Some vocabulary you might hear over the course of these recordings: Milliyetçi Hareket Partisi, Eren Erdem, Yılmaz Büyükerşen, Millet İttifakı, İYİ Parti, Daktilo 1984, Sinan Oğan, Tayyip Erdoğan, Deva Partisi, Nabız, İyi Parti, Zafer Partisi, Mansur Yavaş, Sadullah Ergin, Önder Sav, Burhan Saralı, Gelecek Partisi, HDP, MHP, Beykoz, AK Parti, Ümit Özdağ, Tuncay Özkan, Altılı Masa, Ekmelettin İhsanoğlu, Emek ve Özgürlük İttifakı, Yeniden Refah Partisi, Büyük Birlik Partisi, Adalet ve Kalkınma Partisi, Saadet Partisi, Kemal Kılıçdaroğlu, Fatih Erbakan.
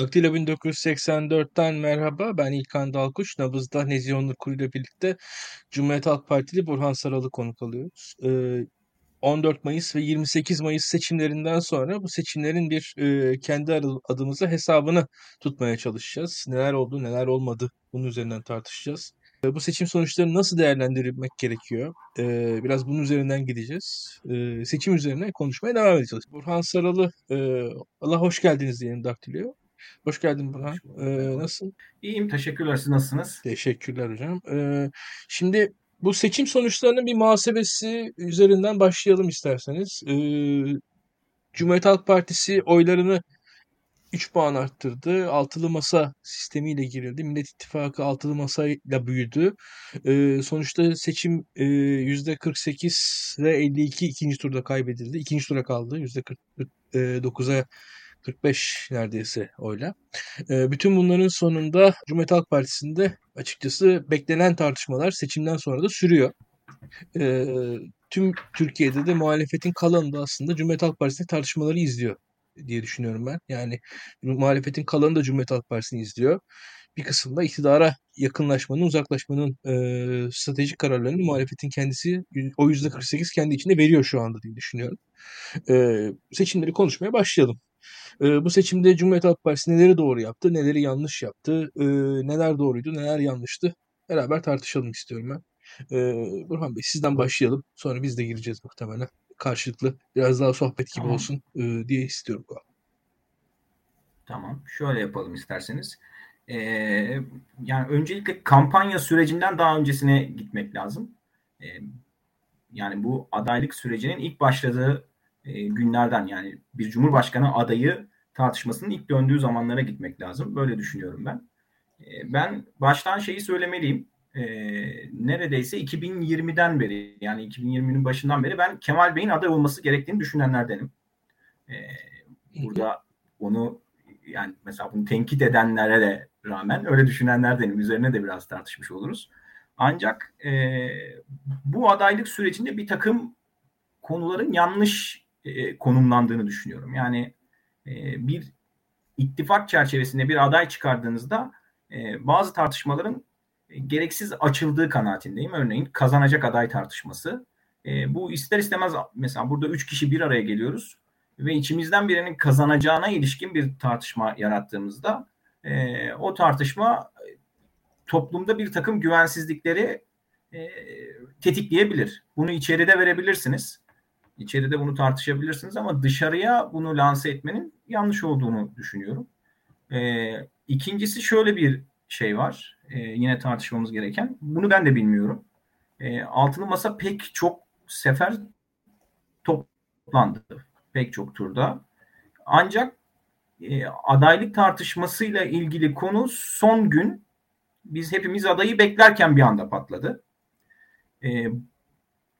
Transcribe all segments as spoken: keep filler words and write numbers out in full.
Daktilo bin dokuz yüz seksen dört'ten merhaba, ben İlkan Dalkuç. Nabız'da Nezih Onur Kuru ile birlikte Cumhuriyet Halk Partili Burhan Saralı konuk alıyoruz. on dört Mayıs ve yirmi sekiz Mayıs seçimlerinden sonra bu seçimlerin bir kendi adımıza hesabını tutmaya çalışacağız. Neler oldu, neler olmadı, bunun üzerinden tartışacağız. Bu seçim sonuçlarını nasıl değerlendirmek gerekiyor? Ee, biraz bunun üzerinden gideceğiz. Ee, seçim üzerine konuşmaya devam edeceğiz. Burhan Saralı, e, Allah hoş geldiniz diyelim Daktilo'ya. Hoş geldin Burhan. Ee, nasılsın? İyiyim. Teşekkürler. Siz nasılsınız? Teşekkürler hocam. Ee, şimdi bu seçim sonuçlarının bir muhasebesi üzerinden başlayalım isterseniz. Ee, Cumhuriyet Halk Partisi oylarını üç puan arttırdı. Altılı Masa sistemiyle girildi. Millet İttifakı Altılı Masa'yla büyüdü. Ee, sonuçta seçim e, yüzde kırk sekiz ve elli iki ikinci turda kaybedildi. İkinci tura kaldı. yüzde kırk dokuza kırk beş neredeyse oyla. Ee, bütün bunların sonunda Cumhuriyet Halk Partisi'nde açıkçası beklenen tartışmalar seçimden sonra da sürüyor. Ee, tüm Türkiye'de de muhalefetin kalanı da aslında Cumhuriyet Halk Partisi'ndeki tartışmaları izliyor diye düşünüyorum ben. Yani muhalefetin kalanı da Cumhuriyet Halk Partisi'ni izliyor. Bir kısımda iktidara yakınlaşmanın, uzaklaşmanın e, stratejik kararlarını muhalefetin kendisi, o yüzde kırk sekiz kendi içinde veriyor şu anda diye düşünüyorum. E, seçimleri konuşmaya başlayalım. E, bu seçimde Cumhuriyet Halk Partisi neleri doğru yaptı, neleri yanlış yaptı, e, neler doğruydu, neler yanlıştı, beraber tartışalım istiyorum ben. E, Burhan Bey, sizden başlayalım. Sonra biz de gireceğiz muhtemelen. Karşılıklı biraz daha sohbet gibi tamam olsun e, diye istiyorum. Tamam. Şöyle yapalım isterseniz. Ee, yani öncelikle kampanya sürecinden daha öncesine gitmek lazım. Ee, yani bu adaylık sürecinin ilk başladığı e, günlerden, yani bir Cumhurbaşkanı adayı tartışmasının ilk döndüğü zamanlara gitmek lazım. Böyle düşünüyorum ben. Ee, ben baştan şeyi söylemeliyim. Ee, neredeyse iki bin yirmiden beri, yani iki bin yirminin başından beri ben Kemal Bey'in aday olması gerektiğini düşünenlerdenim. Ee, burada onu, yani mesela bunu tenkit edenlere de rağmen öyle düşünenlerdenim. Üzerine de biraz tartışmış oluruz. Ancak e, bu adaylık sürecinde bir takım konuların yanlış e, konumlandığını düşünüyorum. Yani e, bir ittifak çerçevesinde bir aday çıkardığınızda e, bazı tartışmaların gereksiz açıldığı kanaatindeyim. Örneğin kazanacak aday tartışması. E, bu ister istemez, mesela burada üç kişi bir araya geliyoruz ve içimizden birinin kazanacağına ilişkin bir tartışma yarattığımızda e, o tartışma toplumda bir takım güvensizlikleri e, tetikleyebilir. Bunu içeride verebilirsiniz. İçeride bunu tartışabilirsiniz ama dışarıya bunu lanse etmenin yanlış olduğunu düşünüyorum. E, ikincisi şöyle bir şey var. Ee, yine tartışmamız gereken. Bunu ben de bilmiyorum. Ee, Altılı Masa pek çok sefer toplandı. Pek çok turda. Ancak e, adaylık tartışmasıyla ilgili konu son gün biz hepimiz adayı beklerken bir anda patladı. Ee,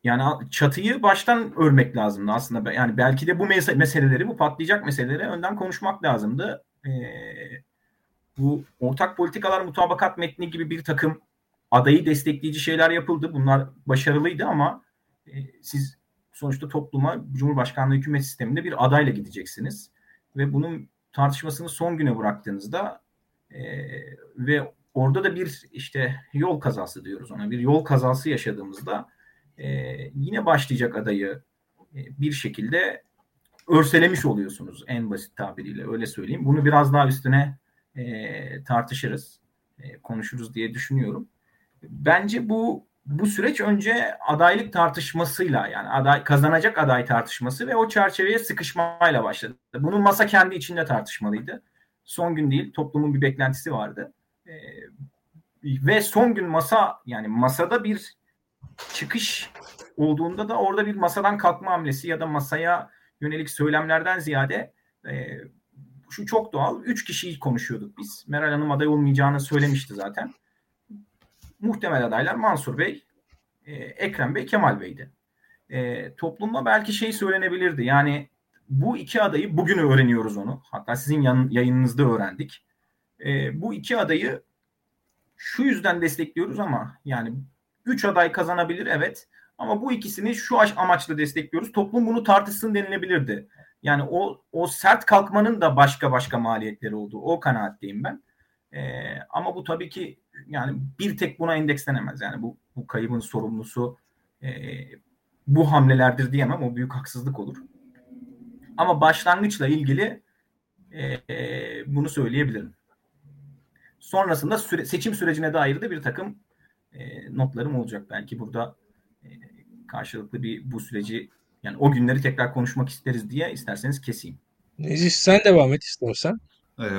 yani çatıyı baştan örmek lazımdı aslında. Yani belki de bu mes- meseleleri, bu patlayacak meseleleri önden konuşmak lazımdı. Eee Bu ortak politikalar mutabakat metni gibi bir takım adayı destekleyici şeyler yapıldı. Bunlar başarılıydı ama e, siz sonuçta topluma Cumhurbaşkanlığı hükümet sisteminde bir adayla gideceksiniz. Ve bunun tartışmasını son güne bıraktığınızda e, ve orada da bir işte yol kazası diyoruz ona. Bir yol kazası yaşadığımızda e, yine başlayacak adayı e, bir şekilde örselemiş oluyorsunuz en basit tabiriyle, öyle söyleyeyim. Bunu biraz daha üstüne E, tartışırız, e, konuşuruz diye düşünüyorum. Bence bu bu süreç önce adaylık tartışmasıyla, yani aday, kazanacak aday tartışması ve o çerçeveye sıkışmayla başladı. Bunu masa kendi içinde tartışmalıydı. Son gün değil, toplumun bir beklentisi vardı. E, ve son gün masa, yani masada bir çıkış olduğunda da orada bir masadan kalkma hamlesi ya da masaya yönelik söylemlerden ziyade e, şu çok doğal. Üç kişiyi konuşuyorduk biz. Meral Hanım aday olmayacağını söylemişti zaten. Muhtemel adaylar Mansur Bey, Ekrem Bey, Kemal Bey'di. E, toplumda belki şey söylenebilirdi. Yani bu iki adayı, bugün öğreniyoruz onu. Hatta sizin yan, yayınınızda öğrendik. E, bu iki adayı şu yüzden destekliyoruz ama yani üç aday kazanabilir, evet. Ama bu ikisini şu amaçla destekliyoruz. Toplum bunu tartışsın denilebilirdi. Yani o o sert kalkmanın da başka başka maliyetleri olduğu o kanaatteyim ben. Ee, ama bu tabii ki yani bir tek buna endekslenemez. Yani bu, bu kaybın sorumlusu e, bu hamlelerdir diyemem. O büyük haksızlık olur. Ama başlangıçla ilgili e, e, bunu söyleyebilirim. Sonrasında süre, seçim sürecine dair de bir takım e, notlarım olacak. Belki burada e, karşılıklı bir bu süreci, yani o günleri tekrar konuşmak isteriz diye isterseniz keseyim. Nezih, sen devam et istersen.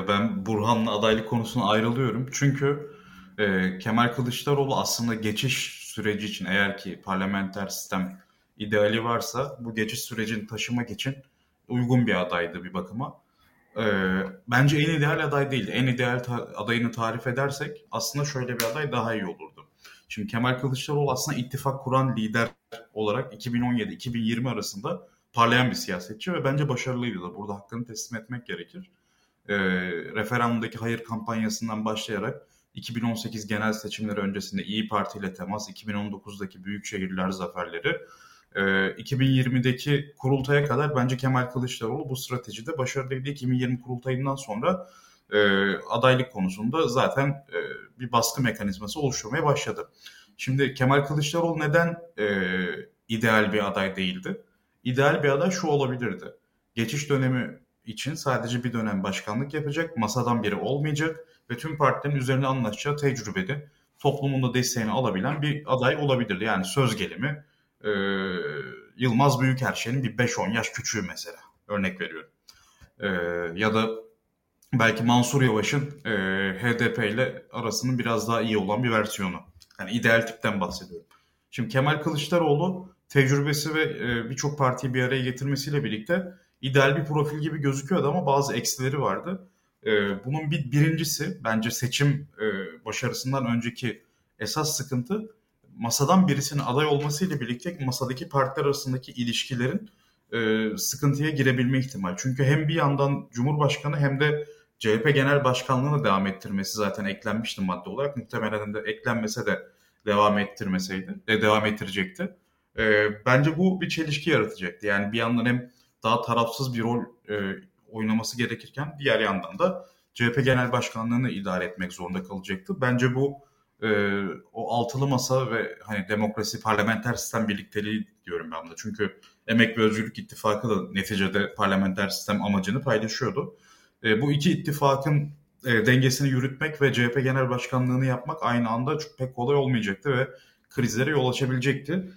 Ben Burhan'la adaylık konusuna ayrılıyorum. Çünkü e, Kemal Kılıçdaroğlu aslında geçiş süreci için, eğer ki parlamenter sistem ideali varsa, bu geçiş sürecini taşımak için uygun bir adaydı bir bakıma. E, bence en ideal aday değildi. En ideal ta- adayını tarif edersek aslında şöyle bir aday daha iyi olurdu. Şimdi Kemal Kılıçdaroğlu aslında ittifak kuran lider olarak iki bin on yedi iki bin yirmi arasında parlayan bir siyasetçi ve bence başarılıydı da. Burada hakkını teslim etmek gerekir. E, referandumdaki hayır kampanyasından başlayarak iki bin on sekiz genel seçimleri öncesinde İyi Parti ile temas, iki bin on dokuzdaki büyük şehirler zaferleri, e, iki bin yirmideki kurultaya kadar bence Kemal Kılıçdaroğlu bu stratejide başarılıydı. iki bin yirmi kurultayından sonra e, adaylık konusunda zaten e, bir baskı mekanizması oluşturmaya başladı. Şimdi Kemal Kılıçdaroğlu neden e, ideal bir aday değildi? İdeal bir aday şu olabilirdi. Geçiş dönemi için sadece bir dönem başkanlık yapacak, masadan biri olmayacak ve tüm partilerin üzerine anlaşacağı tecrübeli, toplumun da desteğini alabilen bir aday olabilirdi. Yani söz gelimi e, Yılmaz Büyükerşen'in bir beş on yaş küçüğü mesela, örnek veriyorum. E, ya da belki Mansur Yavaş'ın e, H D P ile arasının biraz daha iyi olan bir versiyonu. Yani ideal tipten bahsediyorum. Şimdi Kemal Kılıçdaroğlu tecrübesi ve e, birçok partiyi bir araya getirmesiyle birlikte İdeal bir profil gibi gözüküyordu ama bazı eksileri vardı. Ee, bunun bir birincisi bence seçim e, başarısından önceki esas sıkıntı, masadan birisinin aday olmasıyla birlikte masadaki partiler arasındaki ilişkilerin e, sıkıntıya girebilme ihtimali. Çünkü hem bir yandan Cumhurbaşkanı hem de C H P Genel Başkanlığı'nı devam ettirmesi zaten eklenmişti madde olarak. Muhtemelen de eklenmese de devam ettirmeseydi, de devam ettirecekti. E, bence bu bir çelişki yaratacaktı. Yani bir yandan hem daha tarafsız bir rol e, oynaması gerekirken diğer yandan da C H P Genel Başkanlığı'nı idare etmek zorunda kalacaktı. Bence bu e, o altılı masa ve hani demokrasi, parlamenter sistem birlikteliği diyorum ben de. Çünkü Emek ve Özgürlük İttifakı da neticede parlamenter sistem amacını paylaşıyordu. E, bu iki ittifakın e, dengesini yürütmek ve C H P Genel Başkanlığı'nı yapmak aynı anda çok pek kolay olmayacaktı ve krizlere yol açabilecekti.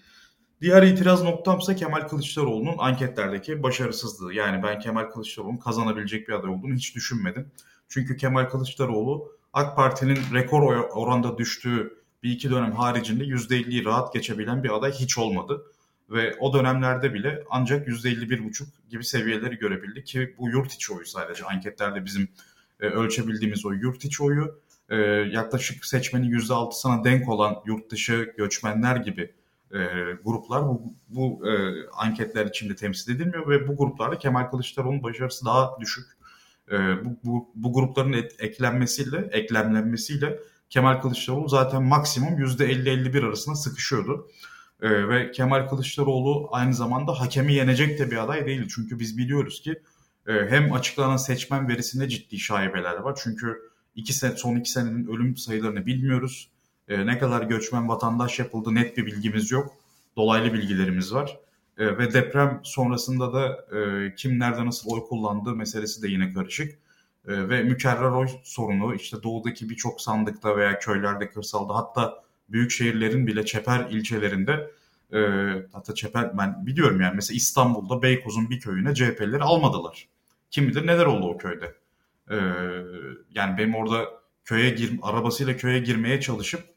Diğer itiraz noktamsa Kemal Kılıçdaroğlu'nun anketlerdeki başarısızlığı. Yani ben Kemal Kılıçdaroğlu'nun kazanabilecek bir aday olduğunu hiç düşünmedim. Çünkü Kemal Kılıçdaroğlu AK Parti'nin rekor oranda düştüğü bir iki dönem haricinde yüzde elliyi rahat geçebilen bir aday hiç olmadı. Ve o dönemlerde bile ancak yüzde elli bir virgül beş gibi seviyeleri görebildi ki bu yurt içi oyu, sadece anketlerde bizim ölçebildiğimiz o yurt içi oyu. Yaklaşık seçmenin yüzde altısına denk olan yurt dışı göçmenler gibi E, gruplar bu, bu e, anketler içinde temsil edilmiyor ve bu gruplarda Kemal Kılıçdaroğlu'nun başarısı daha düşük. E, bu, bu, bu grupların et, eklenmesiyle, eklemlenmesiyle Kemal Kılıçdaroğlu zaten maksimum yüzde elli elli bir arasında sıkışıyordu. E, ve Kemal Kılıçdaroğlu aynı zamanda hakemi yenecek de bir aday değil. Çünkü biz biliyoruz ki e, hem açıklanan seçmen verisinde ciddi şaibeler var. Çünkü iki sen, son iki senenin ölüm sayılarını bilmiyoruz. Ee, ne kadar göçmen vatandaş yapıldı net bir bilgimiz yok. Dolaylı bilgilerimiz var. Ee, ve deprem sonrasında da e, kim nerede nasıl oy kullandığı meselesi de yine karışık. E, ve mükerrer oy sorunu, işte doğudaki birçok sandıkta veya köylerde, kırsalda, hatta büyük şehirlerin bile çeper ilçelerinde, e, hatta çeper, ben biliyorum yani mesela İstanbul'da Beykoz'un bir köyüne C H P'lileri almadılar. Kim bilir neler oldu o köyde. E, yani benim orada köye gir, arabasıyla köye girmeye çalışıp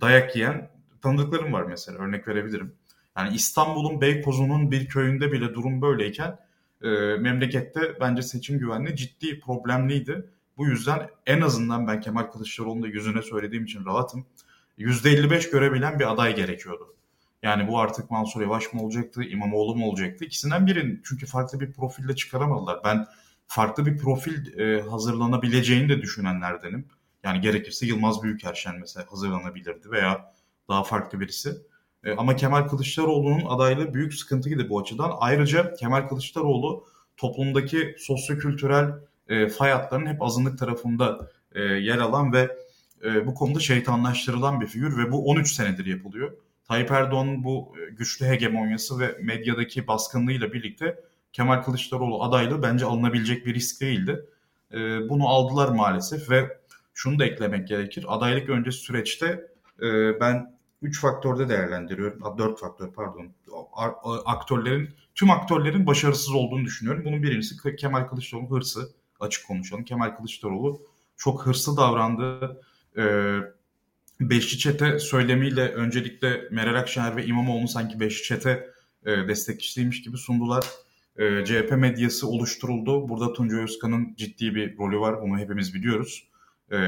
dayak yiyen tanıdıklarım var mesela, örnek verebilirim. Yani İstanbul'un Beykoz'unun bir köyünde bile durum böyleyken e, memlekette bence seçim güvenliği ciddi problemliydi. Bu yüzden en azından ben Kemal Kılıçdaroğlu'nun da yüzüne söylediğim için rahatım. yüzde elli beş görebilen bir aday gerekiyordu. Yani bu artık Mansur Yavaş mı olacaktı, İmamoğlu mu olacaktı? İkisinden birini, çünkü farklı bir profille çıkaramadılar. Ben farklı bir profil e, hazırlanabileceğini de düşünenlerdenim. Yani gerekirse Yılmaz Büyükerşen mesela hazırlanabilirdi veya daha farklı birisi. E, ama Kemal Kılıçdaroğlu'nun adaylığı büyük sıkıntıydı bu açıdan. Ayrıca Kemal Kılıçdaroğlu toplumdaki sosyo-kültürel e, fay hatlarının hep azınlık tarafında e, yer alan ve e, bu konuda şeytanlaştırılan bir figür ve bu on üç senedir yapılıyor. Tayyip Erdoğan'ın bu güçlü hegemonyası ve medyadaki baskınlığıyla birlikte Kemal Kılıçdaroğlu adaylığı bence alınabilecek bir risk değildi. E, bunu aldılar maalesef ve şunu da eklemek gerekir. Adaylık öncesi süreçte e, ben üç faktörde değerlendiriyorum. dört faktör pardon. Aktörlerin, tüm aktörlerin başarısız olduğunu düşünüyorum. Bunun birincisi Kemal Kılıçdaroğlu hırsı. Açık konuşalım. Kemal Kılıçdaroğlu çok hırslı davrandı. E, Beşli Çete söylemiyle öncelikle Meral Akşener ve İmamoğlu'nu sanki Beşli Çete e, destekçisiymiş gibi sundular. E, C H P medyası oluşturuldu. Burada Tuncay Özkan'ın ciddi bir rolü var. Bunu hepimiz biliyoruz. Ee,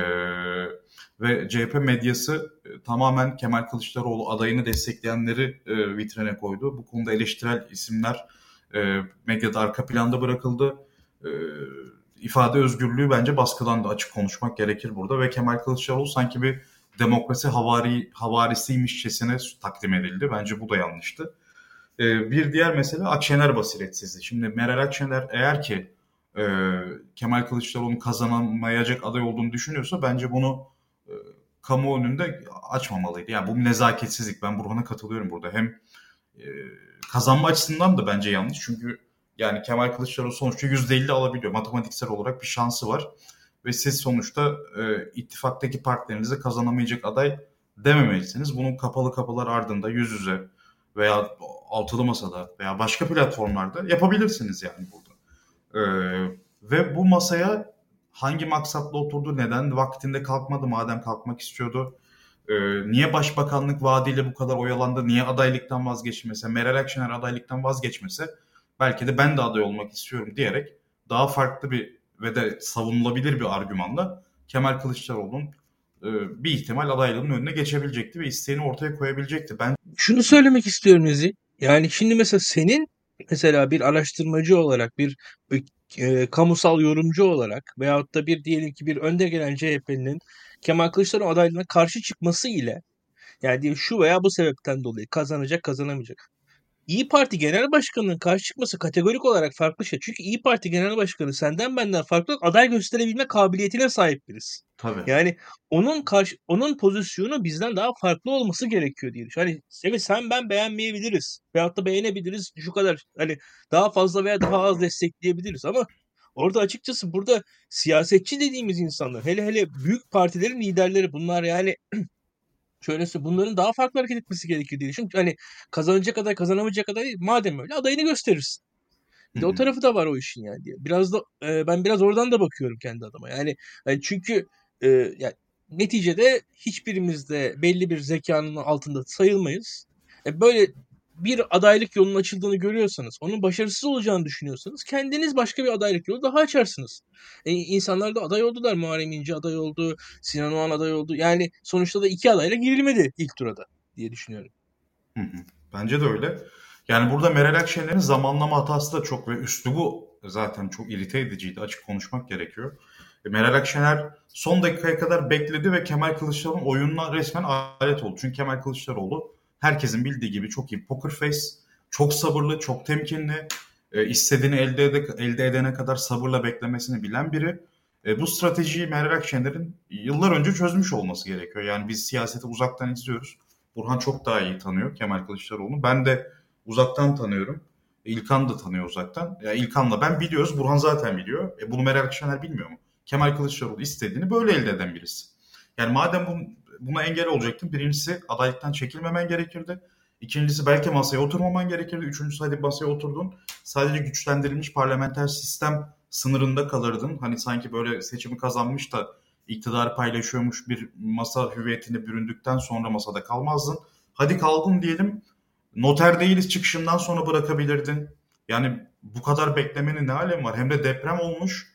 ve C H P medyası e, tamamen Kemal Kılıçdaroğlu adayını destekleyenleri e, vitrine koydu. Bu konuda eleştirel isimler e, medyada arka planda bırakıldı. E, ifade özgürlüğü bence baskılandı, açık konuşmak gerekir burada. Ve Kemal Kılıçdaroğlu sanki bir demokrasi havari, havarisiymişçesine takdim edildi. Bence bu da yanlıştı. E, bir diğer mesele Akşener basiretsizliği. Şimdi Meral Akşener eğer ki Ee, Kemal Kılıçdaroğlu'nun kazanamayacak aday olduğunu düşünüyorsa bence bunu e, kamu önünde açmamalıydı. Yani bu nezaketsizlik. Ben Burhan'a katılıyorum burada. Hem e, kazanma açısından da bence yanlış. Çünkü yani Kemal Kılıçdaroğlu sonuçta yüzde elli alabiliyor. Matematiksel olarak bir şansı var. Ve siz sonuçta e, ittifaktaki partilerinize kazanamayacak aday dememelisiniz. Bunun kapalı kapılar ardında yüz yüze veya altılı masada veya başka platformlarda yapabilirsiniz yani burada. Ee, ve bu masaya hangi maksatla oturdu, neden vaktinde kalkmadı madem kalkmak istiyordu, ee, niye başbakanlık vaadiyle bu kadar oyalandı, niye adaylıktan vazgeçmese, Meral Akşener adaylıktan vazgeçmese belki de ben de aday olmak istiyorum diyerek daha farklı bir ve de savunulabilir bir argümanla Kemal Kılıçdaroğlu'nun e, bir ihtimal adaylığının önüne geçebilecekti ve isteğini ortaya koyabilecekti. Ben şunu söylemek istiyorum Nezih, yani şimdi mesela senin Mesela bir araştırmacı olarak, bir e, kamusal yorumcu olarak veyahut da bir diyelim ki bir önde gelen C H P'nin Kemal Kılıçdaroğlu adaylığına karşı çıkması ile yani şu veya bu sebepten dolayı kazanacak kazanamayacak. İyi Parti Genel Başkanı'nın karşı çıkması kategorik olarak farklı şey. Çünkü İyi Parti Genel Başkanı senden benden farklı aday gösterebilme kabiliyetine sahip birisi. Tabii. Yani onun karşı onun pozisyonu bizden daha farklı olması gerekiyor diye. Hani evet sen ben beğenmeyebiliriz veyahut da beğenebiliriz şu kadar hani daha fazla veya daha az destekleyebiliriz ama orada açıkçası burada siyasetçi dediğimiz insanlar hele hele büyük partilerin liderleri bunlar yani şöylesi bunların daha farklı hareket etmesi gerekiyor diye düşünüyorum. Hani kazanacak aday kazanamayacak aday değil. Madem öyle adayını gösterirsin. Bir de o tarafı da var o işin yani diye. Biraz da e, ben biraz oradan da bakıyorum kendi adıma. Yani, yani çünkü e, yani neticede hiçbirimiz de belli bir zekanın altında sayılmayız. E, böyle bir adaylık yolunun açıldığını görüyorsanız, onun başarısız olacağını düşünüyorsanız kendiniz başka bir adaylık yolu daha açarsınız. E, insanlar da aday oldular. Muharrem İnce aday oldu, Sinan Oğan aday oldu. Yani sonuçta da iki adayla girilmedi ilk turada diye düşünüyorum. Hı hı. Bence de öyle. Yani burada Meral Akşener'in zamanlama hatası da çok ve üslubu zaten çok irite ediciydi. Açık konuşmak gerekiyor. Meral Akşener son dakikaya kadar bekledi ve Kemal Kılıçdaroğlu'nun oyununa resmen alet oldu. Çünkü Kemal Kılıçdaroğlu herkesin bildiği gibi çok iyi poker face, çok sabırlı, çok temkinli, istediğini elde, ed- elde edene kadar sabırla beklemesini bilen biri. Bu stratejiyi Meral Akşener'in yıllar önce çözmüş olması gerekiyor. Yani biz siyaseti uzaktan izliyoruz. Burhan çok daha iyi tanıyor Kemal Kılıçdaroğlu'nu. Ben de uzaktan tanıyorum. İlkan da tanıyor uzaktan. Ya İlkan'la ben biliyoruz. Burhan zaten biliyor. E bunu Meral Akşener bilmiyor mu? Kemal Kılıçdaroğlu istediğini böyle elde eden birisi. Yani madem bu, buna engel olacaktın. Birincisi adaylıktan çekilmemen gerekirdi. İkincisi belki masaya oturmaman gerekirdi. Üçüncüsü hadi masaya oturdun. Sadece güçlendirilmiş parlamenter sistem sınırında kalırdın. Hani sanki böyle seçimi kazanmış da iktidarı paylaşıyormuş bir masa hüviyetine büründükten sonra masada kalmazdın. Hadi kaldın diyelim. Noter değiliz çıkışından sonra bırakabilirdin. Yani bu kadar beklemenin ne alemi var? Hem de deprem olmuş.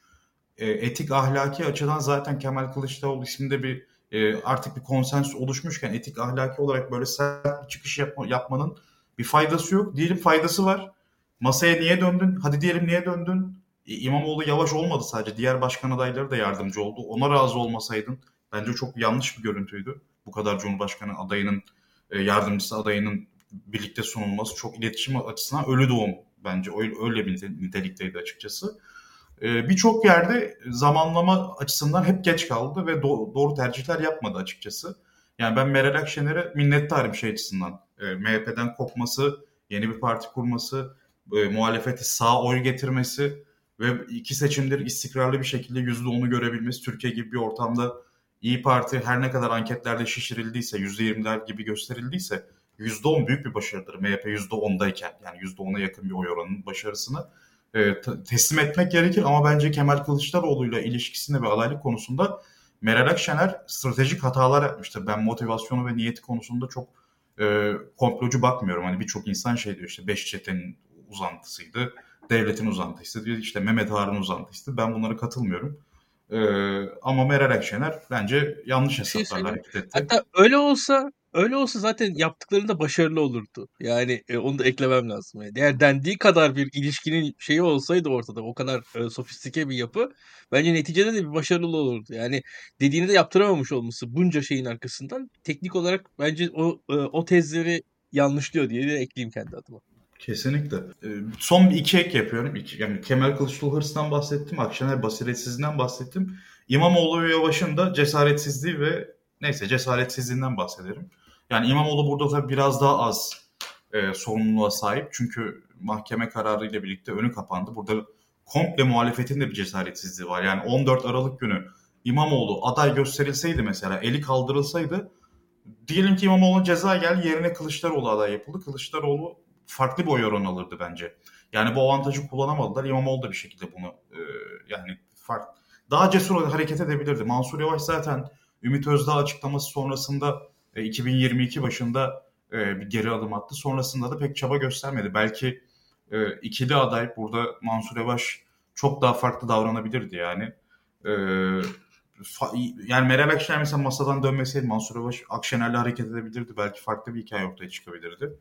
E, etik ahlaki açıdan zaten Kemal Kılıçdaroğlu isminde bir e, artık bir konsensüs oluşmuşken etik ahlaki olarak böyle sert bir çıkış yapma, yapmanın bir faydası yok. Diyelim faydası var. Masaya niye döndün? Hadi diyelim niye döndün? E, İmamoğlu yavaş olmadı sadece. Diğer başkan adayları da yardımcı oldu. Ona razı olmasaydın bence çok yanlış bir görüntüydü. Bu kadar Cumhurbaşkanı adayının e, yardımcısı adayının birlikte sunulması çok iletişim açısından ölü doğum Bence öyle bir nitelikteydi açıkçası. Birçok yerde zamanlama açısından hep geç kaldı ve doğru tercihler yapmadı açıkçası. Yani ben Meral Akşener'e minnettarım şey açısından. M H P'den kopması, yeni bir parti kurması, muhalefeti sağa oy getirmesi ve iki seçimdir istikrarlı bir şekilde yüzde onu görebilmesi. Türkiye gibi bir ortamda İyi Parti her ne kadar anketlerde şişirildiyse, yüzde yirmiler gibi gösterildiyse yüzde on büyük bir başarıdır. M H P yüzde ondayken yani yüzde ona yakın bir oy oranının başarısını e, teslim etmek gerekir. Ama bence Kemal Kılıçdaroğlu'yla ilişkisinde ve adaylık konusunda Meral Akşener stratejik hatalar yapmıştır. Ben motivasyonu ve niyeti konusunda çok e, komplocu bakmıyorum. Hani birçok insan şey diyor, işte beş çetenin uzantısıydı, devletin uzantısıydı, işte Mehmet Harun uzantısıydı. Ben bunlara katılmıyorum. E, ama Meral Akşener bence yanlış hesaplarla hareket etti. Hatta öyle olsa Öyle olsa zaten yaptıklarında başarılı olurdu. Yani e, onu da eklemem lazım. Yani eğer dendiği kadar bir ilişkinin şeyi olsaydı ortada, o kadar e, sofistike bir yapı, bence neticede de bir başarılı olurdu. Yani dediğini de yaptıramamış olması bunca şeyin arkasından teknik olarak bence o e, o tezleri yanlışlıyor diye de ekleyeyim kendi adıma. Kesinlikle. E, son iki ek yapıyorum. İki, yani Kemal Kılıçdaroğlu hırsından bahsettim, Akşener basiretsizliğinden bahsettim. İmamoğlu ve Yavaş'ın da cesaretsizliği ve neyse cesaretsizliğinden bahsederim. Yani İmamoğlu burada tabii biraz daha az e, sorumluluğa sahip. Çünkü mahkeme kararıyla birlikte önü kapandı. Burada komple muhalefetin de bir cesaretsizliği var. Yani on dört Aralık günü İmamoğlu aday gösterilseydi mesela, eli kaldırılsaydı, diyelim ki İmamoğlu'na ceza geldi, yerine Kılıçdaroğlu aday yapıldı. Kılıçdaroğlu farklı bir oy oranı alırdı bence. Yani bu avantajı kullanamadılar. İmamoğlu da bir şekilde bunu e, yani farklı, daha cesur hareket edebilirdi. Mansur Yavaş zaten Ümit Özdağ açıklaması sonrasında iki bin yirmi iki başında bir geri adım attı. Sonrasında da pek çaba göstermedi. Belki ikili aday burada Mansur Yavaş çok daha farklı davranabilirdi yani. Yani Meral Akşener mesela masadan dönmeseydi Mansur Yavaş Akşener'le hareket edebilirdi. Belki farklı bir hikaye ortaya çıkabilirdi.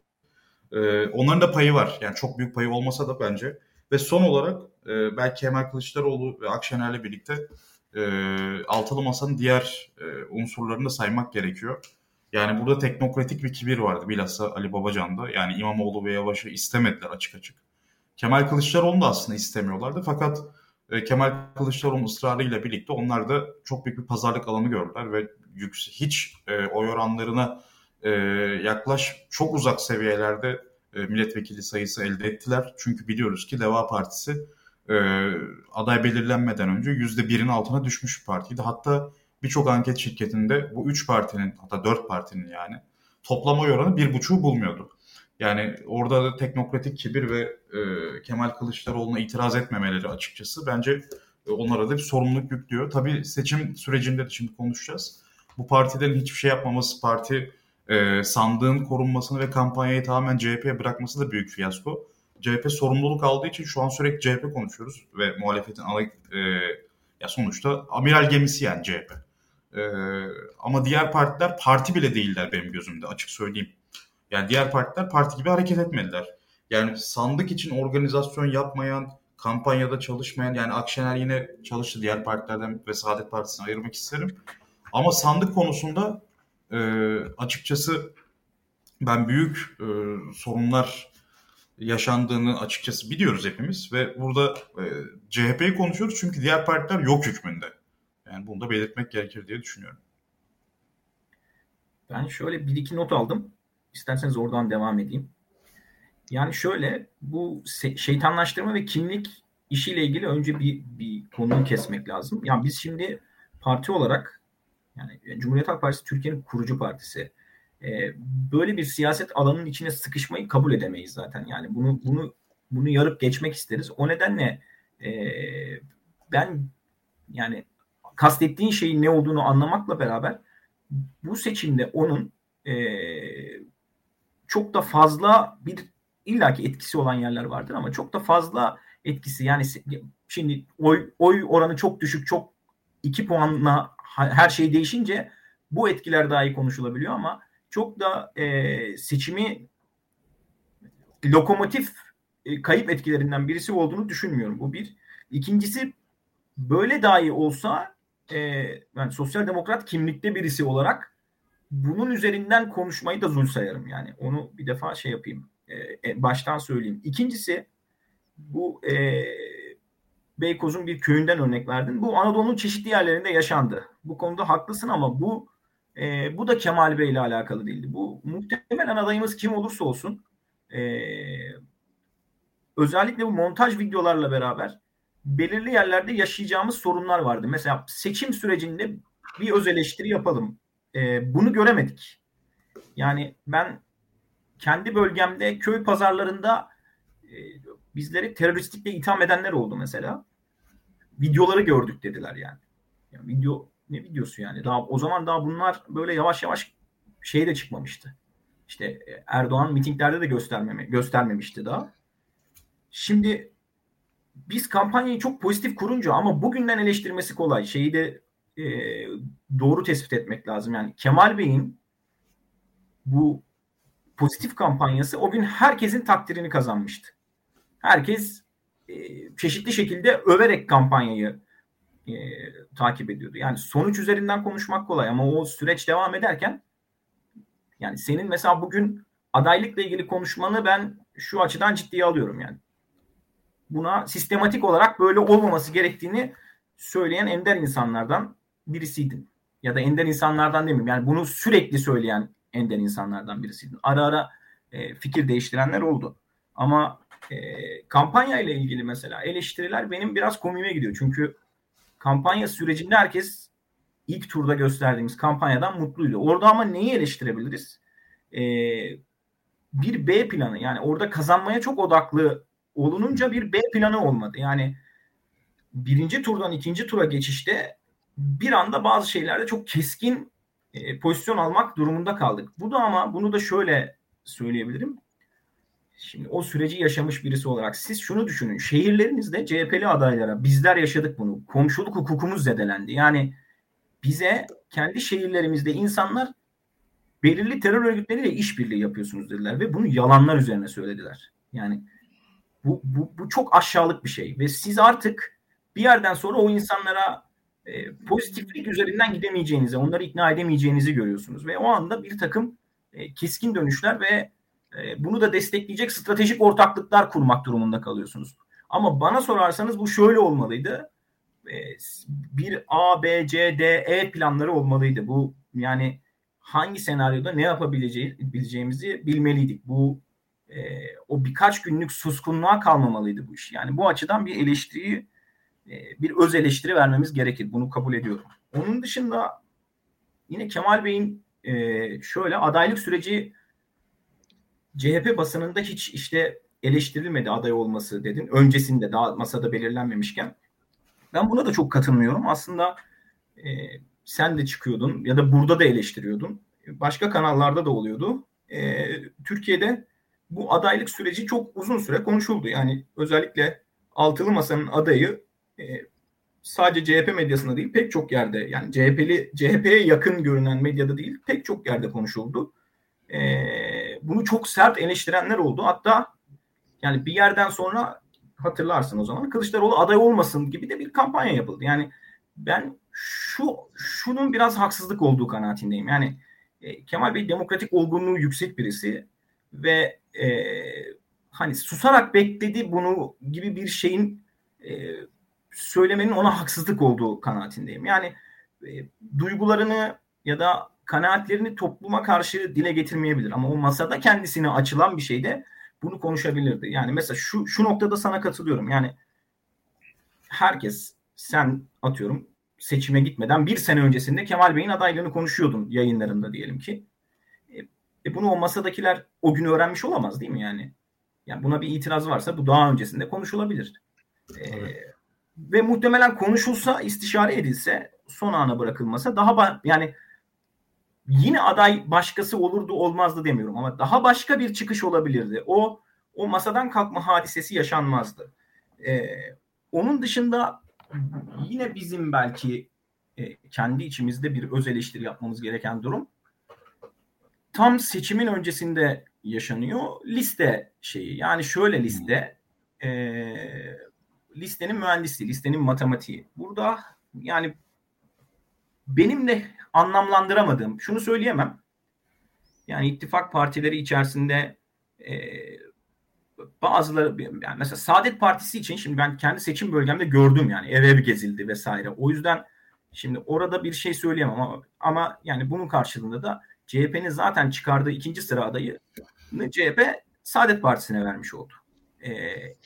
Onların da payı var. Yani çok büyük payı olmasa da bence. Ve son olarak belki Kemal Kılıçdaroğlu ve Akşener'le birlikte Altılı Masa'nın diğer unsurlarını da saymak gerekiyor. Yani burada teknokratik bir kibir vardı bilhassa Ali Babacan'da. Yani İmamoğlu ve Yavaş'ı istemediler açık açık. Kemal Kılıçdaroğlu'nu da aslında istemiyorlardı. Fakat Kemal Kılıçdaroğlu'nun ısrarıyla birlikte onlar da çok büyük bir pazarlık alanı gördüler. Ve yüksek, hiç oy oranlarına yaklaş çok uzak seviyelerde milletvekili sayısı elde ettiler. Çünkü biliyoruz ki Deva Partisi aday belirlenmeden önce yüzde birin altına düşmüş bir partiydi. Hatta birçok anket şirketinde bu üç partinin, hatta dört partinin yani toplama oy oranı bir buçuğu bulmuyordu. Yani orada da teknokratik kibir ve e, Kemal Kılıçdaroğlu'na itiraz etmemeleri açıkçası bence e, onlara da bir sorumluluk yüklüyor. Tabii seçim sürecinde de şimdi konuşacağız. Bu partilerin hiçbir şey yapmaması, parti e, sandığın korunmasını ve kampanyayı tamamen C H P'ye bırakması da büyük fiyasko. C H P sorumluluk aldığı için şu an sürekli C H P konuşuyoruz ve muhalefetin e, ya sonuçta amiral gemisi yani C H P. Ee, ama diğer partiler parti bile değiller benim gözümde, açık söyleyeyim. Yani diğer partiler parti gibi hareket etmediler. Yani sandık için organizasyon yapmayan, kampanyada çalışmayan, yani Akşener yine çalıştı diğer partilerden ve Saadet Partisi'ni ayırmak isterim. Ama sandık konusunda e, açıkçası ben büyük e, sorunlar yaşandığını açıkçası biliyoruz hepimiz ve burada e, C H P'yi konuşuyoruz çünkü diğer partiler yok hükmünde. Yani bunu da belirtmek gerekir diye düşünüyorum. Ben şöyle bir iki not aldım. İsterseniz oradan devam edeyim. Yani şöyle, bu şeytanlaştırma ve kimlik işiyle ilgili önce bir, bir konuyu kesmek lazım. Yani biz şimdi parti olarak, yani Cumhuriyet Halk Partisi Türkiye'nin kurucu partisi. Böyle bir siyaset alanının içine sıkışmayı kabul edemeyiz zaten. Yani bunu bunu bunu yarıp geçmek isteriz. O nedenle ben yani kastettiğin şeyin ne olduğunu anlamakla beraber bu seçimde onun e, çok da fazla bir illaki etkisi olan yerler vardır ama çok da fazla etkisi, yani şimdi oy, oy oranı çok düşük, çok iki puanla her şey değişince bu etkiler daha iyi konuşulabiliyor ama çok da e, seçimi lokomotif e, kayıp etkilerinden birisi olduğunu düşünmüyorum. Bu bir. İkincisi, böyle dahi olsa Ee, yani sosyal demokrat kimlikte birisi olarak bunun üzerinden konuşmayı da zul sayarım yani. Onu bir defa şey yapayım. Ee, baştan söyleyeyim. İkincisi, bu e, Beykoz'un bir köyünden örnek verdin. Bu Anadolu'nun çeşitli yerlerinde yaşandı. Bu konuda haklısın ama bu e, bu da Kemal Bey ile alakalı değildi. Bu muhtemelen adayımız kim olursa olsun e, özellikle bu montaj videolarla beraber belirli yerlerde yaşayacağımız sorunlar vardı. Mesela seçim sürecinde bir öz eleştiri yapalım. E, bunu göremedik. Yani ben kendi bölgemde köy pazarlarında e, bizleri teröristlikle itham edenler oldu mesela. Videoları gördük dediler yani. yani. Video ne videosu yani? Daha o zaman daha bunlar böyle yavaş yavaş şey de çıkmamıştı. İşte Erdoğan mitinglerde de göstermeme, göstermemişti daha. Şimdi biz kampanyayı çok pozitif kurunca ama bugünden eleştirmesi kolay. Şeyi de e, doğru tespit etmek lazım. Yani Kemal Bey'in bu pozitif kampanyası o gün herkesin takdirini kazanmıştı. Herkes e, çeşitli şekilde överek kampanyayı e, takip ediyordu. Yani sonuç üzerinden konuşmak kolay ama o süreç devam ederken yani senin mesela bugün adaylıkla ilgili konuşmanı ben şu açıdan ciddiye alıyorum yani. Buna sistematik olarak böyle olmaması gerektiğini söyleyen ender insanlardan birisiydin. Ya da ender insanlardan demeyeyim. Yani bunu sürekli söyleyen ender insanlardan birisiydin. Ara ara e, fikir değiştirenler oldu. Ama e, kampanya ile ilgili mesela eleştiriler benim biraz komiğime gidiyor. Çünkü kampanya sürecinde herkes ilk turda gösterdiğimiz kampanyadan mutluydu. Orada ama neyi eleştirebiliriz? E, bir B planı yani orada kazanmaya çok odaklı olununca bir B planı olmadı. Yani birinci turdan ikinci tura geçişte bir anda bazı şeylerde çok keskin e, pozisyon almak durumunda kaldık. Bu da ama bunu da şöyle söyleyebilirim. Şimdi o süreci yaşamış birisi olarak siz şunu düşünün. Şehirlerinizde C H P'li adaylara bizler yaşadık bunu. Komşuluk hukukumuz zedelendi. Yani bize kendi şehirlerimizde insanlar belirli terör örgütleriyle işbirliği yapıyorsunuz dediler ve bunu yalanlar üzerine söylediler. Yani Bu, bu, bu çok aşağılık bir şey ve siz artık bir yerden sonra o insanlara e, pozitiflik üzerinden gidemeyeceğinizi, onları ikna edemeyeceğinizi görüyorsunuz. Ve o anda bir takım e, keskin dönüşler ve e, bunu da destekleyecek stratejik ortaklıklar kurmak durumunda kalıyorsunuz. Ama bana sorarsanız bu şöyle olmalıydı. E, bir A, B, C, D, E planları olmalıydı. Bu yani hangi senaryoda ne yapabileceğimizi bilmeliydik. Bu Ee, o birkaç günlük suskunluğa kalmamalıydı bu iş. Yani bu açıdan bir eleştiriyi, e, bir öz eleştiri vermemiz gerekir. Bunu kabul ediyorum. Onun dışında yine Kemal Bey'in e, şöyle adaylık süreci C H P basınında hiç işte eleştirilmedi aday olması dedin. Öncesinde daha masada belirlenmemişken. Ben buna da çok katılmıyorum. Aslında e, sen de çıkıyordun ya da burada da eleştiriyordun. Başka kanallarda da oluyordu. E, Türkiye'de bu adaylık süreci çok uzun süre konuşuldu. Yani özellikle Altılı Masa'nın adayı e, sadece C H P medyasında değil pek çok yerde yani C H P'li C H P'ye yakın görünen medyada değil pek çok yerde konuşuldu. E, bunu çok sert eleştirenler oldu. Hatta yani bir yerden sonra hatırlarsın o zaman Kılıçdaroğlu aday olmasın gibi de bir kampanya yapıldı. Yani ben şu şunun biraz haksızlık olduğu kanaatindeyim. Yani e, Kemal Bey demokratik olgunluğu yüksek birisi ve e, hani susarak bekledi bunu gibi bir şeyin e, söylemenin ona haksızlık olduğu kanaatindeyim. Yani e, duygularını ya da kanaatlerini topluma karşı dile getirmeyebilir ama o masada kendisine açılan bir şeyde bunu konuşabilirdi. Yani mesela şu şu noktada sana katılıyorum. Yani herkes sen atıyorum seçime gitmeden bir sene öncesinde Kemal Bey'in adaylığını konuşuyordun yayınlarında diyelim ki. E bunu o masadakiler o gün öğrenmiş olamaz değil mi yani? Yani buna bir itiraz varsa bu daha öncesinde konuşulabilir. Ee, evet. Ve muhtemelen konuşulsa, istişare edilse, son ana bırakılmasa daha ba- yani yine aday başkası olurdu olmazdı demiyorum ama daha başka bir çıkış olabilirdi. O o masadan kalkma hadisesi yaşanmazdı. Ee, onun dışında yine bizim belki e, kendi içimizde bir öz eleştiri yapmamız gereken durum tam seçimin öncesinde yaşanıyor. Liste şeyi yani şöyle liste e, listenin mühendisi, listenin matematiği. Burada yani benim de anlamlandıramadığım şunu söyleyemem. Yani ittifak partileri içerisinde e, bazıları, yani mesela Saadet Partisi için şimdi ben kendi seçim bölgemde gördüm, yani ev ev gezildi vesaire. O yüzden şimdi orada bir şey söyleyemem ama, ama yani bunun karşılığında da C H P'nin zaten çıkardığı ikinci sıra adayı C H P Saadet Partisi'ne vermiş oldu. Ee,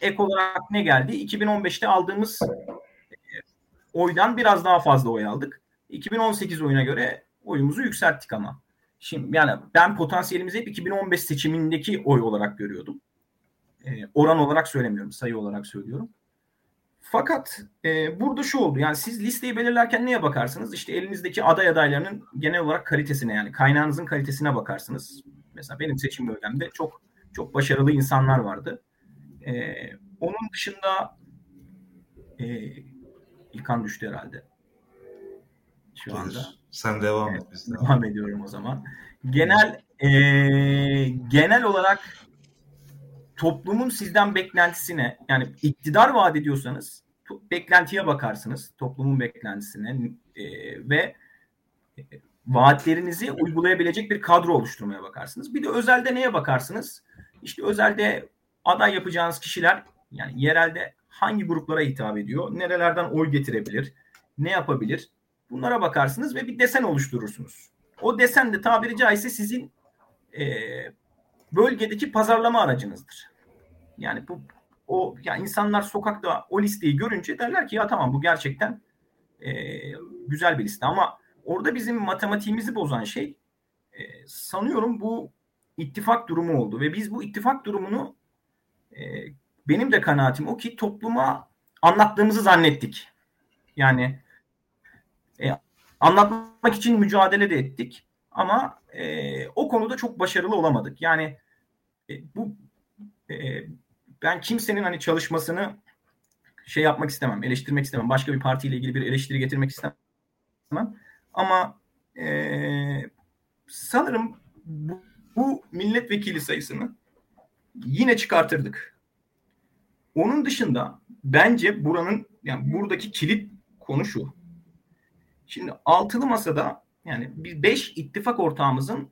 ek olarak ne geldi? iki bin on beşte aldığımız e, oydan biraz daha fazla oy aldık. iki bin on sekiz oyuna göre oyumuzu yükselttik ama. Şimdi yani ben potansiyelimizi hep iki bin on beş seçimindeki oy olarak görüyordum. E, oran olarak söylemiyorum, sayı olarak söylüyorum. Fakat e, burada şu oldu. Yani siz listeyi belirlerken neye bakarsınız? İşte elinizdeki aday adaylarının genel olarak kalitesine, yani kaynağınızın kalitesine bakarsınız. Mesela benim seçim bölgemde çok çok başarılı insanlar vardı. E, onun dışında e, İlkan düştü herhalde. Şu anda. Sen devam et. Biz devam, devam ediyorum o zaman. Genel e, genel olarak toplumun sizden beklentisine, yani iktidar vaat ediyorsanız to- beklentiye bakarsınız. Toplumun beklentisine e, ve e, vaatlerinizi uygulayabilecek bir kadro oluşturmaya bakarsınız. Bir de özelde neye bakarsınız? İşte özelde aday yapacağınız kişiler, yani yerelde hangi gruplara hitap ediyor? Nerelerden oy getirebilir? Ne yapabilir? Bunlara bakarsınız ve bir desen oluşturursunuz. O desen de tabiri caizse sizin e, bölgedeki pazarlama aracınızdır. Yani bu o ya insanlar sokakta o listeyi görünce derler ki ya tamam bu gerçekten e, güzel bir liste, ama orada bizim matematiğimizi bozan şey e, sanıyorum bu ittifak durumu oldu ve biz bu ittifak durumunu e, benim de kanaatim o ki topluma anlattığımızı zannettik. Yani E, anlatmak için mücadele de ettik ama e, o konuda çok başarılı olamadık. Yani e, bu e, ben kimsenin hani çalışmasını şey yapmak istemem, eleştirmek istemem. Başka bir partiyle ilgili bir eleştiri getirmek istemem. Ama e, sanırım bu, bu milletvekili sayısını yine çıkartırdık. Onun dışında bence buranın, yani buradaki kilit konu şu. Şimdi altılı masada yani beş ittifak ortağımızın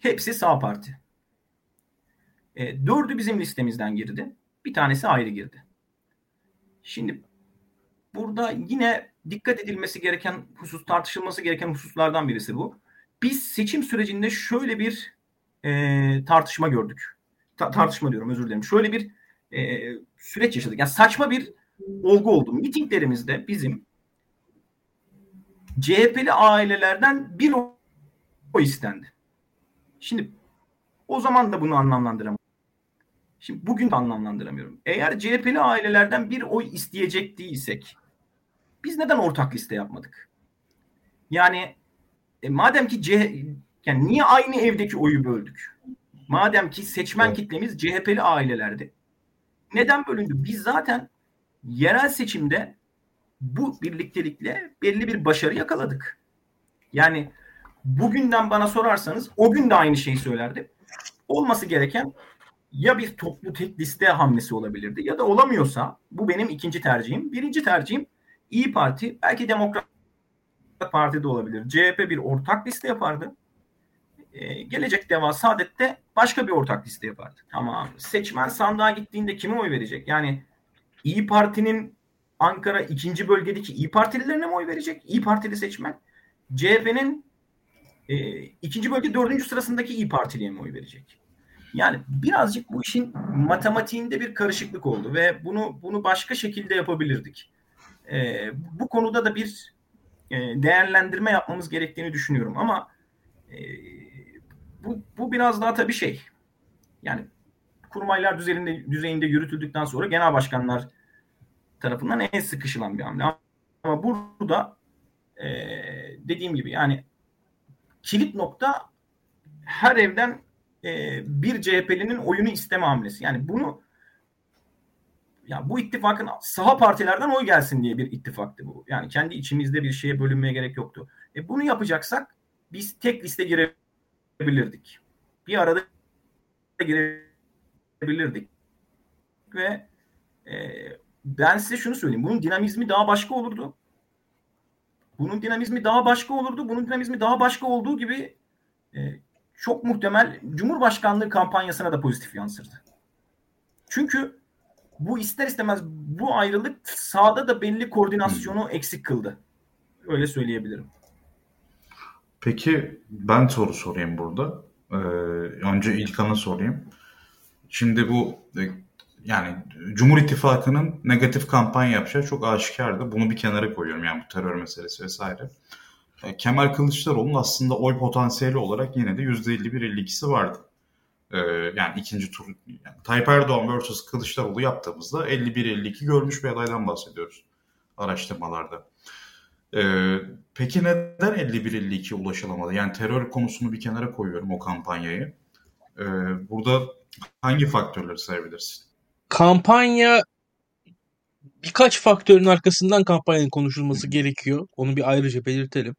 hepsi sağ parti. E, dördü bizim listemizden girdi. Bir tanesi ayrı girdi. Şimdi burada yine dikkat edilmesi gereken husus, tartışılması gereken hususlardan birisi bu. Biz seçim sürecinde şöyle bir e, tartışma gördük. Ta- tartışma diyorum özür dilerim. Şöyle bir e, süreç yaşadık. Yani saçma bir olgu oldu. Mitinglerimizde bizim C H P'li ailelerden bir oy istendi. Şimdi o zaman da bunu anlamlandıramıyorum. Şimdi bugün de anlamlandıramıyorum. Eğer C H P'li ailelerden bir oy isteyecek değilsek biz neden ortak liste yapmadık? Yani e, madem ki C H P, yani niye aynı evdeki oyu böldük? Madem ki seçmen kitlemiz C H P'li ailelerdi. Neden bölündü? Biz zaten yerel seçimde bu birliktelikle belli bir başarı yakaladık. Yani bugünden bana sorarsanız o gün de aynı şeyi söylerdim. Olması gereken ya bir toplu tek liste hamlesi olabilirdi ya da olamıyorsa bu benim ikinci tercihim. Birinci tercihim İyi Parti, belki Demokrat Parti de olabilir. C H P bir ortak liste yapardı. Ee, gelecek Deva, Saadet'te başka bir ortak liste yapardı. Ama seçmen sandığa gittiğinde kime oy verecek? Yani İyi Parti'nin Ankara ikinci bölgedeki İyi Partililerine mi oy verecek? İyi Partili seçmen. C H P'nin e, ikinci bölge dördüncü sırasındaki İyi Partiliye mi oy verecek? Yani birazcık bu işin matematiğinde bir karışıklık oldu ve bunu bunu başka şekilde yapabilirdik. E, bu konuda da bir e, değerlendirme yapmamız gerektiğini düşünüyorum ama e, bu bu biraz daha tabii şey. Yani kurmaylar düzeyinde düzeyinde yürütüldükten sonra genel başkanlar tarafından en sıkışılan bir hamle. Ama burada e, dediğim gibi yani kilit nokta her evden e, bir C H P'linin oyunu isteme hamlesi. Yani bunu ya bu ittifakın saha partilerden oy gelsin diye bir ittifaktı bu. Yani kendi içimizde bir şeye bölünmeye gerek yoktu. E, bunu yapacaksak biz tek liste girebilirdik. Bir arada girebilirdik. Ve eee ben size şunu söyleyeyim. Bunun dinamizmi daha başka olurdu. Bunun dinamizmi daha başka olurdu. Bunun dinamizmi daha başka olduğu gibi e, çok muhtemel Cumhurbaşkanlığı kampanyasına da pozitif yansırdı. Çünkü bu ister istemez bu ayrılık sahada da belli koordinasyonu eksik kıldı. Öyle söyleyebilirim. Peki ben soru sorayım burada. Ee, önce İlkan'a sorayım. Şimdi bu yani Cumhur İttifakı'nın negatif kampanya yapacağı çok aşikardı. Bunu bir kenara koyuyorum yani bu terör meselesi vesaire. Ee, Kemal Kılıçdaroğlu'nun aslında oy potansiyeli olarak yine de yüzde elli bir elli ikisi vardı. Ee, yani ikinci tur yani Tayyip Erdoğan versus Kılıçdaroğlu yaptığımızda elli bir elli iki görmüş bir adaydan bahsediyoruz araştırmalarda. Ee, peki neden elli bir elli ikiye ulaşılamadı? Yani terör konusunu bir kenara koyuyorum o kampanyayı. Ee, burada hangi faktörleri sayabilirsin? Kampanya birkaç faktörün arkasından kampanyanın konuşulması gerekiyor. Onu bir ayrıca belirtelim.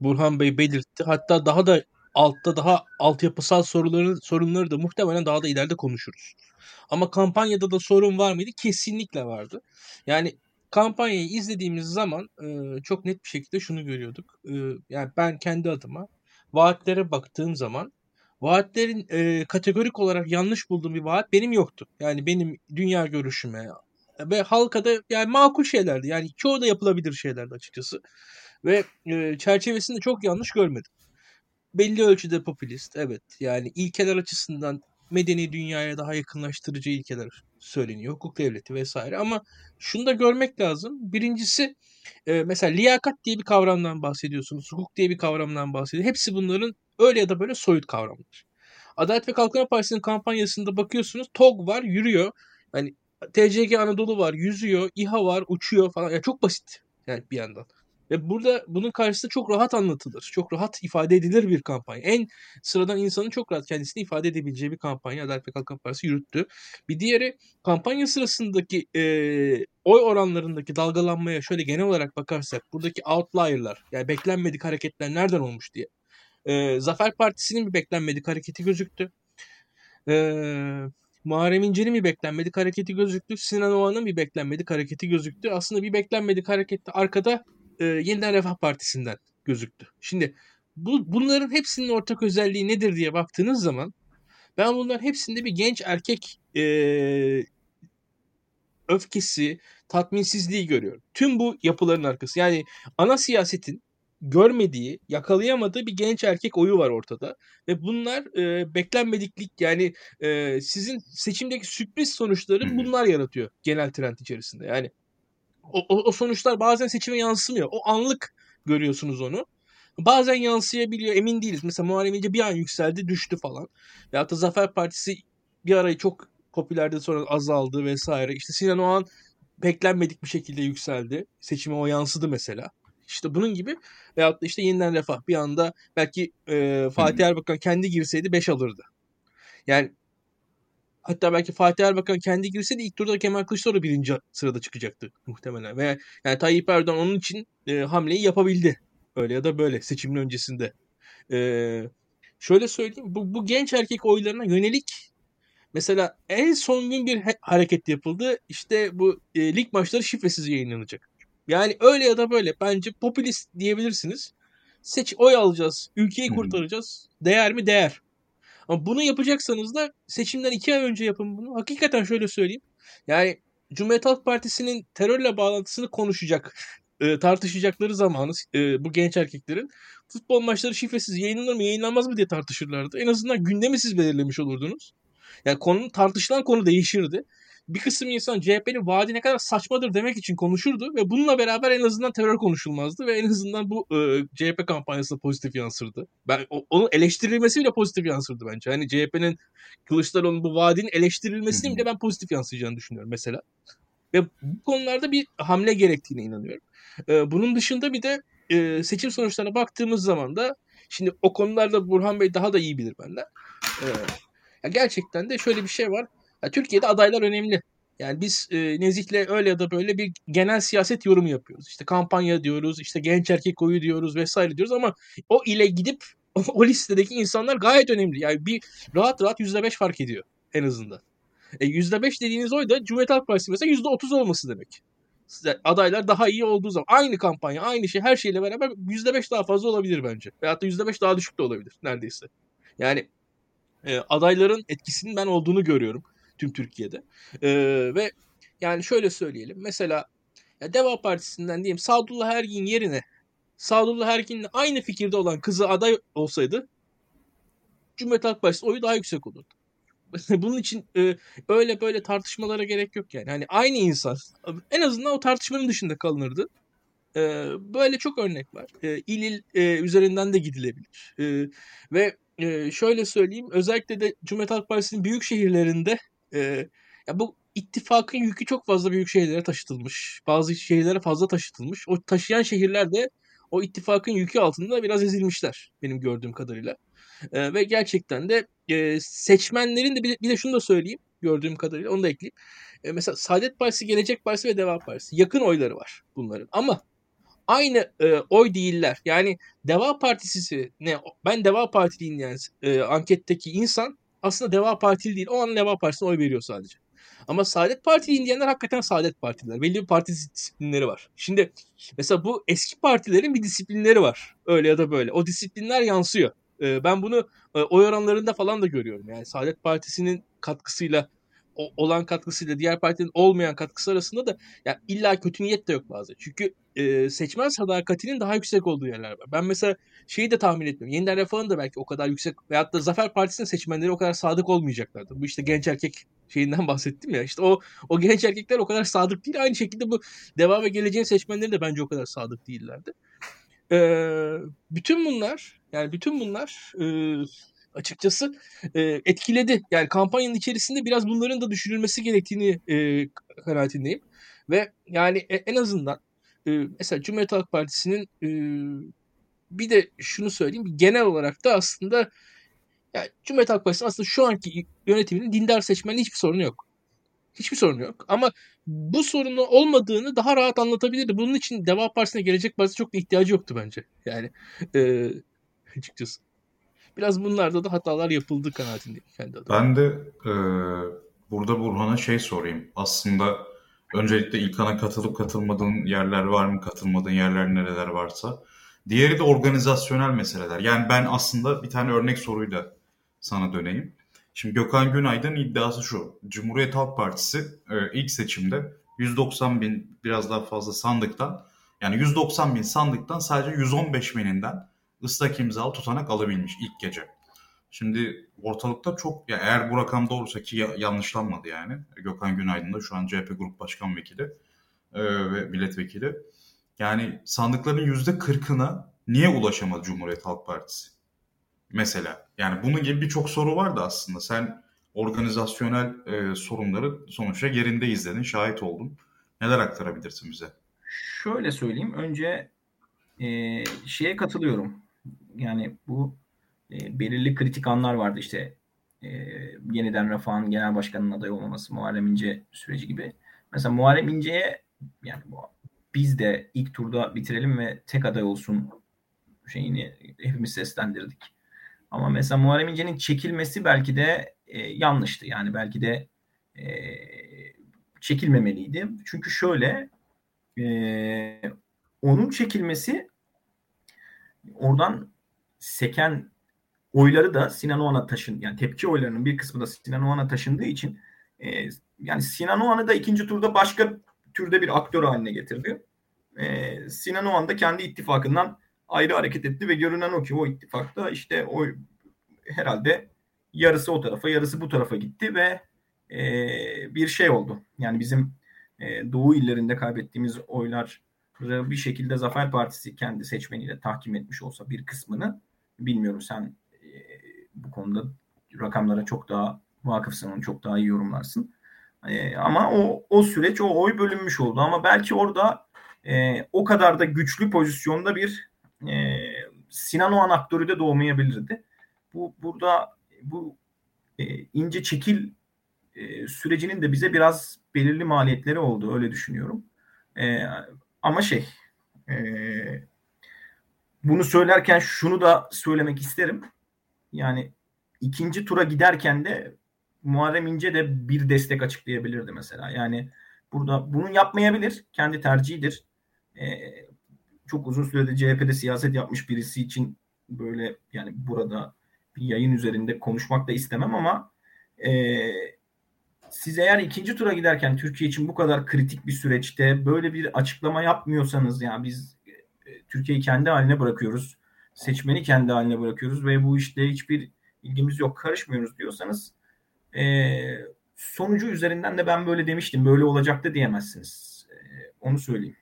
Burhan Bey belirtti. Hatta daha da altta daha altyapısal soruları, sorunları da muhtemelen daha da ileride konuşuruz. Ama kampanyada da sorun var mıydı? Kesinlikle vardı. Yani kampanyayı izlediğimiz zaman e, çok net bir şekilde şunu görüyorduk. E, yani ben kendi adıma vaatlere baktığım zaman vaatlerin e, kategorik olarak yanlış bulduğum bir vaat benim yoktu. Yani benim dünya görüşüme ve halka da yani makul şeylerdi. Yani çoğu da yapılabilir şeylerdi açıkçası. Ve e, çerçevesini de çok yanlış görmedim. Belli ölçüde popülist, evet. Yani ilkeler açısından medeni dünyaya daha yakınlaştırıcı ilkeler söyleniyor. Hukuk devleti vesaire. Ama şunu da görmek lazım. Birincisi e, mesela liyakat diye bir kavramdan bahsediyorsunuz. Hukuk diye bir kavramdan bahsediyorsunuz. Hepsi bunların öyle ya da böyle soyut kavramlar. Adalet ve Kalkınma Partisi'nin kampanyasında bakıyorsunuz T O G var, yürüyor. Yani T C G Anadolu var, yüzüyor. İHA var, uçuyor falan. Yani çok basit yani bir yandan. Ve burada bunun karşısında çok rahat anlatılır. Çok rahat ifade edilir bir kampanya. En sıradan insanın çok rahat kendisini ifade edebileceği bir kampanya Adalet ve Kalkınma Partisi yürüttü. Bir diğeri kampanya sırasındaki e, oy oranlarındaki dalgalanmaya şöyle genel olarak bakarsak buradaki outlier'lar yani beklenmedik hareketler nereden olmuş diye. E, Zafer Partisi'nin bir beklenmedik hareketi gözüktü. Eee... Muharrem İnce'nin bir beklenmedik hareketi gözüktü. Sinan Oğan'ın bir beklenmedik hareketi gözüktü. Aslında bir beklenmedik harekette arkada e, Yeniden Refah Partisi'nden gözüktü. Şimdi bu, bunların hepsinin ortak özelliği nedir diye baktığınız zaman ben bunların hepsinde bir genç erkek e, öfkesi, tatminsizliği görüyorum. Tüm bu yapıların arkası. Yani ana siyasetin görmediği, yakalayamadığı bir genç erkek oyu var ortada. Ve bunlar e, beklenmediklik yani e, sizin seçimdeki sürpriz sonuçları bunlar yaratıyor genel trend içerisinde. Yani o, o sonuçlar bazen seçime yansımıyor. O anlık görüyorsunuz onu. Bazen yansıyabiliyor emin değiliz. Mesela Muharrem İnce bir an yükseldi düştü falan. Veyahut da Zafer Partisi bir arayı çok popülerdi sonra azaldı vesaire. İşte Sinan Oğan beklenmedik bir şekilde yükseldi. Seçime o yansıdı mesela. İşte bunun gibi veyahut da işte Yeniden Refah bir anda belki e, Fatih Erbakan kendi girseydi beş alırdı. Yani hatta belki Fatih Erbakan kendi girseydi ilk turda Kemal Kılıçdaroğlu birinci sırada çıkacaktı muhtemelen. Veya yani Tayyip Erdoğan onun için e, hamleyi yapabildi. Öyle ya da böyle seçimin öncesinde. E, şöyle söyleyeyim bu, bu genç erkek oylarına yönelik mesela en son gün bir hareket yapıldı. İşte bu e, lig maçları şifresiz yayınlanacak. Yani öyle ya da böyle bence popülist diyebilirsiniz. Seç oy alacağız, ülkeyi kurtaracağız. Değer mi? Değer. Ama bunu yapacaksanız da seçimden iki ay önce yapın bunu. Hakikaten şöyle söyleyeyim. Yani Cumhuriyet Halk Partisi'nin terörle bağlantısını konuşacak, e, tartışacakları zamanı e, bu genç erkeklerin futbol maçları şifresiz yayınlanır mı, yayınlanmaz mı diye tartışırlardı. En azından gündemi siz belirlemiş olurdunuz. Yani konunun tartışılan konu değişirdi. Bir kısım insan C H P'nin vaadi ne kadar saçmadır demek için konuşurdu ve bununla beraber en azından terör konuşulmazdı ve en azından bu e, C H P kampanyasına pozitif yansırdı. Ben o, onun eleştirilmesi bile pozitif yansırdı bence. Hani C H P'nin Kılıçdaroğlu'nun bu vaadinin eleştirilmesini bile ben pozitif yansıyacağını düşünüyorum mesela. Ve bu konularda bir hamle gerektiğine inanıyorum. E, bunun dışında bir de e, seçim sonuçlarına baktığımız zaman da şimdi o konularda Burhan Bey daha da iyi bilir benden. E, ya gerçekten de şöyle bir şey var. Ya Türkiye'de adaylar önemli. Yani biz e, Nezih'le öyle ya da böyle bir genel siyaset yorumu yapıyoruz. İşte kampanya diyoruz, işte genç erkek oyu diyoruz vesaire diyoruz ama o ile gidip o listedeki insanlar gayet önemli. Yani bir rahat rahat yüzde beş fark ediyor en azından. E, yüzde beş dediğiniz oy da Cumhuriyet Halk Partisi mesela yüzde otuz olması demek. Yani adaylar daha iyi olduğu zaman aynı kampanya, aynı şey her şeyle beraber yüzde beş daha fazla olabilir bence. Veyahut da yüzde beş daha düşük de olabilir neredeyse. Yani e, adayların etkisinin ben olduğunu görüyorum. tüm Türkiye'de. E, ve yani şöyle söyleyelim. Mesela ya Deva Partisi'nden diyeyim Sadullah Ergin yerine Sadullah Ergin'le aynı fikirde olan kızı aday olsaydı Cumhuriyet Halk Partisi oyu daha yüksek olurdu. Bunun için e, öyle böyle tartışmalara gerek yok yani. Hani aynı insan en azından o tartışmanın dışında kalınırdı. E, böyle çok örnek var. E, il il e, üzerinden de gidilebilir. E, ve e, şöyle söyleyeyim, özellikle de Cumhuriyet Halk Partisi'nin büyük şehirlerinde e, ya bu ittifakın yükü çok fazla büyük şehirlere taşıtılmış. Bazı şehirlere fazla taşıtılmış. O taşıyan şehirler de o ittifakın yükü altında biraz ezilmişler benim gördüğüm kadarıyla. Ee, ve gerçekten de e, seçmenlerin de bir, bir de şunu da söyleyeyim gördüğüm kadarıyla, onu da ekleyeyim. E, mesela Saadet Partisi, Gelecek Partisi ve Deva Partisi yakın oyları var bunların ama aynı e, oy değiller. Yani Deva Partisi ne, ben Deva Partiliyim yani e, anketteki insan aslında Deva Partili değil, o an Deva Partisi'ne oy veriyor sadece. Ama Saadet Partili diyenler hakikaten Saadet Partililer. Belli bir parti disiplinleri var. Şimdi mesela bu eski partilerin bir disiplinleri var. Öyle ya da böyle. O disiplinler yansıyor. Ben bunu oy oranlarında falan da görüyorum. Yani Saadet Partisi'nin katkısıyla, olan katkısıyla diğer partinin olmayan katkısı arasında da yani illa kötü niyet de yok bazen. Çünkü seçmen sadakatinin daha yüksek olduğu yerler var. Ben mesela şeyi de tahmin etmiyorum. Yeniden Refah'ın da belki o kadar yüksek veyahut da Zafer Partisi'nin seçmenleri o kadar sadık olmayacaklardı. Bu işte genç erkek şeyinden bahsettim ya. İşte o o genç erkekler o kadar sadık değil. Aynı şekilde bu Deva ve Geleceğin seçmenleri de bence o kadar sadık değillerdi. Ee, bütün bunlar yani bütün bunlar e, açıkçası e, etkiledi. Yani kampanyanın içerisinde biraz bunların da düşünülmesi gerektiğini e, kanaatindeyim. Ve yani e, en azından e, mesela Cumhuriyet Halk Partisi'nin e, bir de şunu söyleyeyim. Genel olarak da aslında yani Cumhuriyet Halk Partisi'nin aslında şu anki yönetiminin dindar seçmenle hiçbir sorunu yok. Hiçbir sorunu yok. Ama bu sorunu olmadığını daha rahat anlatabilirdi. Bunun için Deva Partisi'ne, Gelecek Partisi çok da ihtiyacı yoktu bence. Yani e, açıkçası. Biraz bunlarda da hatalar yapıldı kanaatindeyim kendi adıma. Ben de e, burada Burhan'a şey sorayım. Aslında öncelikle İlkan'a katılıp katılmadığın yerler var mı? Katılmadığın yerler nereler varsa. Diğeri de organizasyonel meseleler. Yani ben aslında bir tane örnek soruyla sana döneyim. Şimdi Gökhan Günaydın iddiası şu. Cumhuriyet Halk Partisi ilk seçimde yüz doksan bin biraz daha fazla sandıktan, yani yüz doksan bin sandıktan sadece yüz on beş bininden ıslak imzalı tutanak alabilmiş ilk gece. Şimdi ortalıkta çok, ya eğer bu rakam doğruysa ki yanlışlanmadı yani. Gökhan Günaydın da şu an C H P Grup Başkan Vekili ve milletvekili. Yani sandıkların yüzde kırkına niye ulaşamadı Cumhuriyet Halk Partisi? Mesela yani bunun gibi birçok soru vardı aslında. Sen organizasyonel e, sorunları sonuçta yerinde izledin, şahit oldun. Neler aktarabilirsin bize? Şöyle söyleyeyim. Önce e, şeye katılıyorum. Yani bu e, belirli kritik anlar vardı işte. E, yeniden Refah'ın genel başkanının adayı olmaması, Muharrem İnce süreci gibi. Mesela Muharrem İnce'ye yani biz de ilk turda bitirelim ve tek aday olsun şeyini hepimiz seslendirdik. Ama mesela Muharrem İnce'nin çekilmesi belki de e, yanlıştı. Yani belki de e, çekilmemeliydi. Çünkü şöyle e, onun çekilmesi oradan seken oyları da Sinan Oğan'a taşın, yani tepki oylarının bir kısmı da Sinan Oğan'a taşındığı için e, yani Sinan Oğan'ı da ikinci turda başka türde bir aktör haline getirdi. E, Sinan Oğan da kendi ittifakından ayrı hareket etti ve görünen o ki o ittifakta işte o herhalde yarısı o tarafa, yarısı bu tarafa gitti ve e, bir şey oldu. Yani bizim e, Doğu illerinde kaybettiğimiz oyları bir şekilde Zafer Partisi kendi seçmeniyle tahkim etmiş olsa bir kısmını, bilmiyorum sen e, bu konuda rakamlara çok daha vakıfsın, onu çok daha iyi yorumlarsın. E, ama o o süreç, o oy bölünmüş oldu ama belki orada e, o kadar da güçlü pozisyonda bir Ee, Sinan Oğan aktörü de doğmayabilirdi. Bu burada bu e, ince çekil e, sürecinin de bize biraz belirli maliyetleri oldu, öyle düşünüyorum. E, ama şey e, bunu söylerken şunu da söylemek isterim. Yani ikinci tura giderken de Muharrem İnce de bir destek açıklayabilirdi mesela. Yani burada bunu yapmayabilir. Kendi tercihidir. Eee Çok uzun sürede C H P'de siyaset yapmış birisi için böyle yani burada bir yayın üzerinde konuşmak da istemem ama e, siz eğer ikinci tura giderken Türkiye için bu kadar kritik bir süreçte böyle bir açıklama yapmıyorsanız, yani biz Türkiye'yi kendi haline bırakıyoruz, seçmeni kendi haline bırakıyoruz ve bu işte hiçbir ilgimiz yok, karışmıyoruz diyorsanız e, sonucu üzerinden de ben böyle demiştim, böyle olacaktı diyemezsiniz. E, onu söyleyeyim.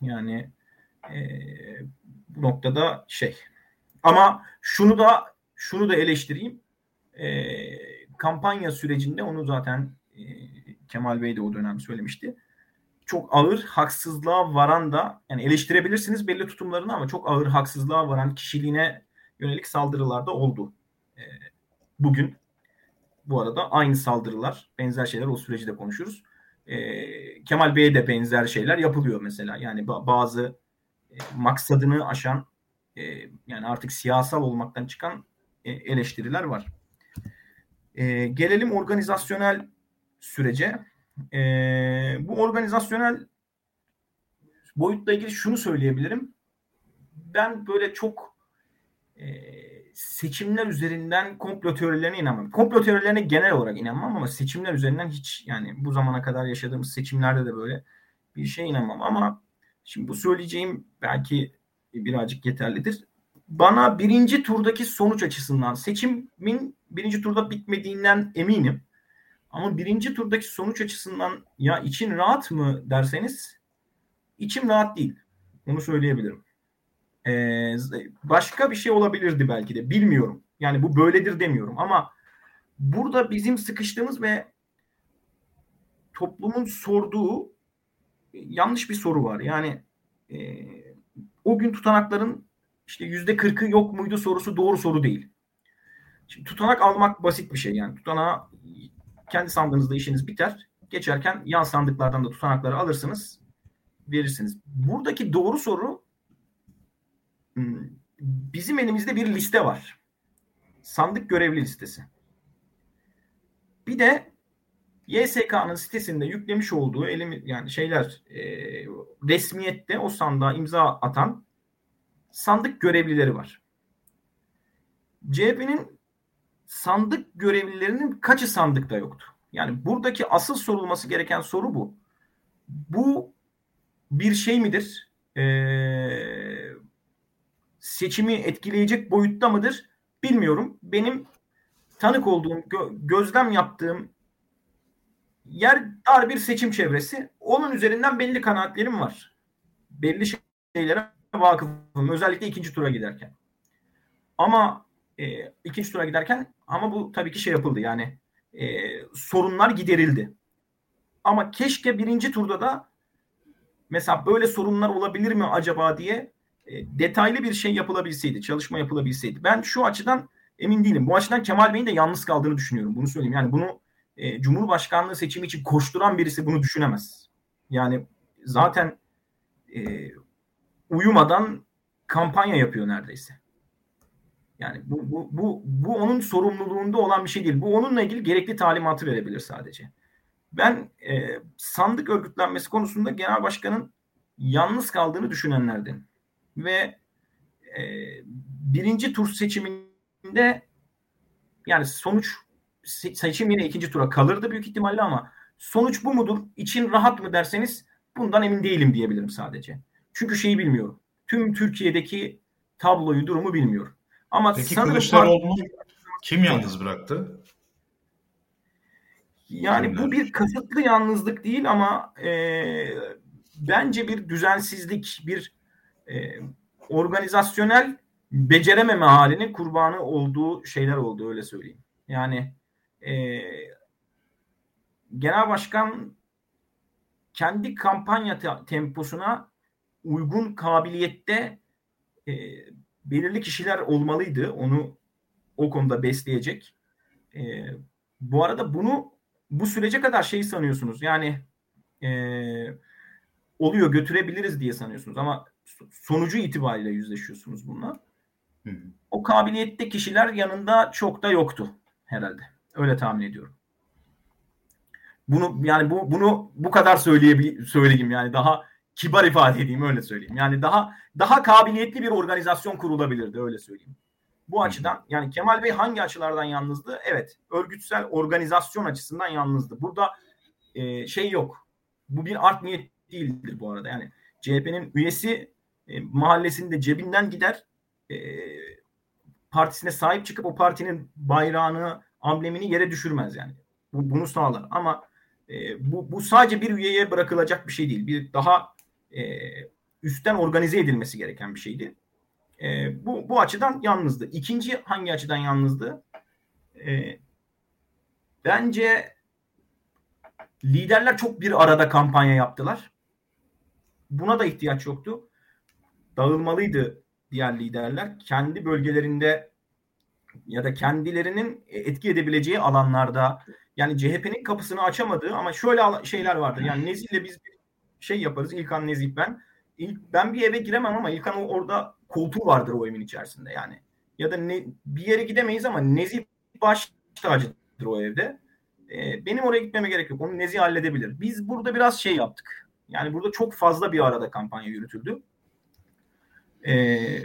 Yani e, bu noktada şey. Ama şunu da şunu da eleştireyim. E, kampanya sürecinde onu zaten e, Kemal Bey de o dönem söylemişti. Çok ağır haksızlığa varan da, yani eleştirebilirsiniz belli tutumlarını ama çok ağır haksızlığa varan kişiliğine yönelik saldırılar da oldu. E, bugün bu arada aynı saldırılar, benzer şeyler, o süreci de konuşuruz. E, Kemal Bey'e de benzer şeyler yapılıyor mesela. Yani ba- bazı e, maksadını aşan e, yani artık siyasal olmaktan çıkan e, eleştiriler var. E, gelelim organizasyonel sürece. Ee, bu organizasyonel boyutla ilgili şunu söyleyebilirim. Ben böyle çok e, seçimler üzerinden komplo teorilerine inanmam. Komplo teorilerine genel olarak inanmam ama seçimler üzerinden hiç, yani bu zamana kadar yaşadığımız seçimlerde de böyle bir şeye inanmam. Ama şimdi bu söyleyeceğim belki birazcık yeterlidir. Bana birinci turdaki sonuç açısından, seçimin birinci turda bitmediğinden eminim. Ama birinci turdaki sonuç açısından ya için rahat mı derseniz, içim rahat değil. Onu söyleyebilirim. Ee, başka bir şey olabilirdi belki de, bilmiyorum. Yani bu böyledir demiyorum ama burada bizim sıkıştığımız ve toplumun sorduğu yanlış bir soru var. Yani e, o gün tutanakların işte yüzde kırkı yok muydu sorusu doğru soru değil. Şimdi tutanak almak basit bir şey yani. Tutanağı kendi sandığınızda işiniz biter. Geçerken yan sandıklardan da tutanakları alırsınız, verirsiniz. Buradaki doğru soru, bizim elimizde bir liste var. Sandık görevli listesi. Bir de Y S K'nın sitesinde yüklemiş olduğu elim, yani şeyler e, resmiyette o sandığa imza atan sandık görevlileri var. C H P'nin sandık görevlilerinin kaçı sandıkta yoktu? Yani buradaki asıl sorulması gereken soru bu. Bu bir şey midir? Ee, seçimi etkileyecek boyutta mıdır? Bilmiyorum. Benim tanık olduğum, gö- gözlem yaptığım yer dar bir seçim çevresi. Onun üzerinden belli kanaatlerim var. Belli şeylere vakıfım. Özellikle ikinci tura giderken. Ama e, ikinci tura giderken Ama bu tabii ki şey yapıldı, yani e, sorunlar giderildi. Ama keşke birinci turda da mesela böyle sorunlar olabilir mi acaba diye e, detaylı bir şey yapılabilseydi, çalışma yapılabilseydi. Ben şu açıdan emin değilim. Bu açıdan Kemal Bey'in de yalnız kaldığını düşünüyorum. Bunu söyleyeyim. Yani bunu e, Cumhurbaşkanlığı seçimi için koşturan birisi bunu düşünemez. Yani zaten e, uyumadan kampanya yapıyor neredeyse. Yani bu, bu bu bu onun sorumluluğunda olan bir şey değil. Bu onunla ilgili gerekli talimatı verebilir sadece. Ben e, sandık örgütlenmesi konusunda Genel Başkan'ın yalnız kaldığını düşünenlerden ve e, birinci tur seçiminde, yani sonuç seçim yine ikinci tura kalırdı büyük ihtimalle ama sonuç bu mudur, için rahat mı derseniz bundan emin değilim diyebilirim sadece. Çünkü şeyi bilmiyorum. Tüm Türkiye'deki tabloyu, durumu bilmiyorum. Ama peki Kılıçdaroğlu'nu kim yalnız bıraktı? Yani Kimler? Bu bir kasıtlı yalnızlık değil ama e, bence bir düzensizlik, bir e, organizasyonel becerememe halinin kurbanı olduğu şeyler oldu, öyle söyleyeyim. Yani e, Genel Başkan kendi kampanya te- temposuna uygun kabiliyette e, belirli kişiler olmalıydı. Onu o konuda besleyecek. E, bu arada bunu bu sürece kadar şey sanıyorsunuz. Yani e, oluyor, götürebiliriz diye sanıyorsunuz. Ama sonucu itibariyle yüzleşiyorsunuz bununla. Hı hı. O kabiliyette kişiler yanında çok da yoktu herhalde. Öyle tahmin ediyorum. Bunu yani bu bunu bu kadar söyleyebil- söyleyeyim yani daha kibar ifade edeyim, öyle söyleyeyim. Yani daha daha kabiliyetli bir organizasyon kurulabilirdi, öyle söyleyeyim. Bu açıdan, yani Kemal Bey hangi açılardan yalnızdı? Evet, örgütsel organizasyon açısından yalnızdı. Burada e, şey yok. Bu bir art niyet değildir bu arada. Yani C H P'nin üyesi e, mahallesinde cebinden gider, e, partisine sahip çıkıp o partinin bayrağını, amblemini yere düşürmez yani. Bu, bunu sağlar. Ama e, bu, bu sadece bir üyeye bırakılacak bir şey değil. Bir daha e, üstten organize edilmesi gereken bir şeydi. E, bu, bu açıdan yalnızdı. İkinci hangi açıdan yalnızdı? E, bence liderler çok bir arada kampanya yaptılar. Buna da ihtiyaç yoktu. Dağılmalıydı diğer liderler. Kendi bölgelerinde ya da kendilerinin etki edebileceği alanlarda, yani C H P'nin kapısını açamadığı ama şöyle şeyler vardır. Yani Nezih'le biz bir şey yaparız. İlkan, Nezih, ben. Ben bir eve giremem ama İlkan orada koltuğu vardır o evin içerisinde yani. Ya da ne, bir yere gidemeyiz ama Nezih baş tacıdır o evde. Ee, benim oraya gitmeme gerek yok. Onu Nezih halledebilir. Biz burada biraz şey yaptık. Yani burada çok fazla bir arada kampanya yürütüldü. Ee,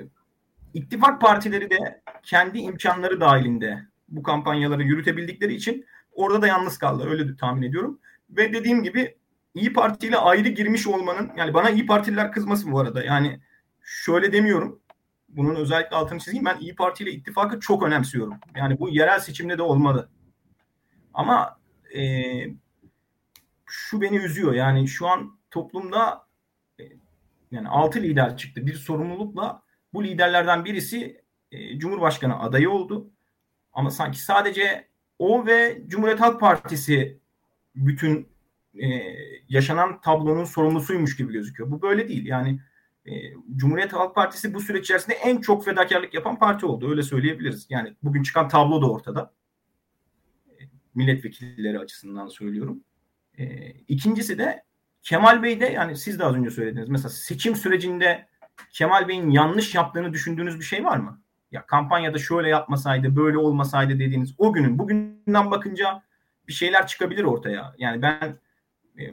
ittifak partileri de kendi imkanları dahilinde bu kampanyaları yürütebildikleri için orada da yalnız kaldı. Öyle tahmin ediyorum. Ve dediğim gibi İyi Parti ile ayrı girmiş olmanın, yani bana İyi Partililer kızmasın bu arada. Yani şöyle demiyorum. Bunun özellikle altını çizeyim. Ben İyi Parti ile ittifakı çok önemsiyorum. Yani bu yerel seçimde de olmalı. Ama e, şu beni üzüyor. Yani şu an toplumda e, yani altı lider çıktı. Bir sorumlulukla bu liderlerden birisi e, Cumhurbaşkanı adayı oldu. Ama sanki sadece o ve Cumhuriyet Halk Partisi bütün Ee, yaşanan tablonun sorumlusuymuş gibi gözüküyor. Bu böyle değil. Yani e, Cumhuriyet Halk Partisi bu süreç içerisinde en çok fedakarlık yapan parti oldu. Öyle söyleyebiliriz. Yani bugün çıkan tablo da ortada. E, milletvekilleri açısından söylüyorum. E, ikincisi de Kemal Bey de, yani siz de az önce söylediniz. Mesela seçim sürecinde Kemal Bey'in yanlış yaptığını düşündüğünüz bir şey var mı? Ya kampanyada şöyle yapmasaydı, böyle olmasaydı dediğiniz, o günün bugünden bakınca bir şeyler çıkabilir ortaya. Yani ben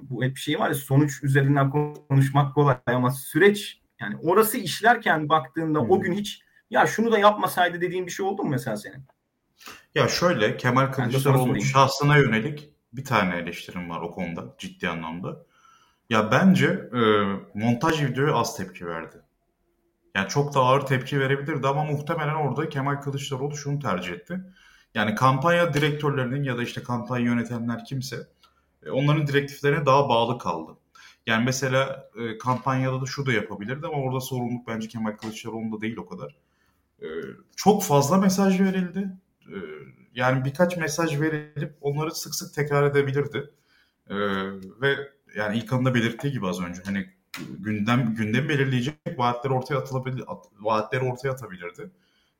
bu hep bir şey var ya, sonuç üzerinden konuşmak kolay ama süreç, yani orası işlerken baktığında hmm. o gün hiç ya şunu da yapmasaydı dediğin bir şey oldu mu mesela senin? Ya şöyle, Kemal Kılıçdaroğlu'nun şahsına yönelik bir tane eleştirim var o konuda, ciddi anlamda. Ya bence e, montaj videoya az tepki verdi. Yani çok da ağır tepki verebilirdi ama muhtemelen orada Kemal Kılıçdaroğlu şunu tercih etti. Yani kampanya direktörlerinin ya da işte kampanya yönetenler kimse, onların direktiflerine daha bağlı kaldı. Yani mesela e, kampanyada da şu da yapabilirdi ama orada sorumluluk bence Kemal Kılıçdaroğlu'nda değil o kadar. E, çok fazla mesaj verildi. E, yani birkaç mesaj verilip onları sık sık tekrar edebilirdi. E, ve yani İlkan'ın da belirttiği gibi az önce, hani gündem gündem belirleyecek vaatleri ortaya atılabilir, at, vaatleri ortaya atabilirdi.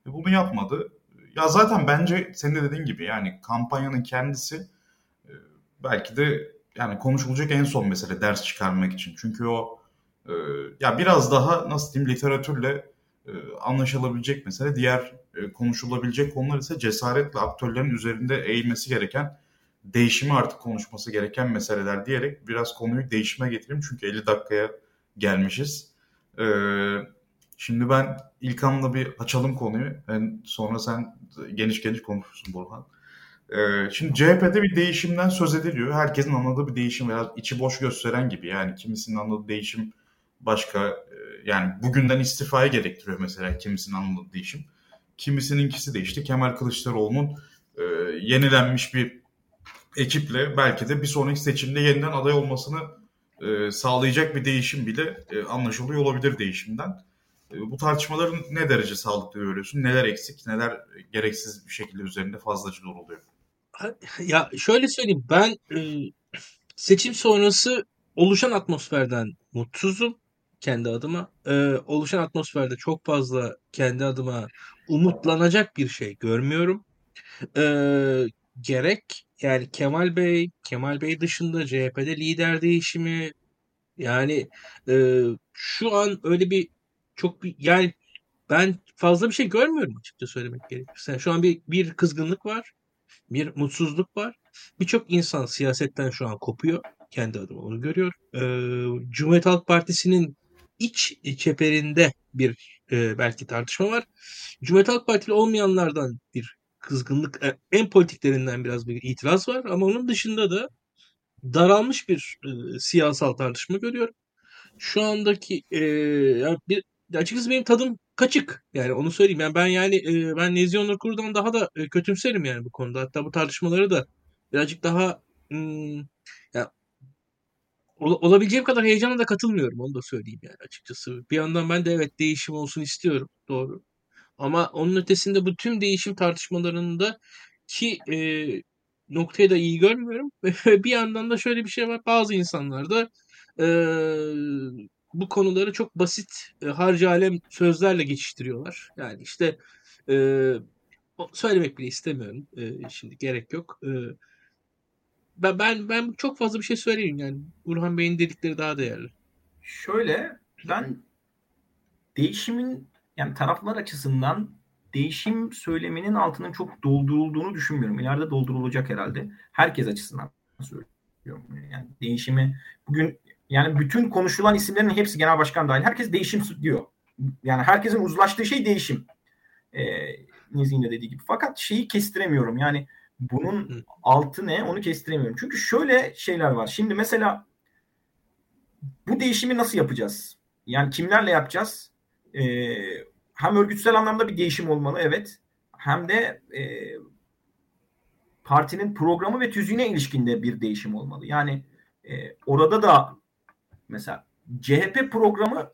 E, bunu yapmadı. Ya zaten bence senin de dediğin gibi yani kampanyanın kendisi belki de yani konuşulacak en son mesele ders çıkarmak için. Çünkü o e, ya biraz daha nasıl diyeyim, literatürle e, anlaşılabilecek mesele. Diğer e, konuşulabilecek konular ise cesaretle aktörlerin üzerinde eğilmesi gereken, değişimi artık konuşması gereken meseleler diyerek biraz konuyu değişime getireyim. Çünkü elli dakikaya gelmişiz. E, şimdi ben İlkan'la bir açalım konuyu. Yani sonra sen geniş geniş konuşursun Burhan. Şimdi C H P'de bir değişimden söz ediliyor. Herkesin anladığı bir değişim veya içi boş gösteren gibi. Yani kimisinin anladığı değişim başka, yani bugünden istifayı gerektiriyor mesela kimisinin anladığı değişim. Kimisininkisi de işte Kemal Kılıçdaroğlu'nun e, yenilenmiş bir ekiple belki de bir sonraki seçimde yeniden aday olmasını e, sağlayacak bir değişim bile e, anlaşılıyor olabilir değişimden. Bu tartışmaların ne derece sağlıklı görüyorsun? Neler eksik, neler gereksiz bir şekilde üzerinde fazlaca duruluyor? Ya şöyle söyleyeyim, ben seçim sonrası oluşan atmosferden mutsuzum kendi adıma. Ee, oluşan atmosferde çok fazla kendi adıma umutlanacak bir şey görmüyorum. Ee, gerek yani Kemal Bey, Kemal Bey dışında C H P'de lider değişimi, yani e, şu an öyle bir çok bir, yani ben fazla bir şey görmüyorum açıkça söylemek gerekirse. Yani şu an bir bir kızgınlık var. Bir mutsuzluk var. Birçok insan siyasetten şu an kopuyor. Kendi adıma onu görüyorum. Ee, Cumhuriyet Halk Partisi'nin iç çeperinde bir e, belki tartışma var. Cumhuriyet Halk Partili olmayanlardan bir kızgınlık, en politiklerinden biraz bir itiraz var ama onun dışında da daralmış bir e, siyasal tartışma görüyorum. Şu andaki e, yani bir, açıkçası benim tadım kaçık. Yani onu söyleyeyim. Yani ben yani e, ben Nezih Onur Kuru'dan daha da e, kötümserim yani bu konuda. Hatta bu tartışmaları da birazcık daha ım, yani, ol, olabileceğim kadar heyecanla da katılmıyorum. Onu da söyleyeyim yani açıkçası. Bir yandan ben de evet değişim olsun istiyorum. Doğru. Ama onun ötesinde bu tüm değişim tartışmalarında ki e, noktayı da iyi görmüyorum. Bir yandan da şöyle bir şey var. Bazı insanlar da e, bu konuları çok basit e, harcı alem sözlerle geçiştiriyorlar. Yani işte e, söylemek bile istemiyorum. E, şimdi gerek yok. E, ben, ben ben çok fazla bir şey söyleyeyim. Yani Burhan Bey'in dedikleri daha değerli. Şöyle ben değişimin yani taraflar açısından değişim söyleminin altının çok doldurulduğunu düşünmüyorum. İleride doldurulacak herhalde. Herkes açısından söylüyorum. Yani değişimi bugün yani bütün konuşulan isimlerin hepsi genel başkan dahil. Herkes değişim diyor. Yani herkesin uzlaştığı şey değişim. Ee, Nezih'in de dediği gibi. Fakat şeyi kestiremiyorum. Yani bunun altı ne? Onu kestiremiyorum. Çünkü şöyle şeyler var. Şimdi mesela bu değişimi nasıl yapacağız? Yani kimlerle yapacağız? Ee, hem örgütsel anlamda bir değişim olmalı evet. Hem de e, partinin programı ve tüzüğüne ilişkinde bir değişim olmalı. Yani e, orada da mesela C H P programı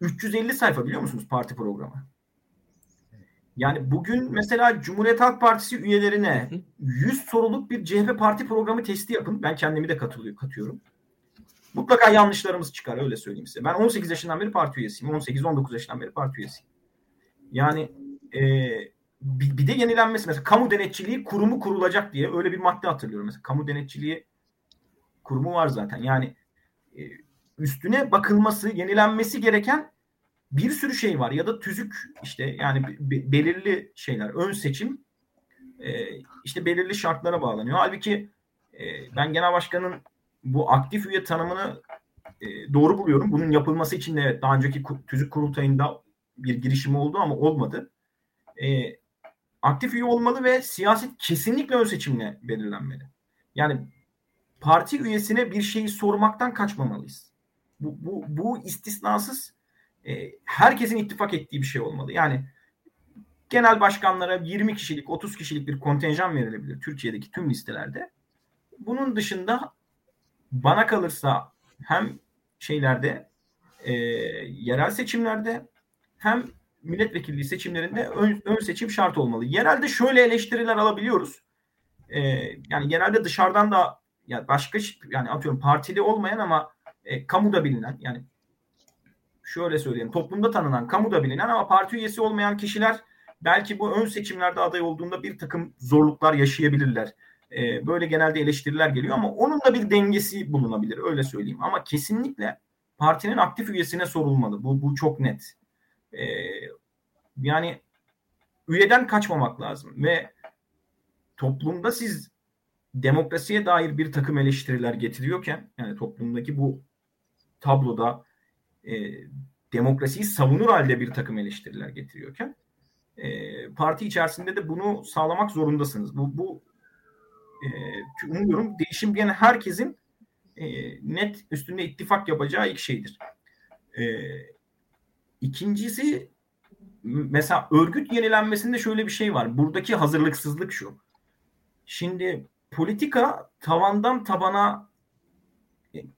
üç yüz elli sayfa biliyor musunuz parti programı? Yani bugün mesela Cumhuriyet Halk Partisi üyelerine yüz soruluk bir C H P parti programı testi yapın. Ben kendimi de katılıyorum, katıyorum. Mutlaka yanlışlarımız çıkar öyle söyleyeyim size. Ben on sekiz yaşından beri parti üyesiyim. on sekiz on dokuz yaşından beri parti üyesiyim. Yani e, bir, bir de yenilenmesi mesela kamu denetçiliği kurumu kurulacak diye öyle bir madde hatırlıyorum. Mesela kamu denetçiliği kurumu var zaten. Yani e, üstüne bakılması, yenilenmesi gereken bir sürü şey var. Ya da tüzük işte yani be, be, belirli şeyler. Ön seçim e, işte belirli şartlara bağlanıyor. Halbuki e, ben genel başkanın bu aktif üye tanımını e, doğru buluyorum. Bunun yapılması için de daha önceki tüzük kurultayında bir girişimi oldu ama olmadı. E, aktif üye olmalı ve siyaset kesinlikle ön seçimle belirlenmeli. Yani parti üyesine bir şeyi sormaktan kaçmamalıyız. Bu, bu, bu istisnasız e, herkesin ittifak ettiği bir şey olmalı. Yani genel başkanlara yirmi kişilik, otuz kişilik bir kontenjan verilebilir Türkiye'deki tüm listelerde. Bunun dışında bana kalırsa hem şeylerde e, yerel seçimlerde hem milletvekilliği seçimlerinde ön, ön seçim şart olmalı. Yerelde şöyle eleştiriler alabiliyoruz. E, yani genelde dışarıdan da yani başka yani atıyorum partili olmayan ama e, kamuda bilinen yani şöyle söyleyeyim toplumda tanınan kamuda bilinen ama parti üyesi olmayan kişiler belki bu ön seçimlerde aday olduğunda bir takım zorluklar yaşayabilirler. Böyle genelde eleştiriler geliyor ama onun da bir dengesi bulunabilir öyle söyleyeyim. Ama kesinlikle partinin aktif üyesine sorulmalı. Bu, bu çok net. Ee, yani üyeden kaçmamak lazım ve toplumda siz demokrasiye dair bir takım eleştiriler getiriyorken yani toplumdaki bu tabloda e, demokrasiyi savunur halde bir takım eleştiriler getiriyorken e, parti içerisinde de bunu sağlamak zorundasınız. Bu, bu umuyorum değişim yani herkesin e, net üstünde ittifak yapacağı ilk şeydir. E, ikincisi mesela örgüt yenilenmesinde şöyle bir şey var. Buradaki hazırlıksızlık şu. Şimdi politika tavandan tabana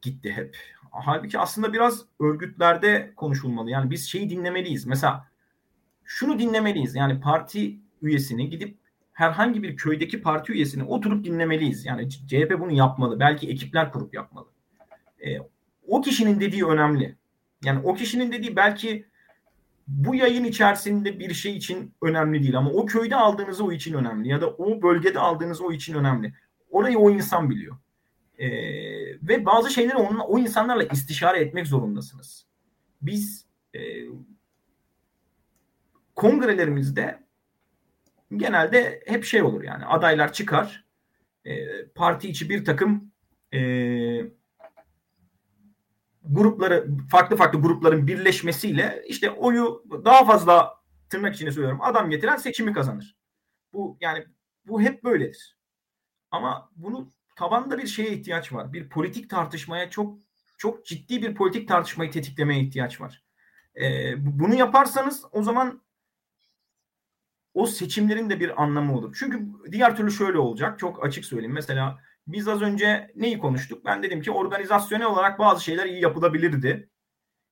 gitti hep. Halbuki aslında biraz örgütlerde konuşulmalı. Yani biz şeyi dinlemeliyiz. Mesela şunu dinlemeliyiz. Yani parti üyesini gidip herhangi bir köydeki parti üyesini oturup dinlemeliyiz. Yani C H P bunu yapmalı. Belki ekipler kurup yapmalı. E, o kişinin dediği önemli. Yani o kişinin dediği belki bu yayın içerisinde bir şey için önemli değil. Ama o köyde aldığınız o için önemli. Ya da o bölgede aldığınız o için önemli. Orayı o insan biliyor. E, ve bazı şeyleri onunla, o insanlarla istişare etmek zorundasınız. Biz e, kongrelerimizde genelde hep şey olur yani adaylar çıkar e, parti içi bir takım e, grupları, farklı farklı grupların birleşmesiyle işte oyu daha fazla, tırnak içine söylüyorum, adam getiren seçimi kazanır. Bu yani bu hep böyledir. Ama bunu tabanda bir şeye ihtiyaç var. Bir politik tartışmaya, çok çok ciddi bir politik tartışmayı tetiklemeye ihtiyaç var. Ee, bunu yaparsanız o zaman o seçimlerin de bir anlamı olur. Çünkü diğer türlü şöyle olacak. Çok açık söyleyeyim. Mesela biz az önce neyi konuştuk? Ben dedim ki organizasyonel olarak bazı şeyler iyi yapılabilirdi.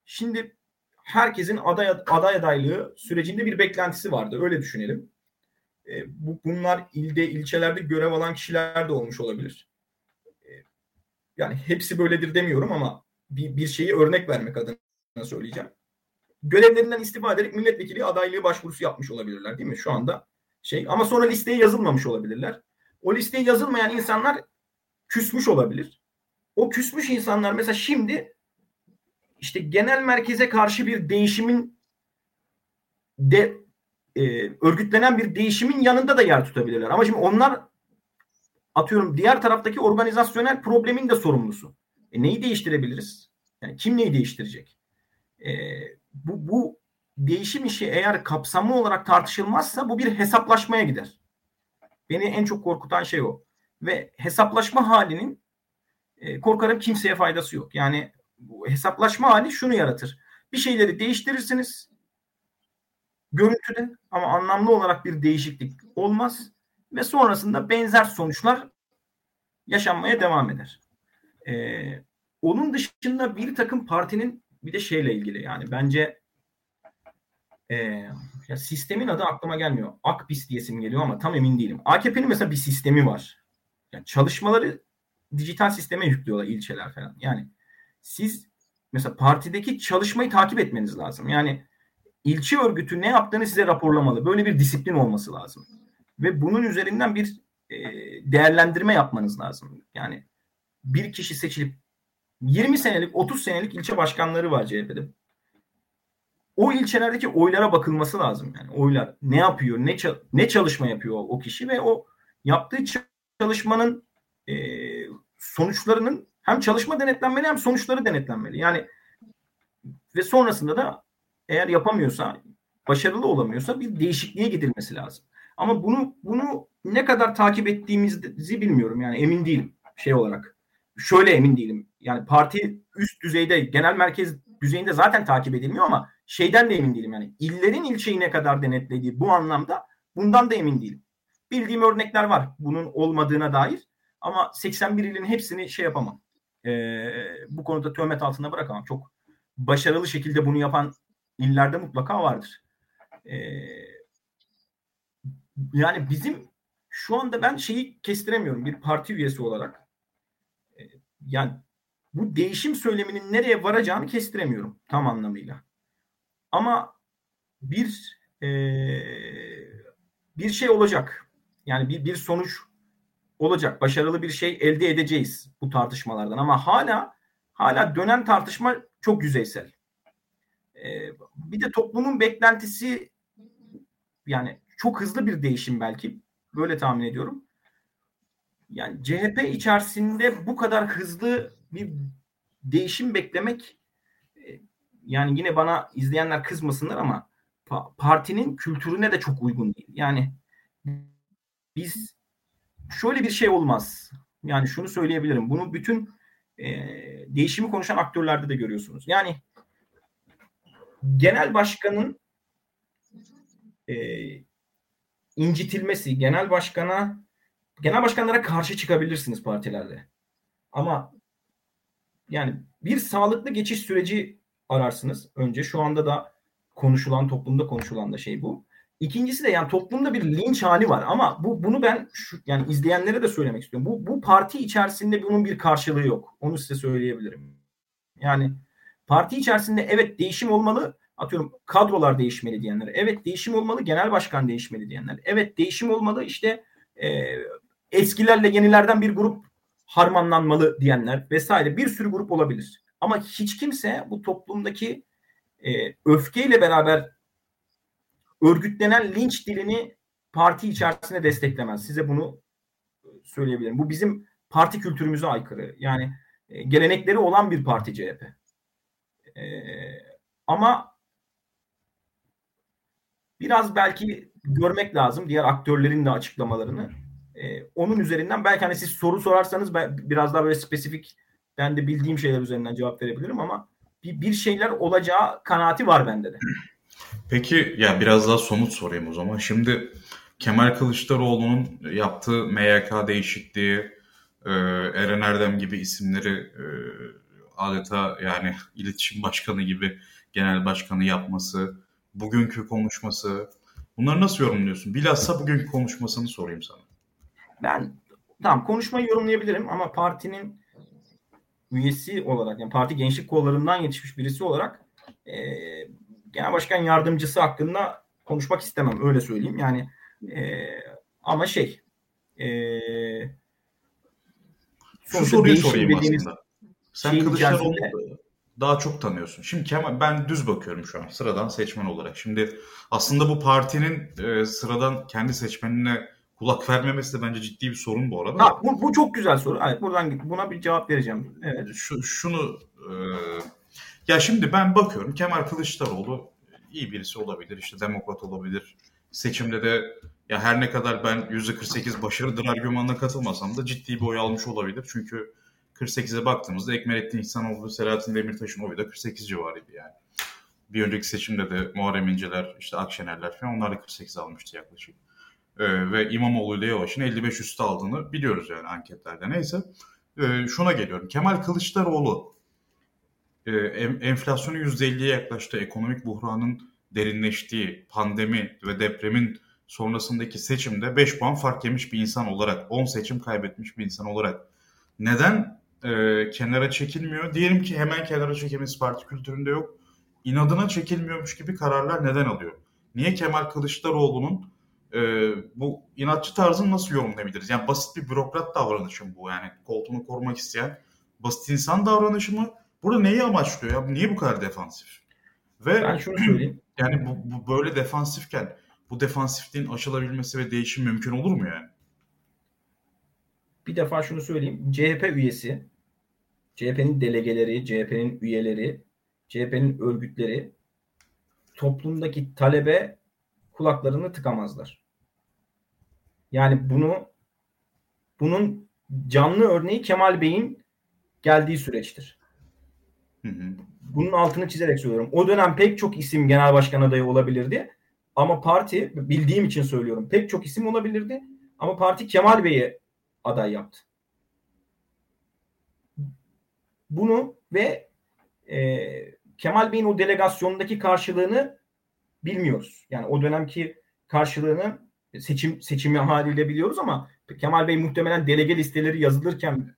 Şimdi herkesin aday, aday adaylığı sürecinde bir beklentisi vardı. Öyle düşünelim. Bunlar ilde, ilçelerde görev alan kişiler de olmuş olabilir. Yani hepsi böyledir demiyorum ama bir, bir şeyi örnek vermek adına söyleyeceğim. Görevlerinden istifa ederek milletvekili adaylığı başvurusu yapmış olabilirler, değil mi? Şu anda şey, ama sonra listeye yazılmamış olabilirler. O listeye yazılmayan insanlar küsmüş olabilir. O küsmüş insanlar mesela şimdi işte genel merkeze karşı bir değişimin de e, örgütlenen bir değişimin yanında da yer tutabilirler. Ama şimdi onlar, atıyorum, diğer taraftaki organizasyonel problemin de sorumlusu. E, neyi değiştirebiliriz? Yani kim neyi değiştirecek? Eee Bu, bu değişim işi eğer kapsamlı olarak tartışılmazsa bu bir hesaplaşmaya gider. Beni en çok korkutan şey o. Ve hesaplaşma halinin e, korkarım kimseye faydası yok. Yani bu hesaplaşma hali şunu yaratır. Bir şeyleri değiştirirsiniz görüntüde ama anlamlı olarak bir değişiklik olmaz ve sonrasında benzer sonuçlar yaşanmaya devam eder. E, onun dışında bir takım partinin bir de şeyle ilgili, yani bence e, ya sistemin adı aklıma gelmiyor. Akbis diyesim geliyor ama tam emin değilim. A K P'nin mesela bir sistemi var. Yani çalışmaları dijital sisteme yüklüyorlar ilçeler falan. Yani siz mesela partideki çalışmayı takip etmeniz lazım. Yani ilçe örgütü ne yaptığını size raporlamalı. Böyle bir disiplin olması lazım. Ve bunun üzerinden bir e, değerlendirme yapmanız lazım. Yani bir kişi seçilip yirmi senelik, otuz senelik ilçe başkanları var C H P'de. O ilçelerdeki oylara bakılması lazım. Yani oylar ne yapıyor, ne ne çalışma yapıyor o kişi ve o yaptığı çalışmanın e, sonuçlarının hem çalışma denetlenmeli hem sonuçları denetlenmeli. Yani ve sonrasında da eğer yapamıyorsa, başarılı olamıyorsa bir değişikliğe gidilmesi lazım. Ama bunu bunu ne kadar takip ettiğimizi bilmiyorum. Yani emin değilim şey olarak. Şöyle emin değilim. Yani parti üst düzeyde, genel merkez düzeyinde zaten takip edilmiyor ama şeyden de emin değilim. Yani illerin ilçeyi ne kadar denetlediği bu anlamda, bundan da emin değilim. Bildiğim örnekler var bunun olmadığına dair ama seksen bir ilin hepsini şey yapamam. Ee, bu konuda töhmet altında bırakamam. Çok başarılı şekilde bunu yapan illerde mutlaka vardır. Ee, yani bizim şu anda ben şeyi kestiremiyorum bir parti üyesi olarak. Ee, yani bu değişim söyleminin nereye varacağını kestiremiyorum tam anlamıyla. Ama bir e, bir şey olacak. Yani bir, bir sonuç olacak. Başarılı bir şey elde edeceğiz bu tartışmalardan. Ama hala hala dönen tartışma çok yüzeysel. E, bir de toplumun beklentisi, yani çok hızlı bir değişim belki. Böyle tahmin ediyorum. Yani C H P içerisinde bu kadar hızlı bir değişim beklemek, yani yine bana izleyenler kızmasınlar ama partinin kültürüne de çok uygun değil. Yani biz şöyle bir şey olmaz. Yani şunu söyleyebilirim. Bunu bütün e, değişimi konuşan aktörlerde de görüyorsunuz. Yani genel başkanın e, incitilmesi, genel başkana genel başkanlara karşı çıkabilirsiniz partilerde. Ama yani bir sağlıklı geçiş süreci ararsınız. Önce şu anda da konuşulan, toplumda konuşulan da şey bu. İkincisi de yani toplumda bir linç hali var ama bu bunu ben şu, yani izleyenlere de söylemek istiyorum. Bu bu parti içerisinde bunun bir karşılığı yok. Onu size söyleyebilirim. Yani parti içerisinde evet değişim olmalı. Atıyorum kadrolar değişmeli diyenler. Evet değişim olmalı. Genel başkan değişmeli diyenler. Evet değişim olmalı. İşte e, eskilerle yenilerden bir grup harmanlanmalı diyenler vesaire, bir sürü grup olabilir. Ama hiç kimse bu toplumdaki e, öfkeyle beraber örgütlenen linç dilini parti içerisinde desteklemez. Size bunu söyleyebilirim. Bu bizim parti kültürümüze aykırı. Yani e, gelenekleri olan bir parti C H P. E, ama biraz belki görmek lazım diğer aktörlerin de açıklamalarını. E, onun üzerinden belki hani siz soru sorarsanız ben biraz daha böyle spesifik, ben de bildiğim şeyler üzerinden cevap verebilirim ama bir, bir şeyler olacağı kanaati var bende de. Peki ya biraz daha somut sorayım o zaman. Şimdi Kemal Kılıçdaroğlu'nun yaptığı M Y K değişikliği, Eren Erdem gibi isimleri adeta yani iletişim başkanı gibi genel başkanı yapması, bugünkü konuşması, bunları nasıl yorumluyorsun? Bilhassa bugünkü konuşmasını sorayım sana. Ben tamam konuşmayı yorumlayabilirim ama partinin üyesi olarak, yani parti gençlik kollarından yetişmiş birisi olarak e, genel başkan yardımcısı hakkında konuşmak istemem, öyle söyleyeyim. Yani e, ama şey e, şu soruyu sorayım aslında. Sen Kılıçdaroğlu'nu daha çok tanıyorsun. Şimdi Kemal, ben düz bakıyorum şu an sıradan seçmen olarak. Şimdi aslında bu partinin e, sıradan kendi seçmenine kulak vermemesi de bence ciddi bir sorun bu arada. Ha, bu, bu çok güzel soru. Evet, buradan buna bir cevap vereceğim. Evet. Şu, şunu e, ya şimdi ben bakıyorum Kemal Kılıçdaroğlu iyi birisi olabilir, işte demokrat olabilir. Seçimde de ya her ne kadar ben yüzde kırk sekiz başarıdır argümanına katılmasam da ciddi bir oy almış olabilir. Çünkü kırk sekize baktığımızda Ekmelettin İhsanoğlu, Selahattin Demirtaş'ın oyu da kırk sekiz civarıydı yani. Bir önceki seçimde de Muharrem İnceler, işte Akşenerler falan, onlar da kırk sekiz almıştı yaklaşık. Ee, ve İmamoğlu ile Yavaş'ın elli beş üstü aldığını biliyoruz yani anketlerde. Neyse ee, şuna geliyorum. Kemal Kılıçdaroğlu e, enflasyonu yüzde elliye yaklaştığı, ekonomik buhranın derinleştiği, pandemi ve depremin sonrasındaki seçimde beş puan fark yemiş bir insan olarak, on seçim kaybetmiş bir insan olarak neden e, kenara çekilmiyor? Diyelim ki hemen kenara çekilmesi parti kültüründe yok. İnadına çekilmiyormuş gibi kararlar neden alıyor? Niye Kemal Kılıçdaroğlu'nun Ee, bu inatçı tarzını nasıl yorumlayabiliriz? Yani basit bir bürokrat davranışı mı bu? Yani koltuğunu korumak isteyen basit insan davranışı mı? Burada neyi amaçlıyor ya? Niye bu kadar defansif? Ve ben şunu söyleyeyim. Yani bu, bu böyle defansifken bu defansifliğin aşılabilmesi ve değişim mümkün olur mu yani? Bir defa şunu söyleyeyim. C H P üyesi, C H P'nin delegeleri, C H P'nin üyeleri, C H P'nin örgütleri toplumdaki talebe kulaklarını tıkamazlar. Yani bunu bunun canlı örneği Kemal Bey'in geldiği süreçtir. Hı hı. Bunun altını çizerek söylüyorum. O dönem pek çok isim genel başkan adayı olabilirdi. Ama parti, bildiğim için söylüyorum, pek çok isim olabilirdi. Ama parti Kemal Bey'i aday yaptı. Bunu ve e, Kemal Bey'in o delegasyondaki karşılığını bilmiyoruz. Yani o dönemki karşılığını seçim seçimi haliyle biliyoruz ama Kemal Bey muhtemelen delege listeleri yazılırken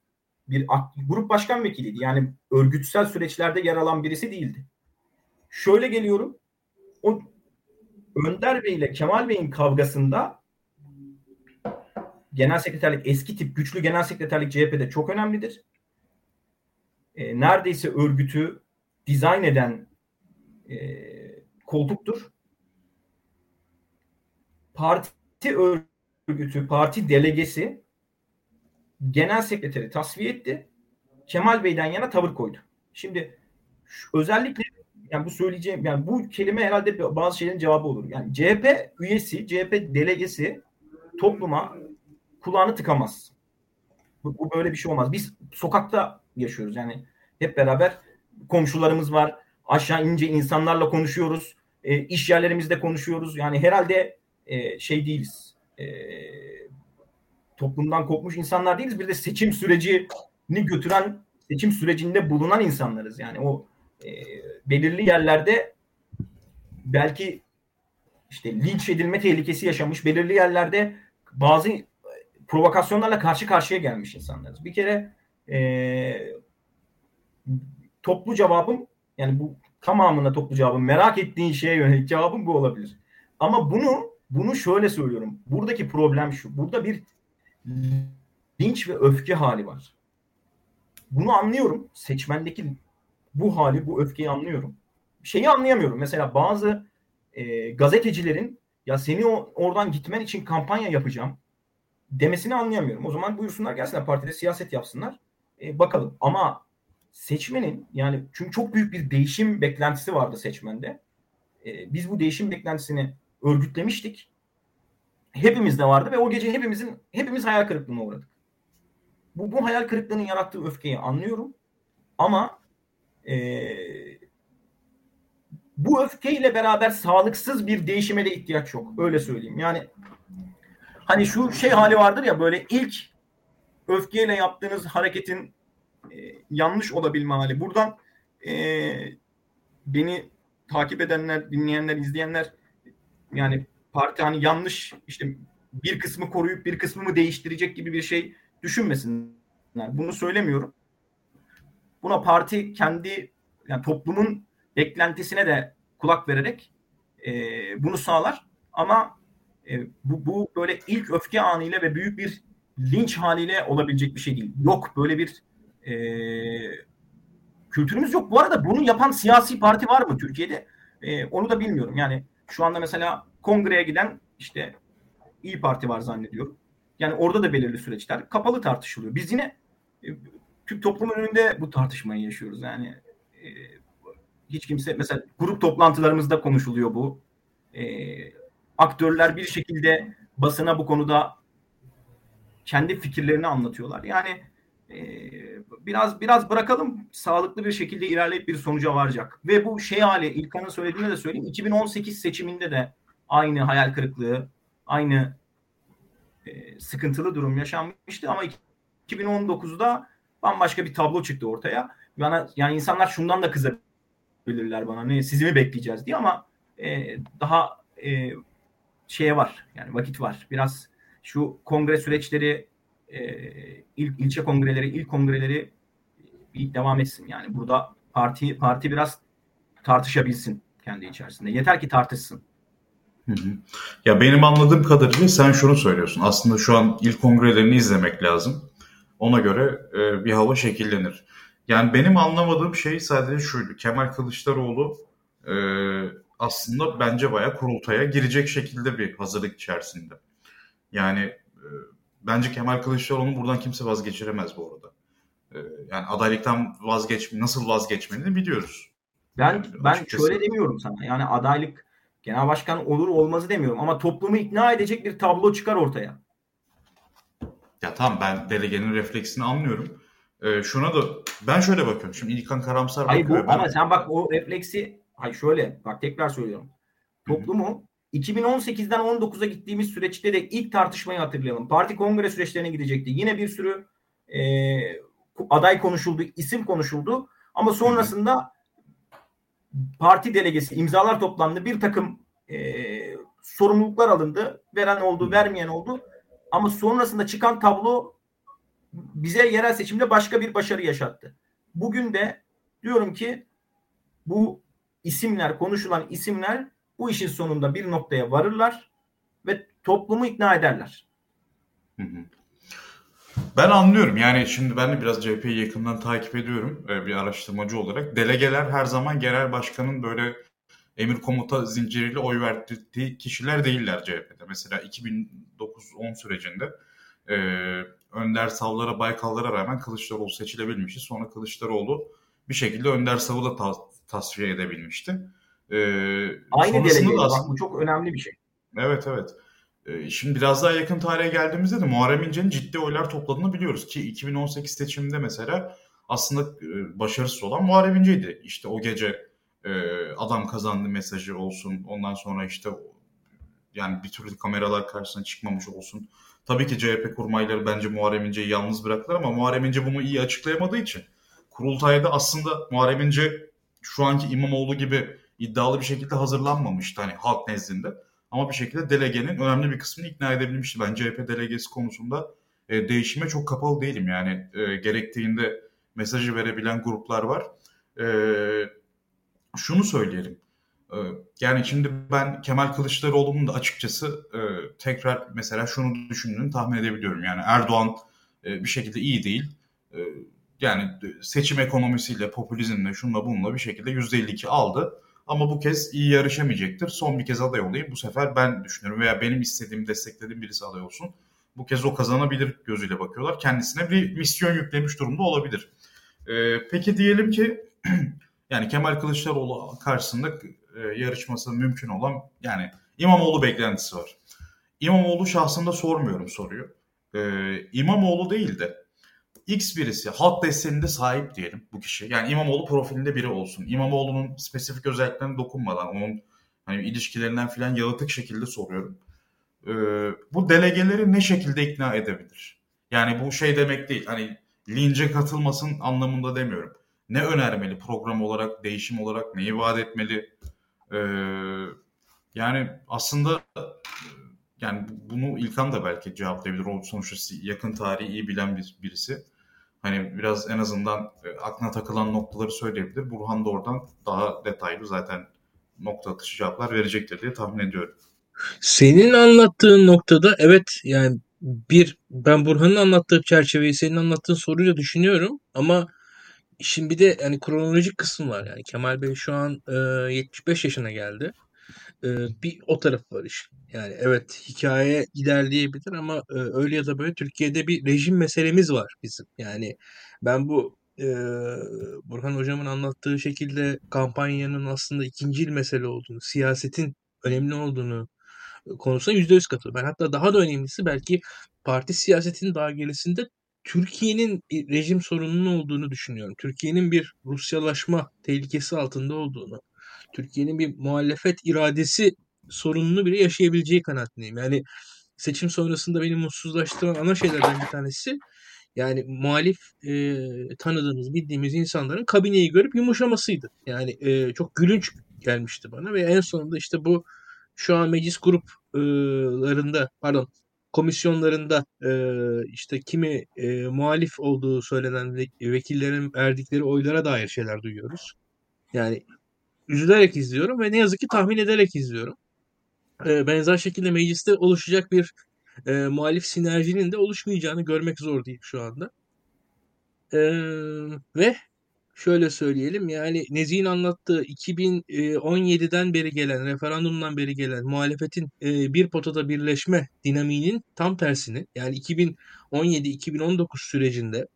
bir grup başkan vekiliydi. Yani örgütsel süreçlerde yer alan birisi değildi. Şöyle geliyorum. O Önder Bey ile Kemal Bey'in kavgasında genel sekreterlik, eski tip güçlü genel sekreterlik C H P'de çok önemlidir. E, neredeyse örgütü dizayn eden e, koltuktur. Parti örgütü, parti delegesi genel sekreteri tasfiye etti. Kemal Bey'den yana tavır koydu. Şimdi özellikle yani bu söyleyeceğim, yani bu kelime herhalde bazı şeylerin cevabı olur. Yani C H P üyesi, C H P delegesi topluma kulağını tıkamaz. Bu, bu böyle bir şey olmaz. Biz sokakta yaşıyoruz. Yani hep beraber komşularımız var. Aşağı ince insanlarla konuşuyoruz. E, iş yerlerimizde konuşuyoruz. Yani herhalde e, şey değiliz. E, toplumdan kopmuş insanlar değiliz. Bir de seçim sürecini götüren, seçim sürecinde bulunan insanlarız. Yani o e, belirli yerlerde belki işte linç edilme tehlikesi yaşamış, belirli yerlerde bazı provokasyonlarla karşı karşıya gelmiş insanlarız. Bir kere e, toplu cevabım, yani bu tamamına toplu cevabım, merak ettiğin şeye yönelik cevabım bu olabilir. Ama bunu bunu şöyle söylüyorum. Buradaki problem şu. Burada bir linç ve öfke hali var. Bunu anlıyorum. Seçmendeki bu hali, bu öfkeyi anlıyorum. Şeyi anlayamıyorum. Mesela bazı e, gazetecilerin ya seni o, oradan gitmen için kampanya yapacağım demesini anlayamıyorum. O zaman buyursunlar gelsinler partide siyaset yapsınlar. E, bakalım. Ama seçmenin, yani çünkü çok büyük bir değişim beklentisi vardı seçmende. Ee, biz bu değişim beklentisini örgütlemiştik. Hepimiz de vardı ve o gece hepimizin hepimiz hayal kırıklığına uğradık. Bu, bu hayal kırıklığının yarattığı öfkeyi anlıyorum. Ama e, bu öfkeyle beraber sağlıksız bir değişime de ihtiyaç yok. Öyle söyleyeyim. Yani hani şu şey hali vardır ya, böyle ilk öfkeyle yaptığınız hareketin e, yanlış olabilme hali. Buradan e, beni takip edenler, dinleyenler, izleyenler, yani parti hani yanlış, işte bir kısmı koruyup bir kısmını değiştirecek gibi bir şey düşünmesinler. Bunu söylemiyorum. Buna parti kendi, yani toplumun beklentisine de kulak vererek e, bunu sağlar. Ama e, bu, bu böyle ilk öfke anıyla ve büyük bir linç haliyle olabilecek bir şey değil. Yok böyle bir e, kültürümüz yok. Bu arada bunu yapan siyasi parti var mı Türkiye'de? E, onu da bilmiyorum. Yani şu anda mesela kongreye giden işte İyi Parti var zannediyorum. Yani orada da belirli süreçler kapalı tartışılıyor. Biz yine e, Türk toplumun önünde bu tartışmayı yaşıyoruz. Yani e, hiç kimse, mesela grup toplantılarımızda konuşuluyor bu. E, aktörler bir şekilde basına bu konuda kendi fikirlerini anlatıyorlar. Yani e, biraz biraz bırakalım, sağlıklı bir şekilde ilerleyip bir sonuca varacak. Ve bu şey hali, İlkan'ın söylediğini de söyleyeyim. iki bin on sekiz seçiminde de aynı hayal kırıklığı, aynı e, sıkıntılı durum yaşanmıştı ama iki bin on dokuzda bambaşka bir tablo çıktı ortaya. Yani, yani insanlar şundan da kızabilirler bana, ne sizi mi bekleyeceğiz diye, ama e, daha e, şeye var, yani vakit var. Biraz şu kongre süreçleri, e, il, ilçe kongreleri, il kongreleri bir devam etsin. Yani burada parti parti biraz tartışabilsin kendi içerisinde. Yeter ki tartışsın. Hı hı. Ya benim anladığım kadarıyla sen şunu söylüyorsun. Aslında şu an il kongrelerini izlemek lazım. Ona göre e, bir hava şekillenir. Yani benim anlamadığım şey sadece şuydu. Kemal Kılıçdaroğlu e, aslında bence bayağı kurultaya girecek şekilde bir hazırlık içerisinde. Yani e, bence Kemal Kılıçdaroğlu'nu buradan kimse vazgeçiremez bu arada. E, yani adaylıktan vazgeç, nasıl vazgeçmediğini biliyoruz. Ben yani, ben açıkçası şöyle demiyorum sana. Yani adaylık, genel başkan olur olmazı demiyorum. Ama toplumu ikna edecek bir tablo çıkar ortaya. Ya tamam, ben delegenin refleksini anlıyorum. Ee, şuna da ben şöyle bakıyorum. Şimdi İlkan karamsar hayır, bakıyor. Bu, ama sen bak o refleksi, hayır şöyle bak, tekrar söylüyorum. Toplumu iki bin on sekizden on dokuza gittiğimiz süreçte de ilk tartışmayı hatırlayalım. Parti kongre süreçlerine gidecekti. Yine bir sürü e, aday konuşuldu, isim konuşuldu. Ama sonrasında hı hı. Parti delegesi, imzalar toplandı. Bir takım e, sorumluluklar alındı. Veren oldu, vermeyen oldu. Ama sonrasında çıkan tablo bize yerel seçimde başka bir başarı yaşattı. Bugün de diyorum ki bu isimler, konuşulan isimler bu işin sonunda bir noktaya varırlar ve toplumu ikna ederler. Hı hı. Ben anlıyorum. Yani şimdi ben de biraz C H P'yi yakından takip ediyorum bir araştırmacı olarak. Delegeler her zaman genel başkanın böyle emir komuta zinciriyle oy verdiği kişiler değiller C H P'de. Mesela iki bin dokuz on sürecinde e, Önder Sav'lara, Baykal'lara rağmen Kılıçdaroğlu seçilebilmişti. Sonra Kılıçdaroğlu bir şekilde Önder Sav'ı da ta- tasfiye edebilmişti. E, Aynı delegeyle aslında... bu çok önemli bir şey. Evet evet. Şimdi biraz daha yakın tarihe geldiğimizde de Muharrem İnce'nin ciddi oylar topladığını biliyoruz ki iki bin on sekiz seçiminde mesela aslında başarısız olan Muharrem İnce'ydi. İşte o gece adam kazandı mesajı olsun, ondan sonra işte yani bir türlü kameralar karşısına çıkmamış olsun. Tabii ki C H P kurmayları bence Muharrem İnce'yi yalnız bıraktılar ama Muharrem İnce bunu iyi açıklayamadığı için kurultayda aslında Muharrem İnce şu anki İmamoğlu gibi iddialı bir şekilde hazırlanmamıştı hani halk nezdinde. Ama bir şekilde delegenin önemli bir kısmını ikna edebilmişti. Ben C H P delegesi konusunda e, değişime çok kapalı değilim. Yani e, gerektiğinde mesajı verebilen gruplar var. E, şunu söyleyelim. E, yani şimdi ben Kemal Kılıçdaroğlu'nun da açıkçası e, tekrar mesela şunu düşündüğünü tahmin edebiliyorum. Yani Erdoğan e, bir şekilde iyi değil. E, yani seçim ekonomisiyle, popülizmle, şunla bununla bir şekilde yüzde elli iki aldı. Ama bu kez iyi yarışamayacaktır. Son bir kez aday olayım. Bu sefer ben düşünüyorum veya benim istediğim, desteklediğim birisi aday olsun. Bu kez o kazanabilir gözüyle bakıyorlar. Kendisine bir misyon yüklemiş durumda olabilir. E, peki diyelim ki yani Kemal Kılıçdaroğlu karşısında e, yarışması mümkün olan yani İmamoğlu beklentisi var. İmamoğlu şahsında sormuyorum soruyu. E, İmamoğlu değil de X birisi halk desteğinde sahip diyelim bu kişi. Yani İmamoğlu profilinde biri olsun. İmamoğlu'nun spesifik özelliklerine dokunmadan onun hani ilişkilerinden filan yalıtık şekilde soruyorum. Ee, bu delegeleri ne şekilde ikna edebilir? Yani bu şey demek değil. Hani lince katılmasın anlamında demiyorum. Ne önermeli program olarak, değişim olarak, neyi vaat etmeli? Ee, yani aslında yani bunu İlkan da belki cevaplayabilir. O sonuçta yakın tarihi iyi bilen bir, birisi. Hani biraz en azından aklına takılan noktaları söyleyebilir. Burhan da oradan daha detaylı zaten nokta atışı cevaplar verecektir diye tahmin ediyorum. Senin anlattığın noktada evet yani bir ben Burhan'ın anlattığı çerçeveyi senin anlattığın soruyla düşünüyorum ama şimdi bir de yani kronolojik kısım var yani Kemal Bey şu an e, yetmiş beş yaşına geldi. E, bir o taraf var iş. Yani evet hikaye ilerleyebilir ama e, öyle ya da böyle Türkiye'de bir rejim meselemiz var bizim. Yani ben bu Ee, Burhan Hocam'ın anlattığı şekilde kampanyanın aslında ikincil mesele olduğunu, siyasetin önemli olduğunu konusuna yüzde yüz katılıyorum. Ben hatta daha da önemlisi belki parti siyasetinin daha gerisinde Türkiye'nin bir rejim sorununun olduğunu düşünüyorum. Türkiye'nin bir Rusyalaşma tehlikesi altında olduğunu, Türkiye'nin bir muhalefet iradesi sorununu bile yaşayabileceği kanaatindeyim. Yani seçim sonrasında beni mutsuzlaştıran ana şeylerden bir tanesi yani muhalif e, tanıdığımız, bildiğimiz insanların kabineyi görüp yumuşamasıydı. Yani e, çok gülünç gelmişti bana ve en sonunda işte bu şu an meclis gruplarında, pardon komisyonlarında e, işte kimi e, muhalif olduğu söylenen vekillerin verdikleri oylara dair şeyler duyuyoruz. Yani üzülerek izliyorum ve ne yazık ki tahmin ederek izliyorum. E, benzer şekilde mecliste oluşacak bir E, muhalif sinerjinin de oluşmayacağını görmek zor değil şu anda. E, ve şöyle söyleyelim yani Nezih'in anlattığı iki bin on yedi'den beri gelen, referandumdan beri gelen muhalefetin e, bir potada birleşme dinamiğinin tam tersini yani iki bin on yedi iki bin on dokuz sürecinde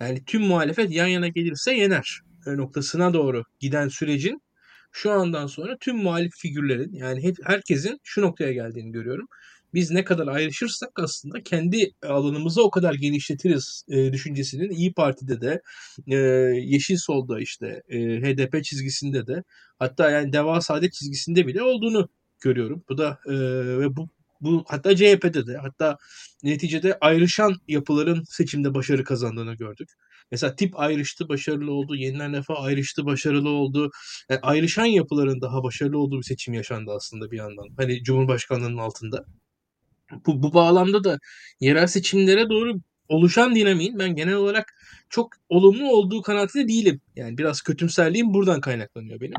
yani tüm muhalefet yan yana gelirse yener noktasına doğru giden sürecin şu andan sonra tüm muhalif figürlerin yani hep, herkesin şu noktaya geldiğini görüyorum. Biz ne kadar ayrışırsak aslında kendi alanımızı o kadar genişletiriz e, düşüncesinin İyi Parti'de de e, Yeşil Sol'da işte e, H D P çizgisinde de hatta yani Deva Saadet çizgisinde bile olduğunu görüyorum. Bu da e, ve bu bu hatta C H P'de de hatta neticede ayrışan yapıların seçimde başarı kazandığını gördük. Mesela tip ayrıştı başarılı oldu, Yeniler Refah ayrıştı başarılı oldu. Yani ayrışan yapıların daha başarılı olduğu bir seçim yaşandı aslında bir yandan. Hani Cumhurbaşkanlığının altında. Bu, bu bağlamda da yerel seçimlere doğru oluşan dinamiğin ben genel olarak çok olumlu olduğu kanaatinde değilim. Yani biraz kötümserliğim buradan kaynaklanıyor benim.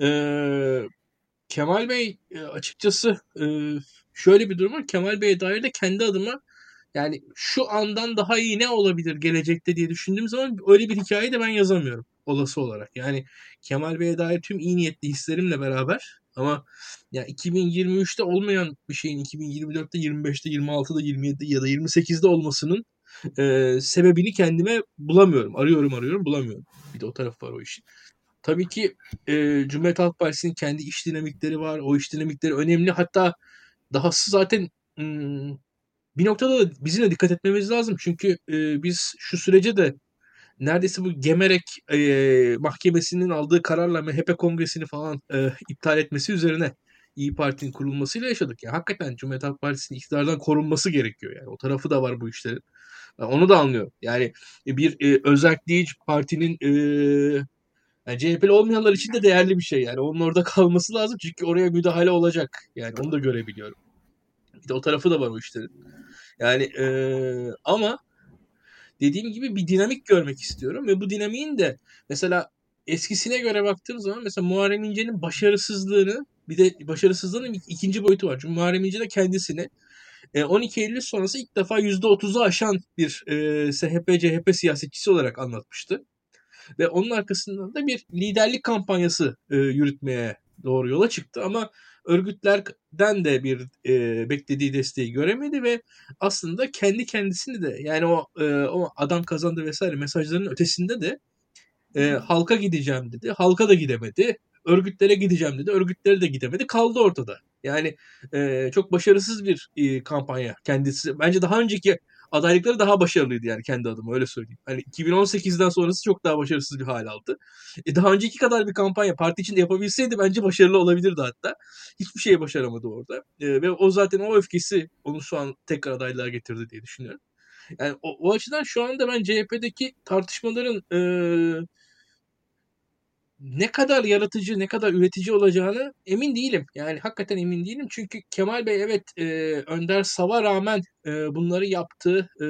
Ee, Kemal Bey açıkçası e, şöyle bir durum var. Kemal Bey'e dair de kendi adıma yani şu andan daha iyi ne olabilir gelecekte diye düşündüğüm zaman öyle bir hikayeyi de ben yazamıyorum olası olarak. Yani Kemal Bey'e dair tüm iyi niyetli hislerimle beraber ama ya iki bin yirmi üç'te olmayan bir şeyin iki bin yirmi dört'te, yirmi beş'te, yirmi altı'da, yirmi yedi'de ya da yirmi sekiz'de olmasının e, sebebini kendime bulamıyorum. Arıyorum arıyorum bulamıyorum. Bir de o taraf var o işin. Tabii ki e, Cumhuriyet Halk Partisi'nin kendi iş dinamikleri var. O iş dinamikleri önemli. Hatta dahası zaten ım, bir noktada da bizim de dikkat etmemiz lazım. Çünkü e, biz şu sürece de neredeyse bu Gemerek e, mahkemesinin aldığı kararla M H P kongresini falan e, iptal etmesi üzerine İyi Parti'nin kurulmasıyla yaşadık. Yani hakikaten Cumhuriyet Halk Partisi'nin iktidardan korunması gerekiyor. Yani o tarafı da var bu işlerin. Yani onu da anlıyorum. Yani bir e, özellikleyici partinin e, yani C H P'li olmayanlar için de değerli bir şey. Yani onun orada kalması lazım çünkü oraya müdahale olacak. Yani onu da görebiliyorum. Bir de o tarafı da var o işlerin. Yani e, ama dediğim gibi bir dinamik görmek istiyorum ve bu dinamiğin de mesela eskisine göre baktığım zaman mesela Muharrem İnce'nin başarısızlığını bir de başarısızlığının ikinci boyutu var. Çünkü Muharrem İnce de kendisini on iki Eylül sonrası ilk defa yüzde otuz'u aşan bir S H P C H P siyasetçisi olarak anlatmıştı. Ve onun arkasından da bir liderlik kampanyası yürütmeye doğru yola çıktı ama örgütlerden de bir e, beklediği desteği göremedi ve aslında kendi kendisini de yani o, e, o adam kazandı vesaire mesajlarının ötesinde de E, halka gideceğim dedi. Halka da gidemedi. Örgütlere gideceğim dedi. Örgütlere de gidemedi. Kaldı ortada. Yani e, çok başarısız bir e, kampanya kendisi. Bence daha önceki adaylıkları daha başarılıydı yani kendi adıma öyle söyleyeyim. Hani iki bin on sekizden sonrası çok daha başarısız bir hal aldı. E, daha önceki kadar bir kampanya parti içinde yapabilseydi bence başarılı olabilirdi hatta. Hiçbir şey başaramadı orada. E, ve o zaten o öfkesi onu şu an tekrar adaylığa getirdi diye düşünüyorum. Yani o, o açıdan şu anda ben C H P'deki tartışmaların e, ne kadar yaratıcı, ne kadar üretici olacağını emin değilim. Yani hakikaten emin değilim. Çünkü Kemal Bey evet e, Önder Sav'a rağmen e, bunları yaptı. E,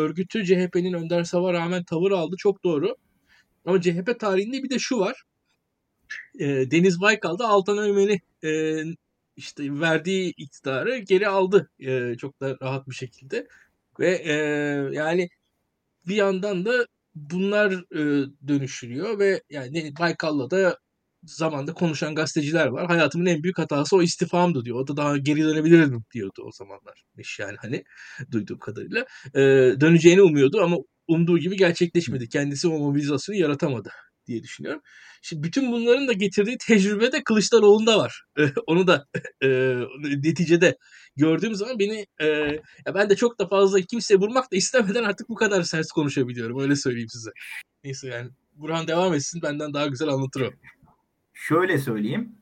örgütü C H P'nin Önder Sav'a rağmen tavır aldı. Çok doğru. Ama C H P tarihinde bir de şu var. E, Deniz Baykal'da Altan Ömer'i e, işte verdiği iktidarı geri aldı. E, çok da rahat bir şekilde. Ve e, yani bir yandan da bunlar e, dönüşülüyor ve yani Baykal'la da zamanda konuşan gazeteciler var. Hayatımın en büyük hatası o istifamdı diyor. O da daha geri dönebilirdim diyordu o zamanlar. Yani hani duyduğum kadarıyla. E, döneceğini umuyordu ama umduğu gibi gerçekleşmedi. Kendisi o mobilizasyonu yaratamadı diye düşünüyorum. Şimdi bütün bunların da getirdiği tecrübe de Kılıçdaroğlu'nda var. Onu da e, neticede gördüğüm zaman beni e, ya ben de çok da fazla kimseye vurmak da istemeden artık bu kadar sert konuşabiliyorum. Öyle söyleyeyim size. Neyse yani Burhan devam etsin. Benden daha güzel anlatır o. Şöyle söyleyeyim.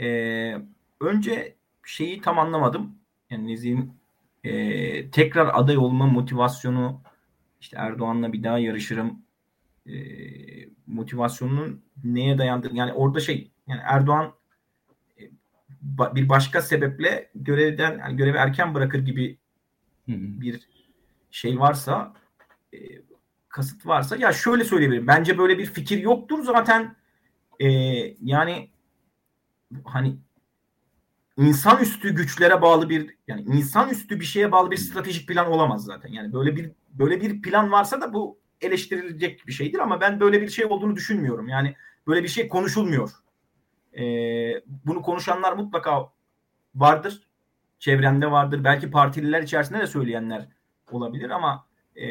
Ee, önce şeyi tam anlamadım. Yani Nezih'in e, tekrar aday olma motivasyonu işte Erdoğan'la bir daha yarışırım e, motivasyonunun neye dayandığını yani orada şey yani Erdoğan bir başka sebeple görevden yani görevi erken bırakır gibi bir şey varsa e, kasıt varsa ya şöyle söyleyebilirim. Bence böyle bir fikir yoktur zaten e, yani hani insanüstü güçlere bağlı bir yani insanüstü bir şeye bağlı bir stratejik plan olamaz zaten. Yani böyle bir böyle bir plan varsa da bu eleştirilecek bir şeydir ama ben böyle bir şey olduğunu düşünmüyorum. Yani böyle bir şey konuşulmuyor. Ee, bunu konuşanlar mutlaka vardır. Çevremde vardır. Belki partililer içerisinde de söyleyenler olabilir ama e,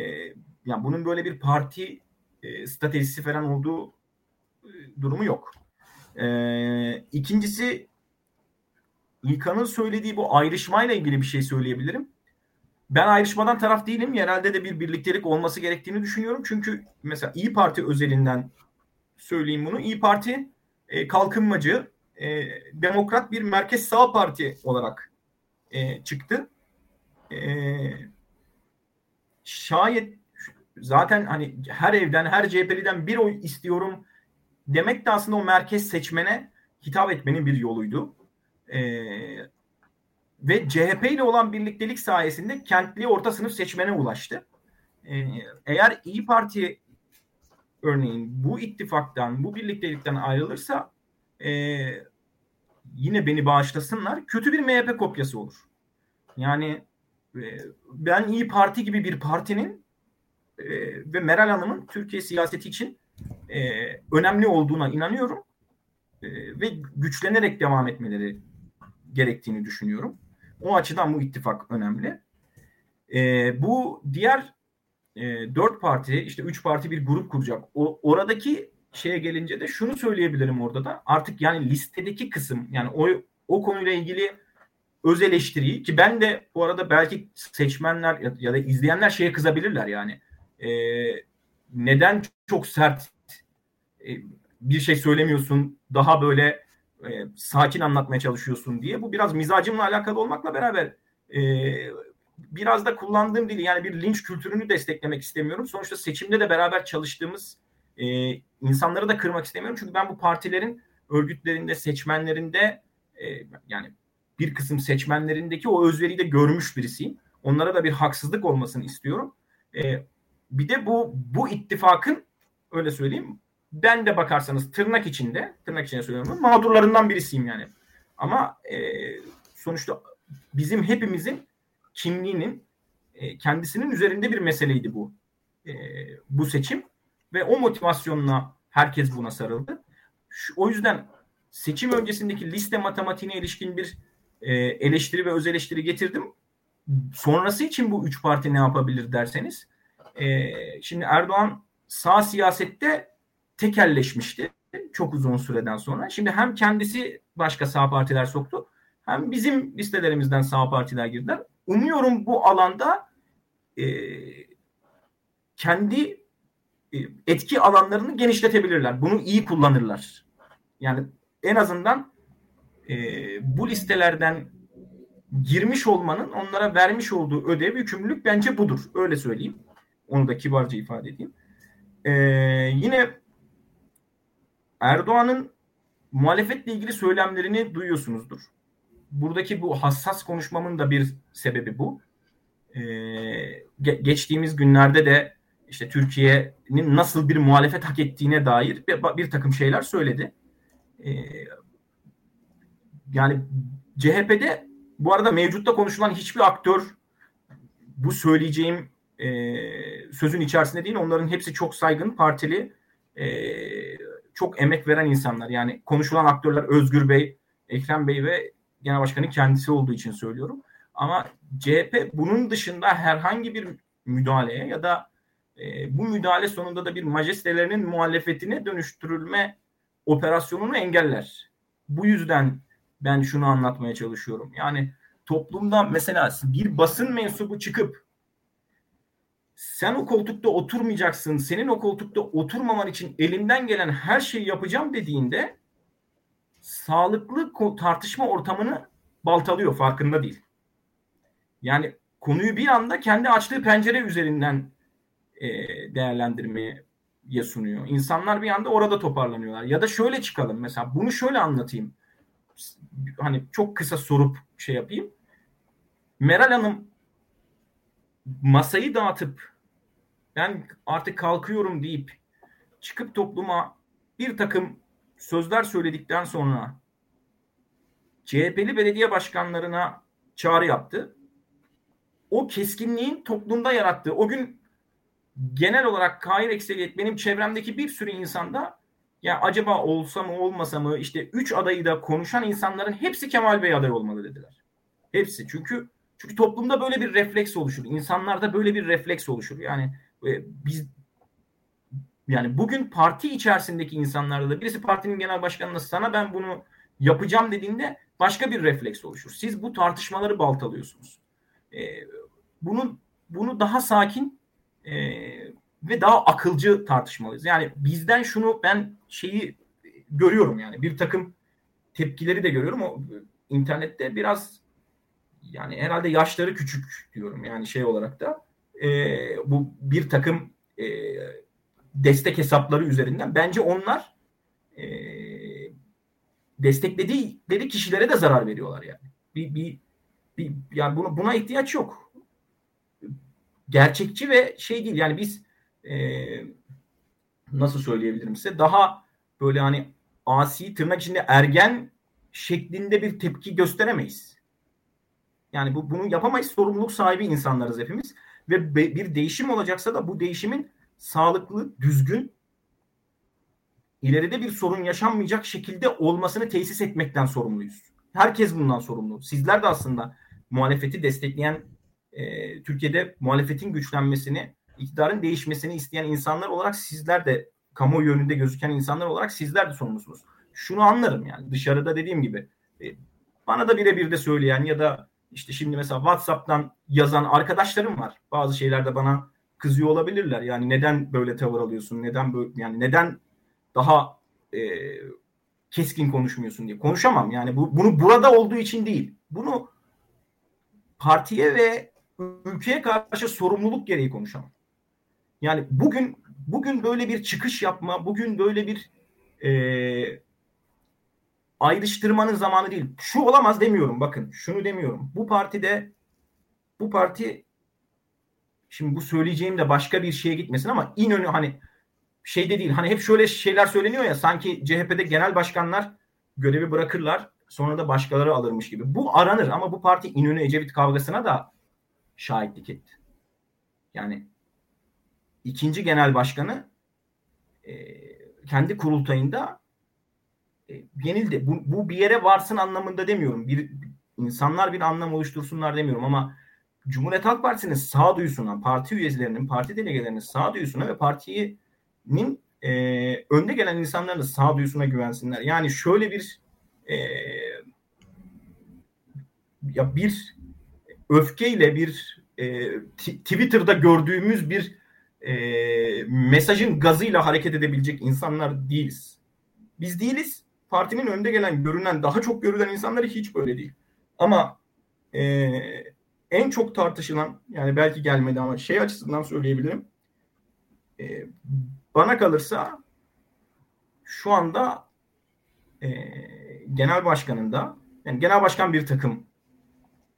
yani bunun böyle bir parti e, stratejisi falan olduğu e, durumu yok. E, ikincisi İlkan'ın söylediği bu ayrışmayla ilgili bir şey söyleyebilirim. Ben ayrışmadan taraf değilim. Yerelde de bir birliktelik olması gerektiğini düşünüyorum. Çünkü mesela İyi Parti özelinden söyleyeyim bunu. İyi Parti E, kalkınmacı, e, demokrat bir merkez sağ parti olarak e, çıktı. E, şayet zaten hani her evden, her C H P'liden bir oy istiyorum demek de aslında o merkez seçmene hitap etmenin bir yoluydu. E, ve C H P ile olan birliktelik sayesinde kentli orta sınıf seçmene ulaştı. E, eğer İyi Parti örneğin bu ittifaktan, bu birliktelikten ayrılırsa e, yine beni bağışlasınlar. Kötü bir M H P kopyası olur. Yani e, ben İyi Parti gibi bir partinin e, ve Meral Hanım'ın Türkiye siyaseti için e, önemli olduğuna inanıyorum. E, ve güçlenerek devam etmeleri gerektiğini düşünüyorum. O açıdan bu ittifak önemli. E, bu diğer dört parti işte üç parti bir grup kuracak. O, oradaki şeye gelince de şunu söyleyebilirim orada da artık yani listedeki kısım yani o, o konuyla ilgili öz eleştiriyi ki ben de bu arada belki seçmenler ya, ya da izleyenler şeye kızabilirler yani e, neden çok sert e, bir şey söylemiyorsun daha böyle e, sakin anlatmaya çalışıyorsun diye bu biraz mizacımla alakalı olmakla beraber eee biraz da kullandığım dili yani bir linç kültürünü desteklemek istemiyorum. Sonuçta seçimde de beraber çalıştığımız e, insanları da kırmak istemiyorum. Çünkü ben bu partilerin örgütlerinde, seçmenlerinde e, yani bir kısım seçmenlerindeki o özveriyi de görmüş birisiyim. Onlara da bir haksızlık olmasını istiyorum. E, bir de bu bu ittifakın öyle söyleyeyim ben de bakarsanız tırnak içinde tırnak içinde söylüyorum mağdurlarından birisiyim yani. Ama e, sonuçta bizim hepimizin kimliğinin kendisinin üzerinde bir meseleydi bu. Bu seçim ve o motivasyonla herkes buna sarıldı. O yüzden seçim öncesindeki liste matematiğine ilişkin bir eleştiri ve öz eleştiri getirdim. Sonrası için bu üç parti ne yapabilir derseniz. Şimdi Erdoğan sağ siyasette tekelleşmişti çok uzun süreden sonra. Şimdi hem kendisi başka sağ partiler soktu, hem bizim listelerimizden sağ partiler girdiler. Umuyorum bu alanda e, kendi e, etki alanlarını genişletebilirler. Bunu iyi kullanırlar. Yani en azından e, bu listelerden girmiş olmanın onlara vermiş olduğu ödev, yükümlülük bence budur. Öyle söyleyeyim. Onu da kibarca ifade edeyim. E, yine Erdoğan'ın muhalefetle ilgili söylemlerini duyuyorsunuzdur. Buradaki bu hassas konuşmamın da bir sebebi bu. Ee, ge- geçtiğimiz günlerde de işte Türkiye'nin nasıl bir muhalefet hak ettiğine dair bir, bir takım şeyler söyledi. Ee, yani C H P'de bu arada mevcutta konuşulan hiçbir aktör bu söyleyeceğim e, sözün içerisinde değil. Onların hepsi çok saygın, partili, e, çok emek veren insanlar. Yani konuşulan aktörler Özgür Bey, Ekrem Bey ve Genel Başkan'ın kendisi olduğu için söylüyorum. Ama C H P bunun dışında herhangi bir müdahaleye ya da e, bu müdahale sonunda da bir majestelerinin muhalefetine dönüştürülme operasyonunu engeller. Bu yüzden ben şunu anlatmaya çalışıyorum. Yani toplumda mesela bir basın mensubu çıkıp sen o koltukta oturmayacaksın, senin o koltukta oturmaman için elimden gelen her şeyi yapacağım dediğinde sağlıklı tartışma ortamını baltalıyor, farkında değil. Yani konuyu bir anda kendi açtığı pencere üzerinden e, değerlendirmeye sunuyor. İnsanlar bir anda orada toparlanıyorlar. Ya da şöyle çıkalım mesela, bunu şöyle anlatayım. Hani çok kısa sorup şey yapayım. Meral Hanım masayı dağıtıp ben artık kalkıyorum deyip çıkıp topluma bir takım sözler söyledikten sonra C H P'li belediye başkanlarına çağrı yaptı. O keskinliğin toplumda yarattığı, o gün genel olarak kahir ekseriyet benim çevremdeki bir sürü insanda ya acaba olsa mı olmasa mı, işte üç adayı da konuşan insanların hepsi Kemal Bey aday olmalı dediler. Hepsi. Çünkü çünkü toplumda böyle bir refleks oluşur. İnsanlarda böyle bir refleks oluşur. Yani biz Yani bugün parti içerisindeki insanlarda da birisi partinin genel başkanına sana ben bunu yapacağım dediğinde başka bir refleks oluşur. Siz bu tartışmaları baltalıyorsunuz. Ee, bunu, bunu daha sakin e, ve daha akılcı tartışmalıyız. Yani bizden şunu ben şeyi görüyorum yani bir takım tepkileri de görüyorum. O internette biraz yani herhalde yaşları küçük diyorum yani şey olarak da e, bu bir takım e, destek hesapları üzerinden. Bence onlar e, desteklediği kişilere de zarar veriyorlar yani. Bir, bir, bir, yani buna, buna ihtiyaç yok. Gerçekçi ve şey değil yani biz e, nasıl söyleyebilirim size, daha böyle hani asi, tırnak içinde ergen şeklinde bir tepki gösteremeyiz. Yani bu, bunu yapamayız. Sorumluluk sahibi insanlarız hepimiz. Ve be, bir değişim olacaksa da bu değişimin sağlıklı, düzgün, ileride bir sorun yaşanmayacak şekilde olmasını tesis etmekten sorumluyuz. Herkes bundan sorumlu. Sizler de aslında muhalefeti destekleyen, e, Türkiye'de muhalefetin güçlenmesini, iktidarın değişmesini isteyen insanlar olarak sizler de, kamuoyu önünde gözüken insanlar olarak sizler de sorumlusunuz. Şunu anlarım yani dışarıda dediğim gibi. E, bana da birebir de söyleyen ya da işte şimdi mesela WhatsApp'tan yazan arkadaşlarım var. Bazı şeylerde bana kızıyor olabilirler. Yani neden böyle tavır alıyorsun? Neden böyle, yani neden daha e, keskin konuşmuyorsun diye. Konuşamam. Yani bu, bunu burada olduğu için değil. Bunu partiye ve ülkeye karşı sorumluluk gereği konuşamam. Yani bugün bugün böyle bir çıkış yapma, bugün böyle bir e, ayrıştırmanın zamanı değil. Şu olamaz demiyorum. Bakın, şunu demiyorum. Bu partide bu parti şimdi bu söyleyeceğim de başka bir şeye gitmesin ama İnönü hani şey de değil. Hani hep şöyle şeyler söyleniyor ya sanki C H P'de genel başkanlar görevi bırakırlar sonra da başkaları alırmış gibi. Bu aranır ama bu parti İnönü-Ecevit kavgasına da şahitlik etti. Yani ikinci genel başkanı e, kendi kurultayında e, yenildi. Bu, bu bir yere varsın anlamında demiyorum. Bir, insanlar bir anlam oluştursunlar demiyorum ama Cumhuriyet Halk Partisi'nin sağduyusuna, parti üyelerinin, parti delegelerinin sağduyusuna ve partinin e, önde gelen insanların da sağduyusuna güvensinler. Yani şöyle bir e, ya bir öfkeyle bir e, t- Twitter'da gördüğümüz bir e, mesajın gazıyla hareket edebilecek insanlar değiliz. Biz değiliz. Partinin önde gelen, görünen, daha çok görülen insanları hiç böyle değil. Ama e, en çok tartışılan, yani belki gelmedi ama şey açısından söyleyebilirim. E, bana kalırsa şu anda e, genel başkanında, yani genel başkan bir takım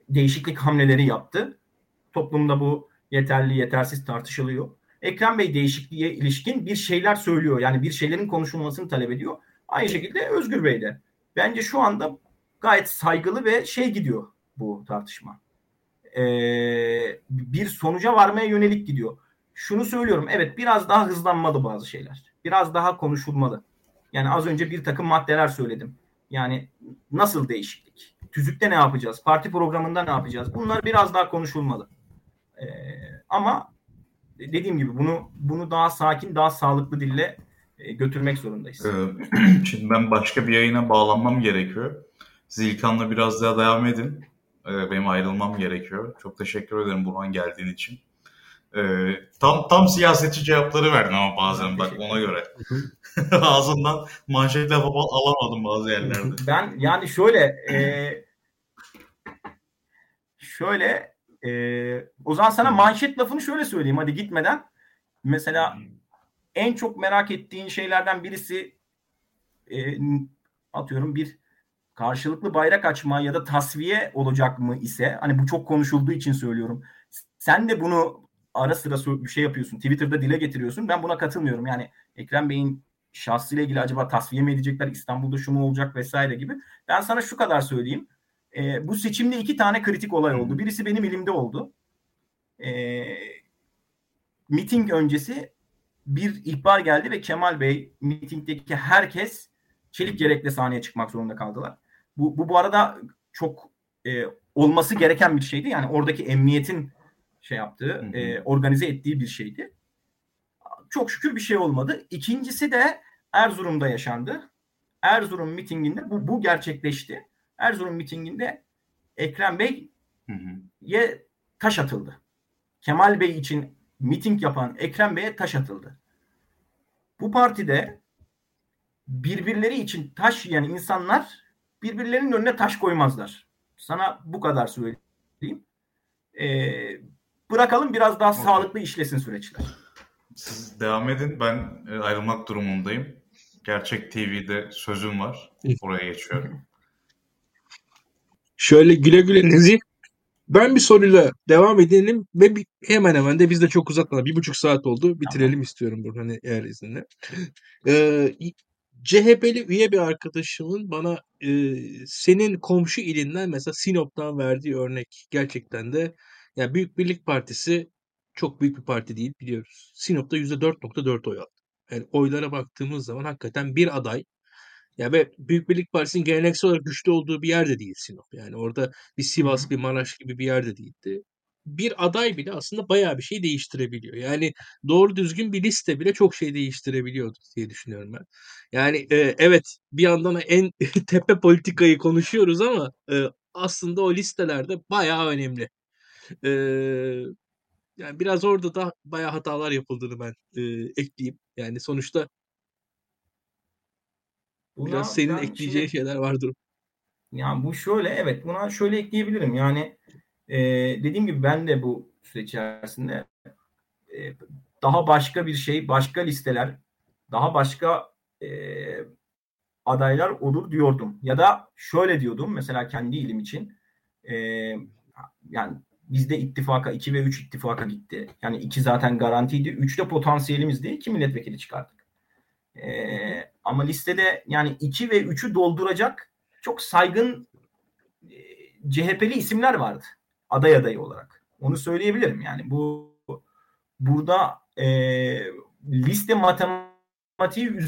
değişiklik hamleleri yaptı. Toplumda bu yeterli, yetersiz tartışılıyor. Ekrem Bey değişikliğe ilişkin bir şeyler söylüyor. Yani bir şeylerin konuşulmasını talep ediyor. Aynı şekilde Özgür Bey de. Bence şu anda gayet saygılı ve şey gidiyor bu tartışma. Ee, bir sonuca varmaya yönelik gidiyor. Şunu söylüyorum. Evet, biraz daha hızlanmalı bazı şeyler. Biraz daha konuşulmalı. Yani az önce bir takım maddeler söyledim. Yani nasıl değişiklik? Tüzükte ne yapacağız? Parti programında ne yapacağız? Bunlar biraz daha konuşulmalı. Ee, ama dediğim gibi bunu bunu daha sakin, daha sağlıklı dille götürmek zorundayız. Şimdi ben başka bir yayına bağlanmam gerekiyor. Siz İlkan'la biraz daha devam edin. Benim ayrılmam gerekiyor. Çok teşekkür ederim Burhan geldiğin için. Tam tam siyasetçi cevapları verdin ama bazen bak ona göre. Ağzından manşet lafı alamadım bazı yerlerde. Ben yani şöyle e, şöyle e, o zaman sana manşet lafını şöyle söyleyeyim hadi gitmeden. Mesela en çok merak ettiğin şeylerden birisi e, atıyorum bir karşılıklı bayrak açma ya da tasfiye olacak mı ise, hani bu çok konuşulduğu için söylüyorum. Sen de bunu ara sıra bir şey yapıyorsun. Twitter'da dile getiriyorsun. Ben buna katılmıyorum. Yani Ekrem Bey'in şahsıyla ilgili acaba tasfiye mi edecekler? İstanbul'da şu mu olacak vesaire gibi. Ben sana şu kadar söyleyeyim. E, bu seçimde iki tane kritik olay oldu. Birisi benim elimde oldu. E, miting öncesi bir ihbar geldi ve Kemal Bey, mitingdeki herkes çelik yelekle sahneye çıkmak zorunda kaldılar. Bu bu, bu arada çok e, olması gereken bir şeydi. Yani oradaki emniyetin şey yaptığı, e, organize ettiği bir şeydi. Çok şükür bir şey olmadı. İkincisi de Erzurum'da yaşandı. Erzurum mitinginde bu, bu gerçekleşti. Erzurum mitinginde Ekrem Bey'e taş atıldı. Kemal Bey için miting yapan Ekrem Bey'e taş atıldı. Bu partide birbirleri için taş yiyen insanlar birbirlerinin önüne taş koymazlar. Sana bu kadar söyleyeyim. Ee, bırakalım biraz daha sağlıklı işlesin süreçler. Siz devam edin. Ben ayrılmak durumundayım. Gerçek T V'de sözüm var. Oraya geçiyorum. Şöyle güle güle Nezih. Ben bir soruyla devam edelim ve bir, hemen hemen de biz de çok uzatmadan bir buçuk saat oldu. Bitirelim tamam. istiyorum bunu hani eğer izinle. Ee, C H P'li üye bir arkadaşımın bana e, senin komşu ilinden mesela Sinop'tan verdiği örnek gerçekten de yani Büyük Birlik Partisi çok büyük bir parti değil biliyoruz. Sinop'ta yüzde dört virgül dört oy aldı. Yani oylara baktığımız zaman hakikaten bir aday. Ya ve Büyük Birlik Partisi'nin geleneksel olarak güçlü olduğu bir yerde değil Sinop. Yani orada bir Sivas, bir Maraş gibi bir yerde değildi. Bir aday bile aslında bayağı bir şey değiştirebiliyor. Yani doğru düzgün bir liste bile çok şey değiştirebiliyordu diye düşünüyorum ben. Yani e, evet bir yandan en tepe politikayı konuşuyoruz ama e, aslında o listelerde bayağı önemli. E, yani biraz orada da bayağı hatalar yapıldığını ben e, ekleyeyim. Yani sonuçta buna biraz senin ekleyeceğin şimdi, şeyler vardır. Yani bu şöyle, evet buna şöyle ekleyebilirim. Yani e, dediğim gibi ben de bu süreç içerisinde e, daha başka bir şey, başka listeler, daha başka e, adaylar olur diyordum. Ya da şöyle diyordum mesela kendi ilim için. E, yani bizde ittifaka iki ve üç ittifaka gitti. Yani iki zaten garantiydi. üçte potansiyelimizdi. iki milletvekili çıkardık. Ee, ama listede yani iki ve üçü dolduracak çok saygın e, C H P'li isimler vardı aday adayı olarak. Onu söyleyebilirim. Yani bu burada e, liste matematiği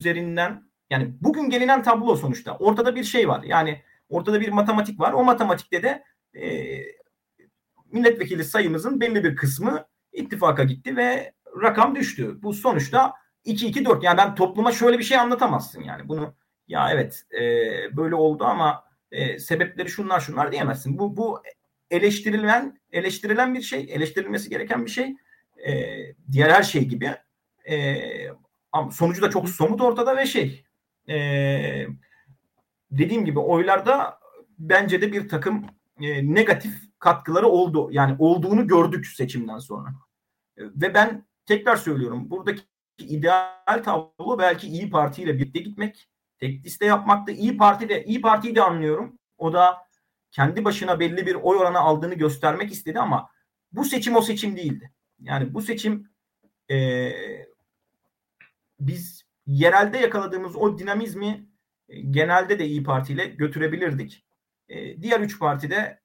üzerinden yani bugün gelinen tablo sonuçta. Ortada bir şey var. Yani ortada bir matematik var. O matematikte de e, milletvekili sayımızın belli bir kısmı ittifaka gitti ve rakam düştü. Bu sonuçta iki iki dört. Yani ben topluma şöyle bir şey anlatamazsın yani. Bunu ya evet e, böyle oldu ama e, sebepleri şunlar şunlar diyemezsin. Bu bu eleştirilen eleştirilen bir şey, eleştirilmesi gereken bir şey. E, diğer her şey gibi. E, ama sonucu da çok somut ortada ve şey e, dediğim gibi oylarda bence de bir takım e, negatif katkıları oldu. Yani olduğunu gördük seçimden sonra. E, ve ben tekrar söylüyorum. Buradaki ideal tablo belki İyi Parti ile birlikte gitmek, tek liste yapmakta. İyi Parti de İyi Parti'yi de anlıyorum. O da kendi başına belli bir oy oranı aldığını göstermek istedi ama bu seçim o seçim değildi. Yani bu seçim e, biz yerelde yakaladığımız o dinamizmi e, genelde de İyi Parti ile götürebilirdik. E, diğer üç partide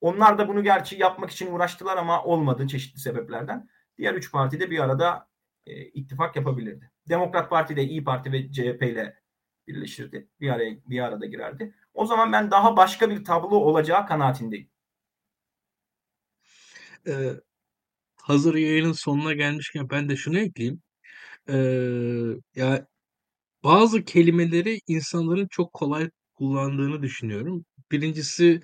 onlar da bunu gerçi yapmak için uğraştılar ama olmadı çeşitli sebeplerden. Diğer üç partide bir arada e, ittifak yapabilirdi. Demokrat Parti de İyi Parti ve C H P ile birleşirdi. Bir araya bir arada girerdi. O zaman ben daha başka bir tablo olacağı kanaatindeyim. Ee, hazır yayının sonuna gelmişken ben de şunu ekleyeyim. Ee, ya bazı kelimeleri insanların çok kolay kullandığını düşünüyorum. Birincisi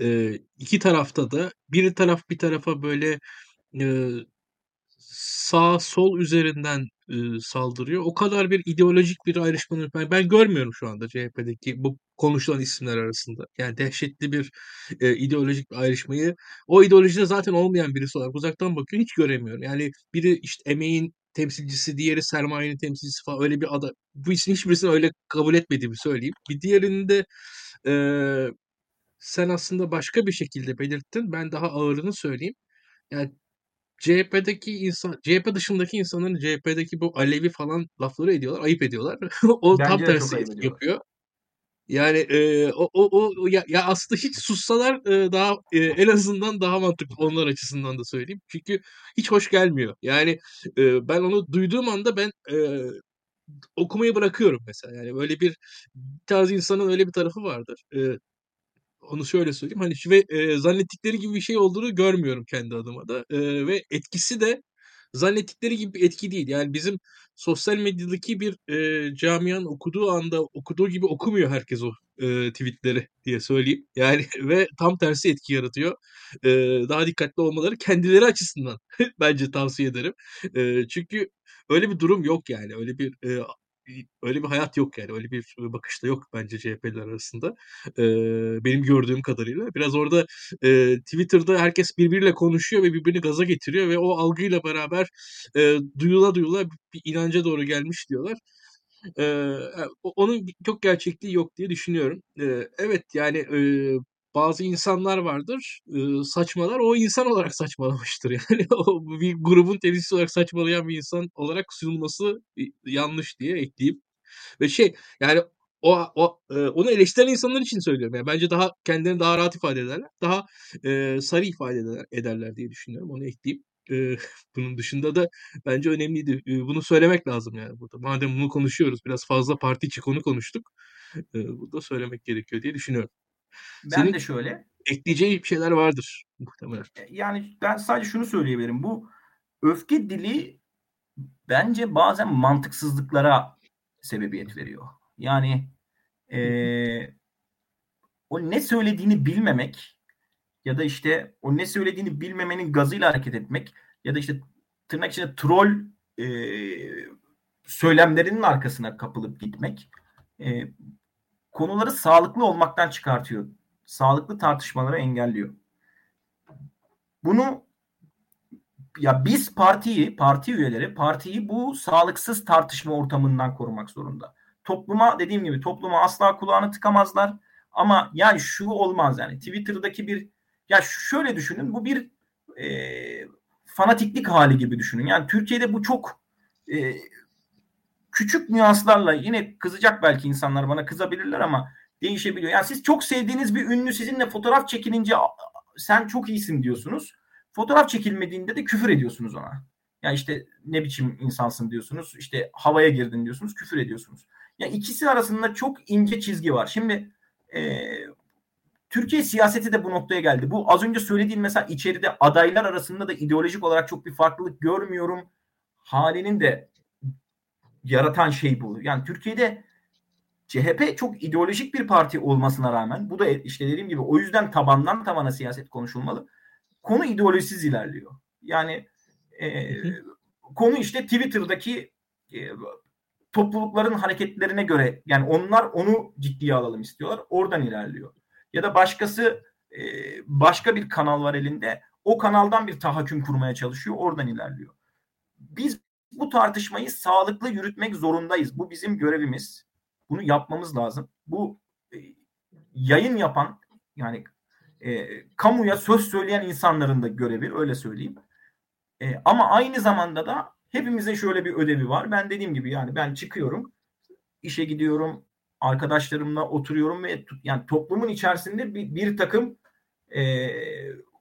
e, iki tarafta da bir taraf bir tarafa böyle e, sağ sol üzerinden e, saldırıyor. O kadar bir ideolojik bir ayrışmanın ben, ben görmüyorum şu anda C H P'deki bu konuşulan isimler arasında. Yani dehşetli bir e, ideolojik bir ayrışmayı o ideolojide zaten olmayan birisi olarak uzaktan bakıyor hiç göremiyorum. Yani biri işte emeğin temsilcisi, diğeri sermayenin temsilcisi falan öyle bir adam. Bu işin hiçbirisini öyle kabul etmediğimi söyleyeyim. Bir diğerini de e, sen aslında başka bir şekilde belirttin. Ben daha ağırını söyleyeyim. Yani C H P'deki insan, C H P dışındaki insanların C H P'deki bu Alevi falan lafları ediyorlar, ayıp ediyorlar. O bence tam tersi yapıyor. Yani e, o o o ya, ya aslında hiç sussalar e, daha e, en azından daha mantıklı onlar açısından da söyleyeyim. Çünkü hiç hoş gelmiyor. Yani e, ben onu duyduğum anda ben e, okumayı bırakıyorum mesela. Yani böyle bir tarz insanın öyle bir tarafı vardır. E, Onu şöyle söyleyeyim. Hani ve e, zannettikleri gibi bir şey olduğunu görmüyorum kendi adıma da. E, ve etkisi de zannettikleri gibi bir etki değil. Yani bizim sosyal medyadaki bir e, camianın okuduğu anda okuduğu gibi okumuyor herkes o e, tweetleri diye söyleyeyim. Yani ve tam tersi etki yaratıyor. E, daha dikkatli olmaları kendileri açısından bence tavsiye ederim. E, çünkü öyle bir durum yok yani. Öyle bir e, Öyle bir hayat yok yani. Öyle bir bakışta yok bence C H P'liler arasında. Ee, benim gördüğüm kadarıyla. Biraz orada e, Twitter'da herkes birbiriyle konuşuyor ve birbirini gaza getiriyor ve o algıyla beraber e, duyula duyula bir inanca doğru gelmiş diyorlar. Ee, onun çok gerçekliği yok diye düşünüyorum. Ee, evet yani e, bazı insanlar vardır e, saçmalar. O insan olarak saçmalamıştır. Yani o bir grubun temsilcisi olarak saçmalayan bir insan olarak sunulması yanlış diye ekleyeyim. Ve şey yani o, o e, onu eleştiren insanlar için söylüyorum. Yani bence daha kendilerini daha rahat ifade ederler. Daha e, sarı ifade ederler, ederler diye düşünüyorum. Onu ekleyeyim. E, bunun dışında da bence önemliydi. E, bunu söylemek lazım yani burada. Madem bunu konuşuyoruz biraz fazla parti içi konu konuştuk. E, bunu da söylemek gerekiyor diye düşünüyorum. Ben senin de şöyle ekleyeceği bir şeyler vardır muhtemelen. Yani ben sadece şunu söyleyebilirim. Bu öfke dili bence bazen mantıksızlıklara sebebiyet veriyor. Yani e, o ne söylediğini bilmemek ya da işte o ne söylediğini bilmemenin gazıyla hareket etmek ya da işte tırnak içinde troll e, söylemlerinin arkasına kapılıp gitmek e, konuları sağlıklı olmaktan çıkartıyor. Sağlıklı tartışmaları engelliyor. Bunu ya biz partiyi, parti üyeleri partiyi bu sağlıksız tartışma ortamından korumak zorunda. Topluma dediğim gibi topluma asla kulağını tıkamazlar ama yani şu olmaz yani Twitter'daki bir ya şöyle düşünün bu bir e, fanatiklik hali gibi düşünün. Yani Türkiye'de bu çok e, küçük nüanslarla yine kızacak belki insanlar bana kızabilirler ama değişebiliyor. Yani siz çok sevdiğiniz bir ünlü sizinle fotoğraf çekilince sen çok iyisin diyorsunuz. Fotoğraf çekilmediğinde de küfür ediyorsunuz ona. Ya yani işte ne biçim insansın diyorsunuz. İşte havaya girdin diyorsunuz. Küfür ediyorsunuz. Ya yani ikisi arasında çok ince çizgi var. Şimdi e, Türkiye siyaseti de bu noktaya geldi. Bu az önce söylediğim mesela içeride adaylar arasında da ideolojik olarak çok bir farklılık görmüyorum halinin de yaratan şey bu. Yani Türkiye'de C H P çok ideolojik bir parti olmasına rağmen, bu da işte dediğim gibi o yüzden tabandan tabana siyaset konuşulmalı. Konu ideolojisiz ilerliyor. Yani e, konu işte Twitter'daki e, toplulukların hareketlerine göre, yani onlar onu ciddiye alalım istiyorlar. Oradan ilerliyor. Ya da başkası e, başka bir kanal var elinde. O kanaldan bir tahakküm kurmaya çalışıyor. Oradan ilerliyor. Biz bu tartışmayı sağlıklı yürütmek zorundayız. Bu bizim görevimiz. Bunu yapmamız lazım. Bu e, yayın yapan, yani e, kamuya söz söyleyen insanların da görevi, öyle söyleyeyim. E, ama aynı zamanda da hepimizin şöyle bir ödevi var. Ben dediğim gibi yani ben çıkıyorum, işe gidiyorum, arkadaşlarımla oturuyorum ve yani toplumun içerisinde bir, bir takım e,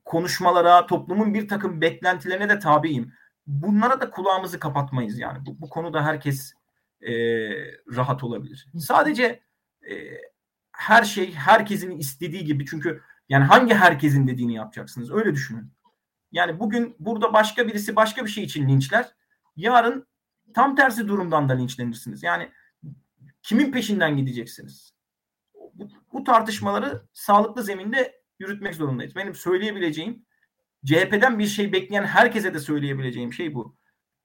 konuşmalara, toplumun bir takım beklentilerine de tabiyim. Bunlara da kulağımızı kapatmayız yani. Bu, bu konuda herkes e, rahat olabilir. Sadece e, her şey herkesin istediği gibi, çünkü yani hangi herkesin dediğini yapacaksınız? Öyle düşünün. Yani bugün burada başka birisi başka bir şey için linçler. Yarın tam tersi durumdan da linçlenirsiniz. Yani kimin peşinden gideceksiniz? Bu, bu tartışmaları sağlıklı zeminde yürütmek zorundayız. Benim söyleyebileceğim, C H P'den bir şey bekleyen herkese de söyleyebileceğim şey bu.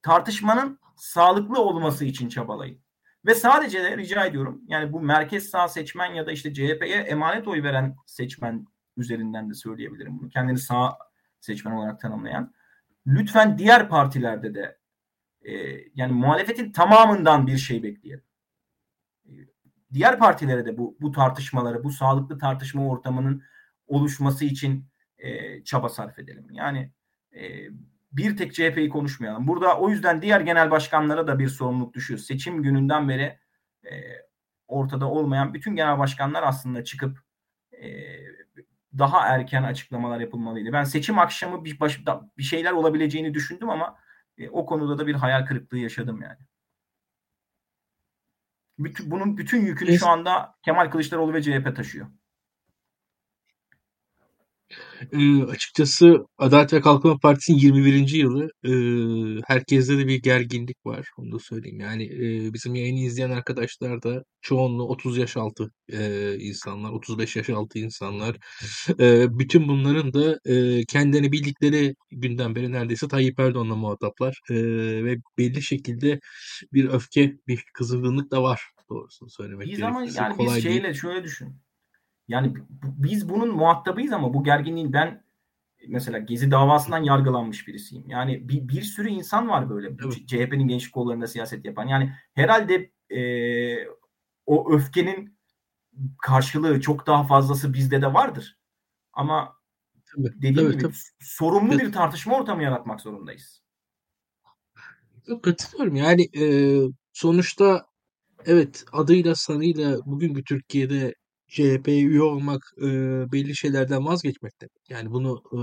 Tartışmanın sağlıklı olması için çabalayın. Ve sadece de rica ediyorum, yani bu merkez sağ seçmen ya da işte C H P'ye emanet oy veren seçmen üzerinden de söyleyebilirim bunu. Kendini sağ seçmen olarak tanımlayan. Lütfen diğer partilerde de e, yani muhalefetin tamamından bir şey bekleyelim. E, diğer partilere de bu, bu tartışmaları, bu sağlıklı tartışma ortamının oluşması için e, çaba sarf edelim. Yani e, bir tek C H P'yi konuşmayalım. Burada o yüzden diğer genel başkanlara da bir sorumluluk düşüyor. Seçim gününden beri e, ortada olmayan bütün genel başkanlar aslında çıkıp e, daha erken açıklamalar yapılmalıydı. Ben seçim akşamı bir, baş, bir şeyler olabileceğini düşündüm ama e, o konuda da bir hayal kırıklığı yaşadım yani. Bütün, bunun bütün yükünü şu anda Kemal Kılıçdaroğlu ve C H P taşıyor. E, açıkçası Adalet ve Kalkınma Partisi'nin yirmi birinci yılı, e, herkeste de bir gerginlik var. Onu da söyleyeyim. Yani e, bizim yayını izleyen arkadaşlar da çoğunluğu otuz yaş altı e, insanlar, otuz beş yaş altı insanlar. E, bütün bunların da e, kendini bildikleri günden beri neredeyse Tayyip Erdoğan'la muhataplar. E, ve belli şekilde bir öfke, bir kızgınlık da var. Doğrusunu söylemek gerekirse. Ama yani kolay biz şeyle değil. Şöyle düşün. Yani biz bunun muhatabıyız ama bu gerginliğin, ben mesela Gezi davasından yargılanmış birisiyim. Yani bir, bir sürü insan var böyle, evet. C H P'nin gençlik kollarında siyaset yapan. Yani herhalde e, o öfkenin karşılığı çok daha fazlası bizde de vardır. Ama tabii, dediğim tabii, gibi tabii. sorumlu tabii. bir tartışma ortamı yaratmak zorundayız. Katılıyorum. Yani e, sonuçta evet, adıyla sanıyla bugünkü Türkiye'de C H P'ye üye olmak e, belli şeylerden vazgeçmek demek. Yani bunu e,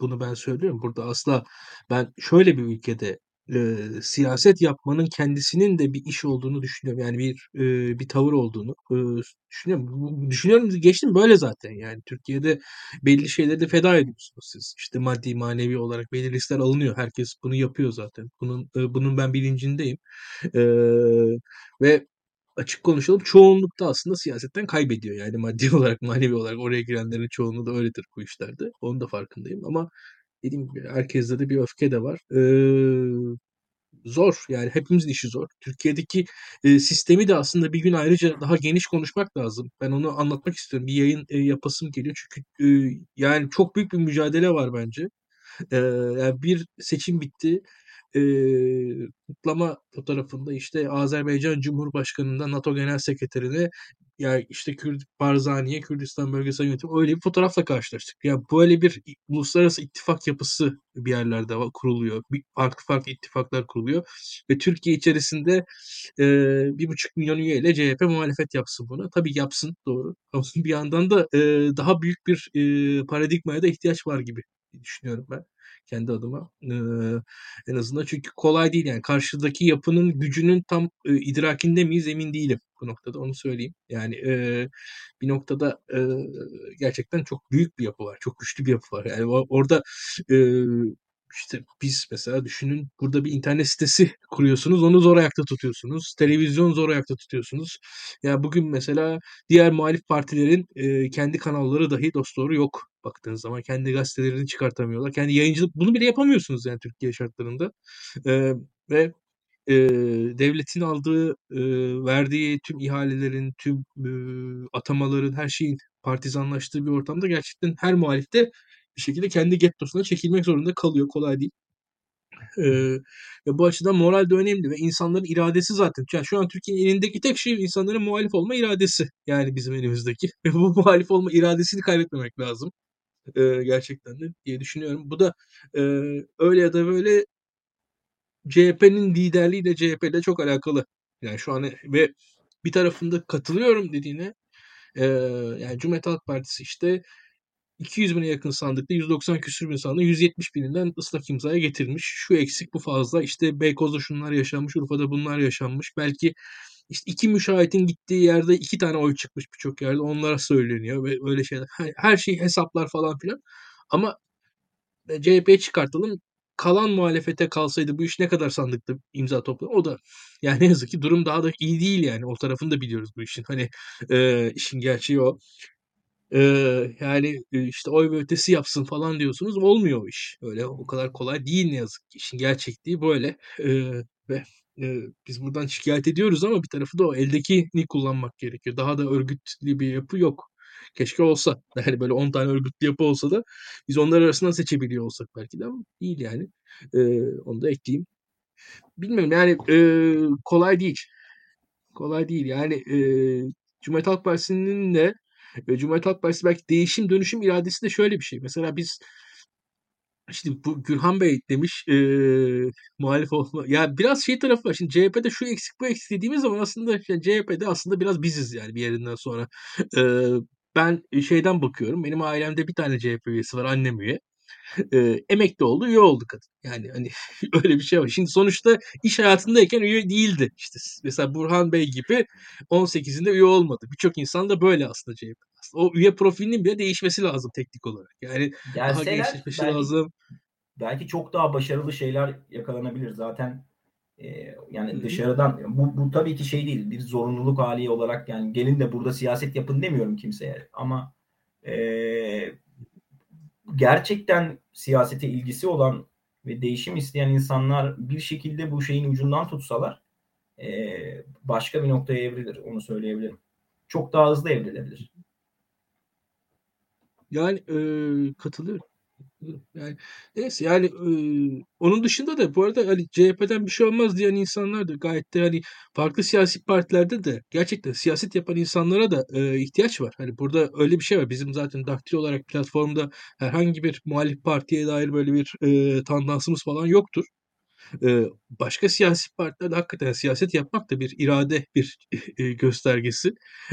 bunu ben söylüyorum. Burada asla ben şöyle bir ülkede e, siyaset yapmanın kendisinin de bir iş olduğunu düşünüyorum. Yani bir e, bir tavır olduğunu e, düşünüyorum. Düşünüyorum geçtim böyle zaten. Yani Türkiye'de belli şeyleri de feda ediyorsunuz siz. İşte maddi manevi olarak belli riskler alınıyor. Herkes bunu yapıyor zaten. Bunun e, bunun ben bilincindeyim. E, ve açık konuşalım, çoğunlukta aslında siyasetten kaybediyor. Yani maddi olarak, manevi olarak oraya girenlerin çoğunluğu da öyledir bu işlerde. Onun da farkındayım ama dediğim gibi herkeste de bir öfke de var. Ee, zor yani, hepimizin işi zor. Türkiye'deki e, sistemi de aslında bir gün ayrıca daha geniş konuşmak lazım. Ben onu anlatmak istiyorum. Bir yayın e, yapasım geliyor çünkü e, yani çok büyük bir mücadele var bence. E, yani bir seçim bitti. E, kutlama fotoğrafında işte Azerbaycan Cumhurbaşkanı'ndan NATO Genel Sekreterine, yani işte Kürt Barzani'ye, Kürdistan Bölgesel Yönetimi, öyle bir fotoğrafla karşılaştık. Yani böyle bir uluslararası ittifak yapısı bir yerlerde kuruluyor. Bir, farklı farklı ittifaklar kuruluyor ve Türkiye içerisinde bir buçuk milyon üyeyle C H P muhalefet yapsın buna. Tabii yapsın, doğru. Ama bir yandan da e, daha büyük bir e, paradigmaya da ihtiyaç var gibi düşünüyorum ben kendi adıma. Ee, en azından çünkü kolay değil yani, karşıdaki yapının gücünün tam e, idrakinde miyiz emin değilim bu noktada, onu söyleyeyim. Yani e, bir noktada e, gerçekten çok büyük bir yapı var, çok güçlü bir yapı var. Yani orada e, işte biz mesela düşünün, burada bir internet sitesi kuruyorsunuz, onu zor ayakta tutuyorsunuz. Televizyon zor ayakta tutuyorsunuz. Ya bugün mesela diğer muhalif partilerin e, kendi kanalları dahi dosdoğru yok. Baktığınız zaman kendi gazetelerini çıkartamıyorlar. Kendi yayıncılık, bunu bile yapamıyorsunuz yani Türkiye şartlarında. E, ve e, devletin aldığı, e, verdiği tüm ihalelerin, tüm e, atamaların, her şeyin partizanlaştığı bir ortamda gerçekten her muhalif de bir şekilde kendi gettosuna çekilmek zorunda kalıyor. Kolay değil. Ee, ve bu açıdan moral de önemli ve insanların iradesi zaten. Yani şu an Türkiye'nin elindeki tek şey insanların muhalif olma iradesi. Yani bizim elimizdeki. Ve bu muhalif olma iradesini kaybetmemek lazım. Ee, gerçekten de diye düşünüyorum. Bu da e, öyle ya da böyle C H P'nin liderliğiyle, C H P'yle çok alakalı. Yani şu an ve bir tarafında katılıyorum dediğine e, yani Cumhuriyet Halk Partisi işte iki yüz bine yakın sandıkta, yüz doksan küsür bin sandık, yüz yetmiş bininden ıslak imzaya getirmiş. Şu eksik, bu fazla. İşte Beykoz'da şunlar yaşanmış, Urfa'da bunlar yaşanmış. Belki işte iki müşahitin gittiği yerde iki tane oy çıkmış birçok yerde. Onlara söyleniyor ve öyle şeyler. Her şey hesaplar falan filan. Ama C H P'ye çıkartalım. Kalan muhalefete kalsaydı bu iş ne kadar sandıkta imza toplanır? O da yani ne yazık ki durum daha da iyi değil yani. O tarafını da biliyoruz bu işin. Hani e, işin gerçeği o. Ee, yani işte oy ve ötesi yapsın falan diyorsunuz, olmuyor iş. Öyle o kadar kolay değil ne yazık ki. İşin gerçekliği böyle. Ee, ve e, biz buradan şikayet ediyoruz ama bir tarafı da o. Eldekini kullanmak gerekiyor. Daha da örgütlü bir yapı yok. Keşke olsa. Yani böyle on tane örgütlü yapı olsa da biz onlar arasından seçebiliyor olsak belki de, ama değil yani. Ee, onu da ekleyeyim. Bilmiyorum yani e, kolay değil. Kolay değil. Yani e, Cumhuriyet Halk Partisi'nin de Cumhuriyet Halk Partisi belki değişim dönüşüm iradesi de şöyle bir şey. Mesela biz işte bu Gülhan Bey demiş e, muhalif olma. Ya biraz şey tarafı var. Şimdi C H P'de şu eksik bu eksik dediğimiz zaman aslında yani C H P'de aslında biraz biziz yani bir yerinden sonra. E, ben şeyden bakıyorum. Benim ailemde bir tane C H P üyesi var. Annem üye. E, emekli oldu, üye oldu kadın. Yani hani öyle bir şey var. Şimdi sonuçta iş hayatındayken üye değildi. İşte mesela Burhan Bey gibi on sekizinde üye olmadı. Birçok insan da böyle aslında C H P. O üye profilinin bile değişmesi lazım teknik olarak. Yani gelseler, daha genişleşmesi belki, lazım. Belki çok daha başarılı şeyler yakalanabilir zaten. Ee, yani Hı-hı. dışarıdan bu, bu tabii ki şey değil. Bir zorunluluk hali olarak yani gelin de burada siyaset yapın demiyorum kimseye. Ama eee gerçekten siyasete ilgisi olan ve değişim isteyen insanlar bir şekilde bu şeyin ucundan tutsalar başka bir noktaya evrilir. Onu söyleyebilirim. Çok daha hızlı evrilebilir. Yani e, katılıyorum. Yani neyse yani e, onun dışında da bu arada hani C H P'den bir şey olmaz diyen insanlar da gayet de hani farklı siyasi partilerde de gerçekten siyaset yapan insanlara da e, ihtiyaç var. Hani burada öyle bir şey var. Bizim zaten Daktilo olarak platformda herhangi bir muhalif partiye dair böyle bir e, tandansımız falan yoktur. E, başka siyasi partilerde hakikaten siyaset yapmak da bir irade, bir e, göstergesi.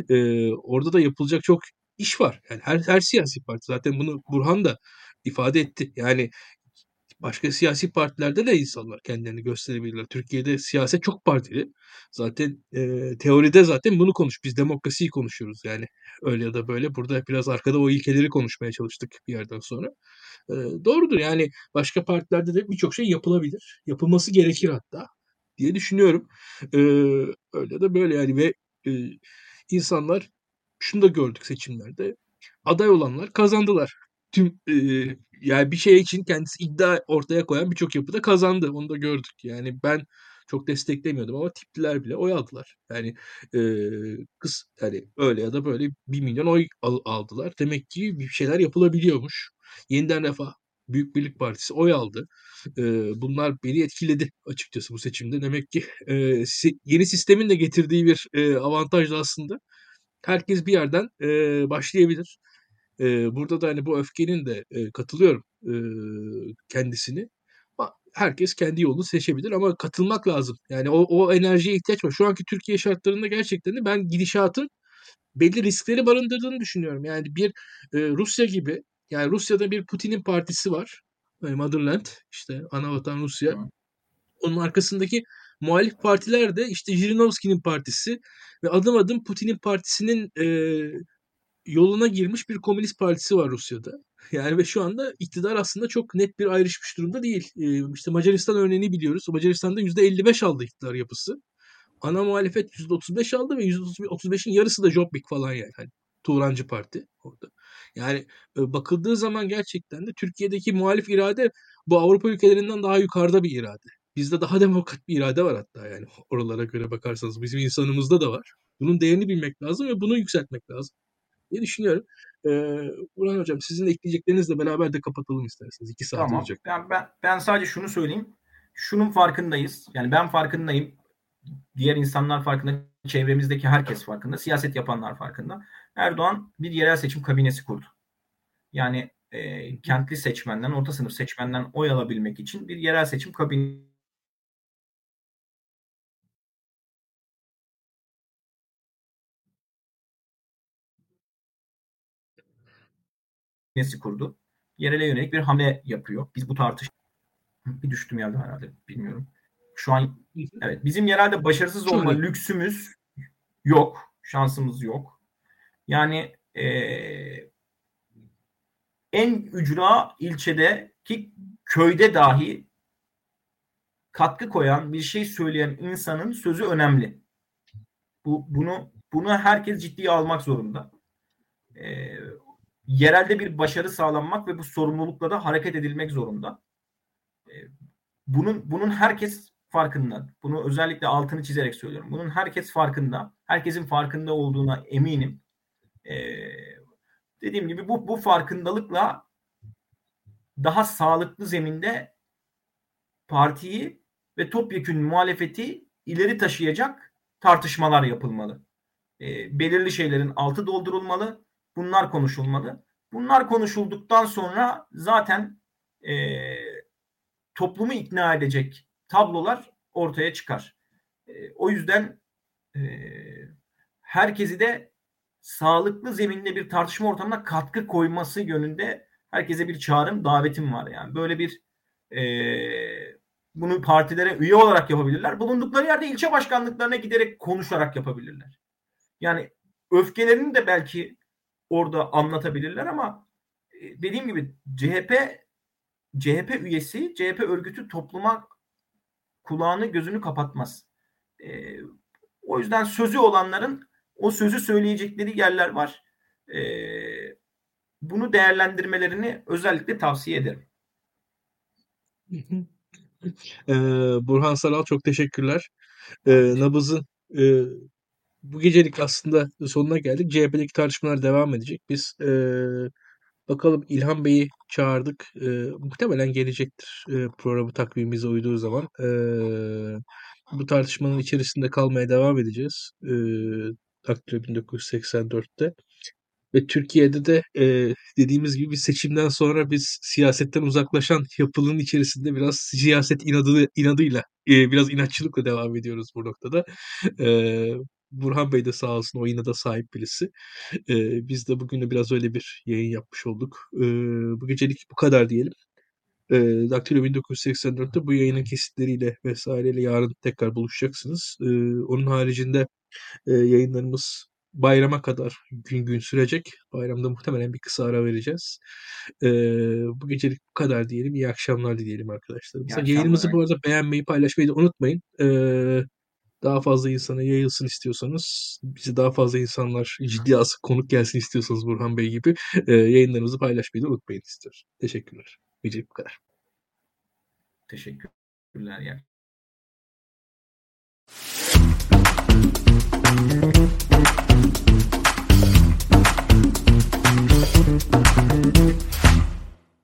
E, orada da yapılacak çok iş var. Yani her her siyasi parti zaten bunu Burhan da ifade etti. Yani başka siyasi partilerde de insanlar kendilerini gösterebilirler. Türkiye'de siyaset çok partili. Zaten e, teoride zaten bunu konuş. Biz demokrasiyi konuşuyoruz yani. Öyle ya da böyle. Burada biraz arkada o ilkeleri konuşmaya çalıştık bir yerden sonra. E, doğrudur yani başka partilerde de birçok şey yapılabilir. Yapılması gerekir hatta diye düşünüyorum. E, öyle ya da böyle yani ve e, insanlar şunu da gördük seçimlerde. Aday olanlar kazandılar. Tüm e, yani bir şey için kendisi iddia ortaya koyan birçok yapıda kazandı. Onu da gördük. Yani ben çok desteklemiyordum ama tipliler bile oy aldılar. Yani e, kız hani öyle ya da böyle bir milyon oy al, aldılar. Demek ki bir şeyler yapılabiliyormuş. Yeniden Refah, Büyük Birlik Partisi oy aldı. E, bunlar beni etkiledi açıkçası bu seçimde. Demek ki e, yeni sistemin de getirdiği bir e, avantaj da aslında. Herkes bir yerden e, başlayabilir. E, burada da hani bu öfkenin de e, katılıyorum e, kendisini. Herkes kendi yolunu seçebilir ama katılmak lazım. Yani o, o enerjiye ihtiyaç var. Şu anki Türkiye şartlarında gerçekten de ben gidişatın belli riskleri barındırdığını düşünüyorum. Yani bir e, Rusya gibi, yani Rusya'da bir Putin'in partisi var. Yani Motherland, işte ana vatan Rusya. Onun arkasındaki muhalif partiler de işte Jirinovski'nin partisi ve adım adım Putin'in partisinin e, yoluna girmiş bir komünist partisi var Rusya'da. Yani ve şu anda iktidar aslında çok net bir ayrışmış durumda değil. Ee, işte Macaristan örneğini biliyoruz. Macaristan'da yüzde elli beş aldı iktidar yapısı. Ana muhalefet yüzde otuz beş aldı ve yüzde otuz beşin yarısı da Jobbik falan yani. Hani Turancı Parti orada. Yani bakıldığı zaman gerçekten de Türkiye'deki muhalif irade bu Avrupa ülkelerinden daha yukarıda bir irade. Bizde daha demokrat bir irade var hatta yani oralara göre bakarsanız. Bizim insanımızda da var. Bunun değerini bilmek lazım ve bunu yükseltmek lazım diye düşünüyorum. Ee, Burhan Hocam sizin ekleyeceklerinizle beraber de kapatalım isterseniz. İki saat tamam. olacak. Yani ben, ben sadece şunu söyleyeyim. Şunun farkındayız. Yani ben farkındayım. Diğer insanlar farkında. Çevremizdeki herkes farkında. Siyaset yapanlar farkında. Erdoğan bir yerel seçim kabinesi kurdu. Yani e, kentli seçmenden, orta sınıf seçmenden oy alabilmek için bir yerel seçim kabinesi. Nesi kurdu? Yerele yönelik bir hamle yapıyor. Biz bu tartış bir düştüm yerden herhalde bilmiyorum. Şu an evet bizim yerelde başarısız olma Şöyle. lüksümüz yok. Şansımız yok. Yani e, en ücra ilçedeki köyde dahi katkı koyan bir şey söyleyen insanın sözü önemli. Bu bunu bunu herkes ciddiye almak zorunda. Eee Yerelde bir başarı sağlanmak ve bu sorumlulukla da hareket edilmek zorunda. Bunun bunun herkes farkında. Bunu özellikle altını çizerek söylüyorum. Bunun herkes farkında. Herkesin farkında olduğuna eminim. Ee, dediğim gibi bu bu farkındalıkla daha sağlıklı zeminde partiyi ve topyekün muhalefeti ileri taşıyacak tartışmalar yapılmalı. Ee, belirli şeylerin altı doldurulmalı. Bunlar konuşulmalı. Bunlar konuşulduktan sonra zaten e, toplumu ikna edecek tablolar ortaya çıkar. E, o yüzden e, herkesi de sağlıklı zeminde bir tartışma ortamına katkı koyması yönünde herkese bir çağrım, davetim var. Yani böyle bir e, bunu partilere üye olarak yapabilirler. Bulundukları yerde ilçe başkanlıklarına giderek konuşarak yapabilirler. Yani öfkelerini de belki orada anlatabilirler ama dediğim gibi C H P C H P üyesi, C H P örgütü topluma kulağını gözünü kapatmaz. E, o yüzden sözü olanların o sözü söyleyecekleri yerler var. E, bunu değerlendirmelerini özellikle tavsiye ederim. ee, Burhan Saral çok teşekkürler. Ee, Nabız'ın e... Bu gecelik aslında sonuna geldik. C H P'deki tartışmalar devam edecek. Biz e, bakalım İlhan Bey'i çağırdık. E, muhtemelen gelecektir e, programı takvimimize uyduğu zaman. E, bu tartışmanın içerisinde kalmaya devam edeceğiz. E, Daktilo bin dokuz yüz seksen dörtte. Ve Türkiye'de de e, dediğimiz gibi seçimden sonra biz siyasetten uzaklaşan yapının içerisinde biraz siyaset inadı, inadıyla, e, biraz inatçılıkla devam ediyoruz bu noktada. E, Burhan Bey de sağ olsun o inada sahip birisi. Ee, biz de bugün de biraz öyle bir yayın yapmış olduk. Ee, bu gecelik bu kadar diyelim. Ee, Daktilo bin dokuz yüz seksen dörtte bu yayının kesitleriyle vesaireyle yarın tekrar buluşacaksınız. Ee, onun haricinde e, yayınlarımız bayrama kadar gün gün sürecek. Bayramda muhtemelen bir kısa ara vereceğiz. Ee, bu gecelik bu kadar diyelim. İyi akşamlar diyelim arkadaşlar. Yayınımızı bu arada beğenmeyi, paylaşmayı da unutmayın. Ee, Daha fazla insana yayılsın istiyorsanız, bizi daha fazla insanlar ciddi asık konuk gelsin istiyorsanız Burhan Bey gibi e, yayınlarımızı paylaşmayı da unutmayın istiyoruz. Teşekkürler. Gecelik bu kadar. Teşekkürler. Yani.